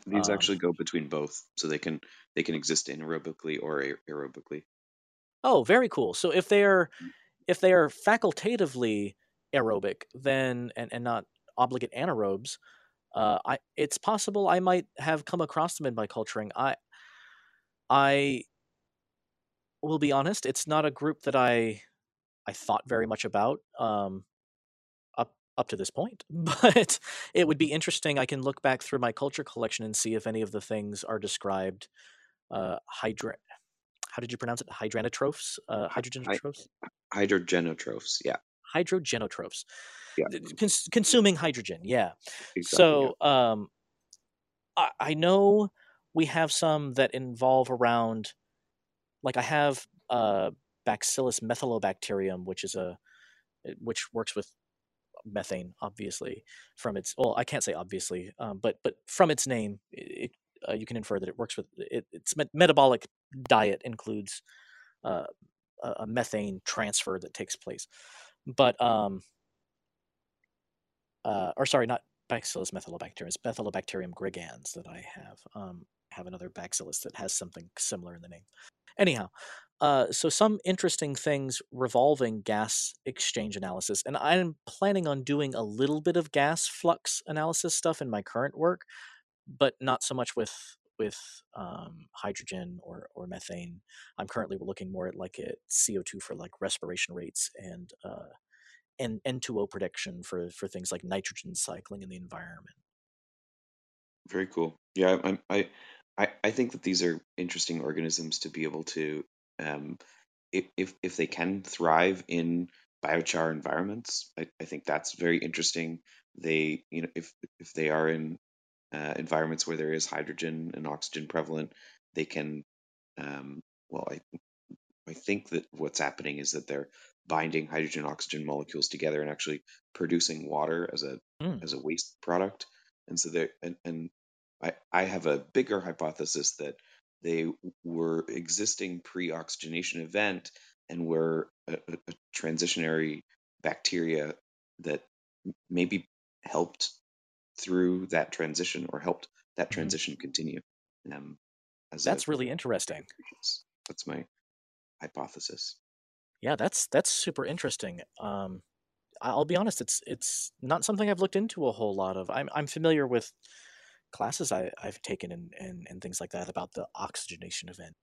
These actually go between both, so they can exist anaerobically or aerobically. Oh, very cool. So if they are facultatively aerobic, then and not obligate anaerobes, it's possible I might have come across them in my culturing. I will be honest, it's not a group that I thought very much about. Up to this point, but it would be interesting. I can look back through my culture collection and see if any of the things are described. How did you pronounce it? Hydranotrophes? Hydrogenotrophs? Hydrogenotrophs, yeah. Hydrogenotrophs. Yeah. Consuming hydrogen, yeah. Exactly, so yeah. I know we have some that involve around, like I have Bacillus Methylobacterium, which works with methane, obviously, from its, well, I can't say obviously, but from its name, you can infer that it works with its metabolic diet includes a methane transfer that takes place. But or sorry, not Bacillus Methylobacterium, it's Methylobacterium gregans that I have. I have another Bacillus that has something similar in the name. Anyhow, so some interesting things revolving gas exchange analysis, and I'm planning on doing a little bit of gas flux analysis stuff in my current work, but not so much with hydrogen or methane. I'm currently looking more at like a CO2 for like respiration rates and N2O prediction for things like nitrogen cycling in the environment. Very cool. Yeah, I think that these are interesting organisms to be able to, if they can thrive in biochar environments, I think that's very interesting. They, if they are in environments where there is hydrogen and oxygen prevalent, they can Well, I think that what's happening is that they're binding hydrogen oxygen molecules together and actually producing water as a waste product. And so they and I have a bigger hypothesis that they were existing pre-oxygenation event and were a transitionary bacteria that maybe helped through that transition or helped that transition continue. That's really interesting. That's my hypothesis. Yeah, that's super interesting. I'll be honest, it's not something I've looked into a whole lot of. I'm familiar with classes I've taken and things like that about the oxygenation event.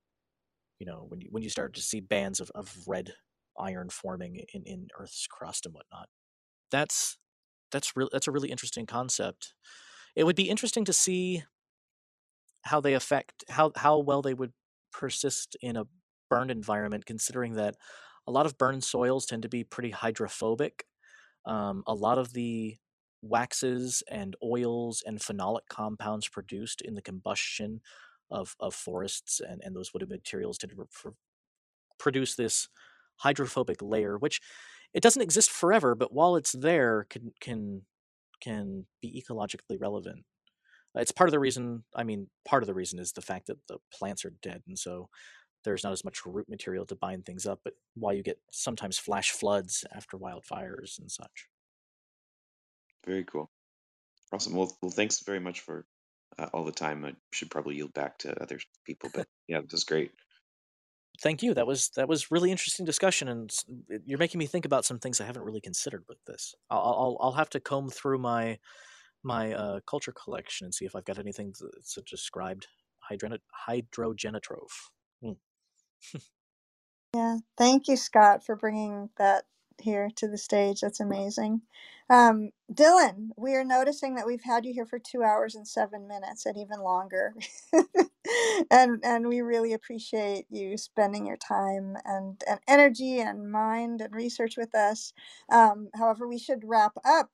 You know, when you start to see bands of red iron forming in Earth's crust and whatnot. That's a really interesting concept. It would be interesting to see how they affect how well they would persist in a burned environment, considering that a lot of burned soils tend to be pretty hydrophobic. A lot of the waxes and oils and phenolic compounds produced in the combustion of forests and those wooded materials tend to produce this hydrophobic layer, which it doesn't exist forever, but while it's there, can be ecologically relevant. It's part of the reason. I mean, part of the reason is the fact that the plants are dead, and so there's not as much root material to bind things up. But while you get sometimes flash floods after wildfires and such. Very cool, awesome. Well, thanks very much for all the time. I should probably yield back to other people, but yeah, this is great. Thank you. That was really interesting discussion, and you're making me think about some things I haven't really considered with this. I'll have to comb through my culture collection and see if I've got anything that's a described hydrogenotroph. Yeah, thank you, Scott, for bringing that here to the stage. That's amazing. Dylan, we are noticing that we've had you here for 2 hours and 7 minutes and even longer. and we really appreciate you spending your time and energy and mind and research with us. However, we should wrap up.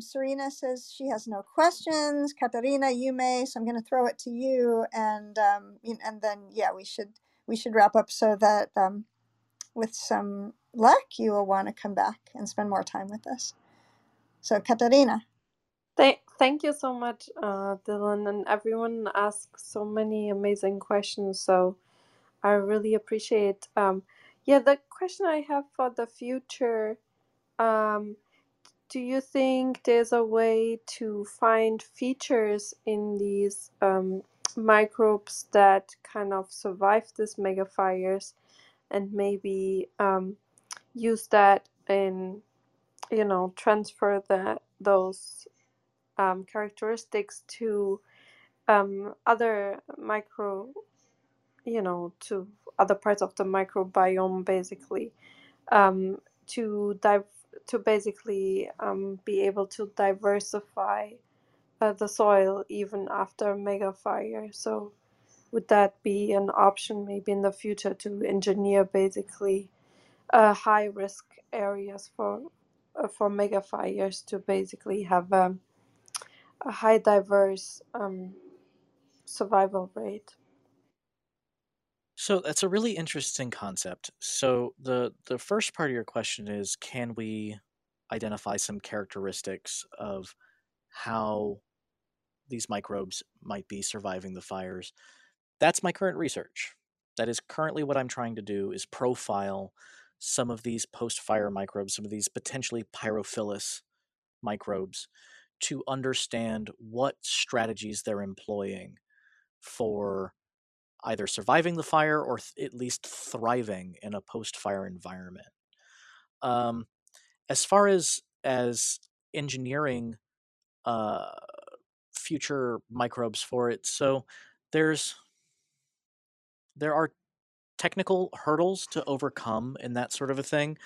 Serena says she has no questions. Katarina, you may, so I'm going to throw it to you, and then yeah, we should wrap up so that with some luck, you will want to come back and spend more time with us. So, Katarina. Thank you so much, Dylan, and everyone asked so many amazing questions, so I really appreciate. Yeah, the question I have for the future, do you think there's a way to find features in these microbes that kind of survive these mega fires and maybe use that in, you know, transfer those characteristics to other micro, you know, to other parts of the microbiome, basically, to be able to diversify the soil even after mega fire. So would that be an option maybe in the future to engineer basically high risk areas for mega fires to basically have a high diverse survival rate? So that's a really interesting concept. So the first part of your question is, can we identify some characteristics of how these microbes might be surviving the fires? That's my current research. That is currently what I'm trying to do, is profile some of these post-fire microbes, some of these potentially pyrophilus microbes, to understand what strategies they're employing for either surviving the fire or at least thriving in a post-fire environment. As far as engineering future microbes for it, so there are technical hurdles to overcome in that sort of a thing.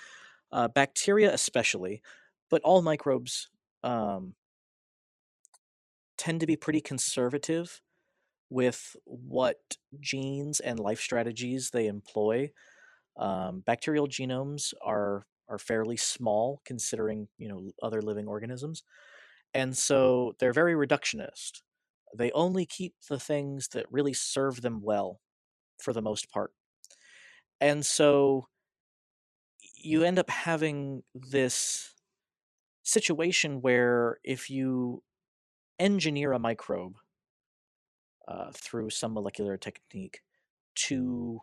Bacteria especially, but all microbes tend to be pretty conservative with what genes and life strategies they employ. Bacterial genomes are fairly small, considering, you know, other living organisms, and so they're very reductionist. They only keep the things that really serve them well, for the most part, And so you end up having this situation where if you engineer a microbe through some molecular technique to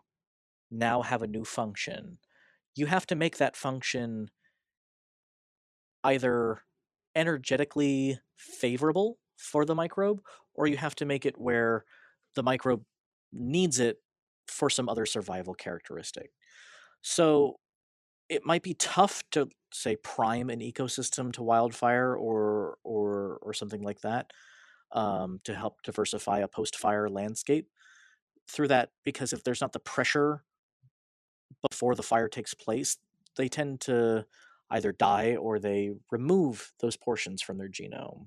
now have a new function, you have to make that function either energetically favorable for the microbe, or you have to make it where the microbe needs it for some other survival characteristic. So it might be tough to, say, prime an ecosystem to wildfire or something like that to help diversify a post-fire landscape through that, because if there's not the pressure before the fire takes place, they tend to either die or they remove those portions from their genome.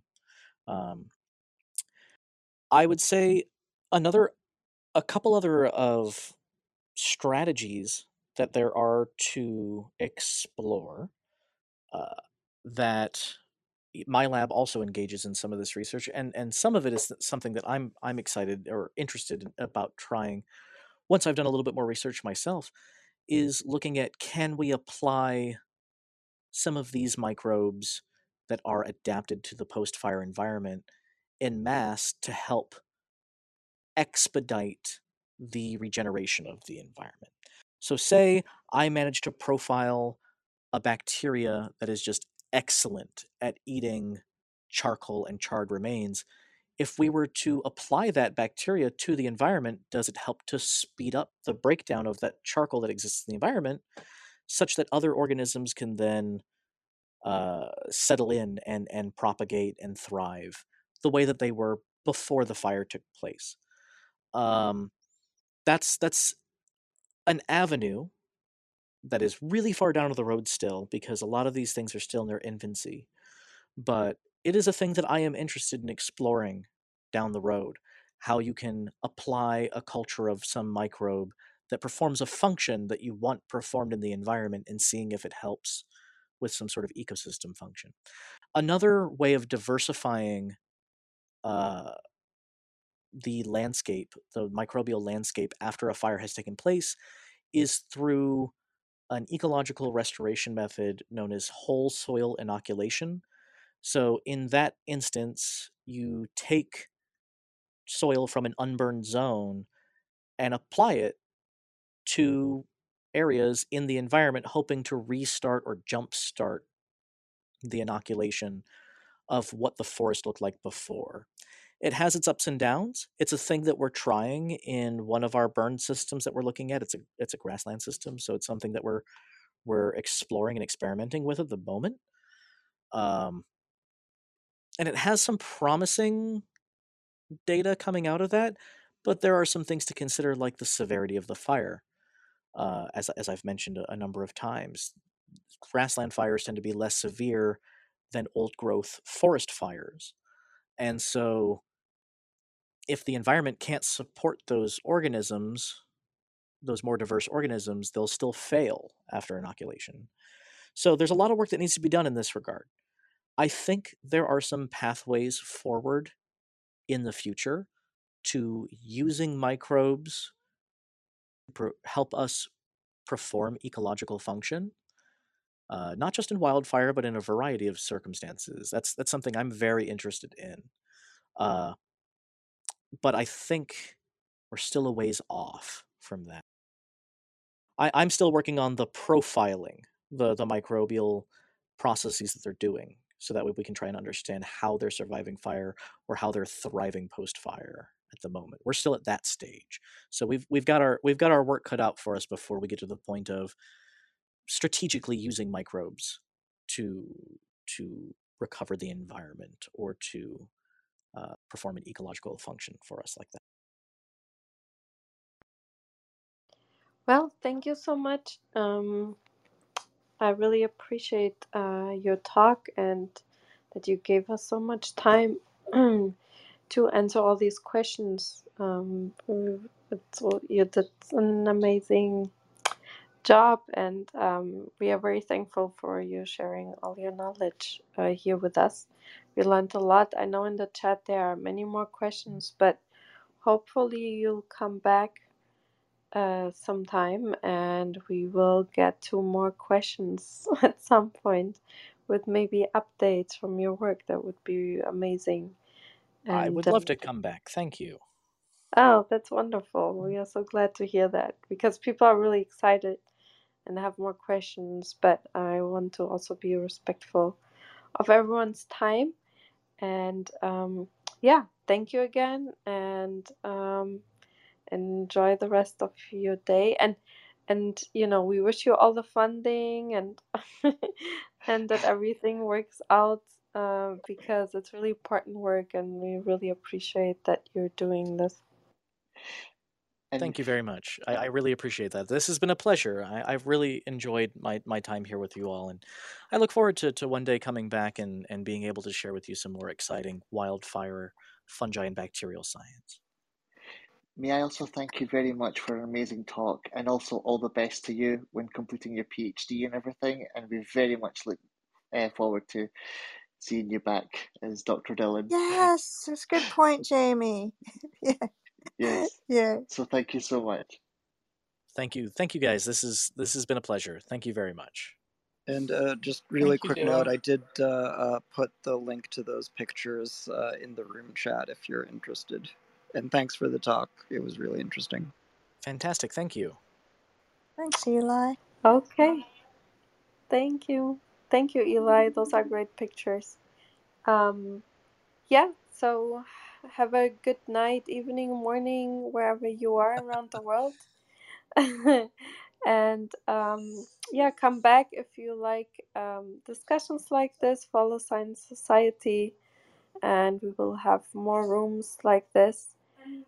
I would say a couple other of strategies that there are to explore that my lab also engages in some of this research, and some of it is something that I'm excited or interested about trying once I've done a little bit more research myself, is looking at, can we apply some of these microbes that are adapted to the post-fire environment en masse to help expedite the regeneration of the environment. So say I manage to profile a bacteria that is just excellent at eating charcoal and charred remains. If we were to apply that bacteria to the environment, does it help to speed up the breakdown of that charcoal that exists in the environment such that other organisms can then settle in and propagate and thrive the way that they were before the fire took place? That's an avenue that is really far down the road still, because a lot of these things are still in their infancy, but it is a thing that I am interested in exploring down the road, how you can apply a culture of some microbe that performs a function that you want performed in the environment and seeing if it helps with some sort of ecosystem function. Another way of diversifying the landscape, the microbial landscape after a fire has taken place, is through an ecological restoration method known as whole soil inoculation. So in that instance, you take soil from an unburned zone and apply it to areas in the environment, hoping to restart or jumpstart the inoculation of what the forest looked like before. It has its ups and downs. It's a thing that we're trying in one of our burn systems that we're looking at. It's a grassland system, so it's something that we're exploring and experimenting with at the moment. And it has some promising data coming out of that, but there are some things to consider, like the severity of the fire. As I've mentioned a number of times, grassland fires tend to be less severe than old-growth forest fires. And so if the environment can't support those organisms, those more diverse organisms, they'll still fail after inoculation. So there's a lot of work that needs to be done in this regard. I think there are some pathways forward in the future to using microbes to help us perform ecological function, not just in wildfire, but in a variety of circumstances. That's something I'm very interested in. But I think we're still a ways off from that. I'm still working on the profiling, the microbial processes that they're doing, so that way we can try and understand how they're surviving fire or how they're thriving post-fire at the moment. We're still at that stage. So we've got our work cut out for us before we get to the point of strategically using microbes to recover the environment or to perform an ecological function for us like that. Well, thank you so much. I really appreciate your talk and that you gave us so much time to answer all these questions. You did an amazing job, and we are very thankful for you sharing all your knowledge here with us. We learned a lot. I know in the chat there are many more questions, but hopefully you'll come back some time, and we will get to more questions at some point with maybe updates from your work. That would be amazing. And I would love to come back. Thank you. Oh, that's wonderful. We are so glad to hear that, because people are really excited and have more questions, but I want to also be respectful of everyone's time. And yeah, thank you again, and enjoy the rest of your day, and you know, we wish you all the funding and and that everything works out, because it's really important work, and we really appreciate that you're doing this. And thank you very much. I really appreciate that. This has been a pleasure. I've really enjoyed my time here with you all, and I look forward to one day coming back and being able to share with you some more exciting wildfire fungi and bacterial science. May I also thank you very much for an amazing talk, and also all the best to you when completing your PhD and everything. And we very much look forward to seeing you back as Dr. Dylan. Yes, that's a good point, Jamie. Yeah. Yes. Yeah. So thank you so much. Thank you. Thank you guys. This has been a pleasure. Thank you very much. And just really quick note, I did put the link to those pictures in the room chat if you're interested. And thanks for the talk. It was really interesting. Fantastic. Thank you. Thanks, Eli. Okay. Thank you. Thank you, Eli. Those are great pictures. Yeah, so have a good night, evening, morning, wherever you are around the world. And yeah, come back if you like discussions like this. Follow Science Society, and we will have more rooms like this.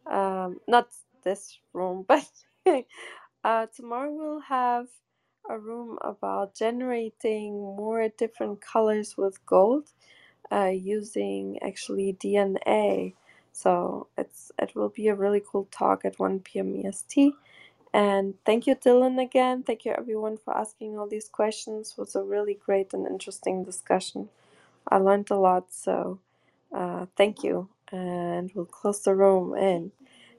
Not this room, but tomorrow we'll have a room about generating more different colors with gold, using actually DNA. So it will be a really cool talk at 1 p.m. EST. And thank you, Dylan, again. Thank you, everyone, for asking all these questions. It was a really great and interesting discussion. I learned a lot, so thank you. And we'll close the room in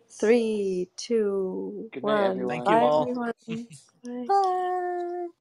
3, 2, 1. Good night, everyone. Thank you all. Bye. Bye.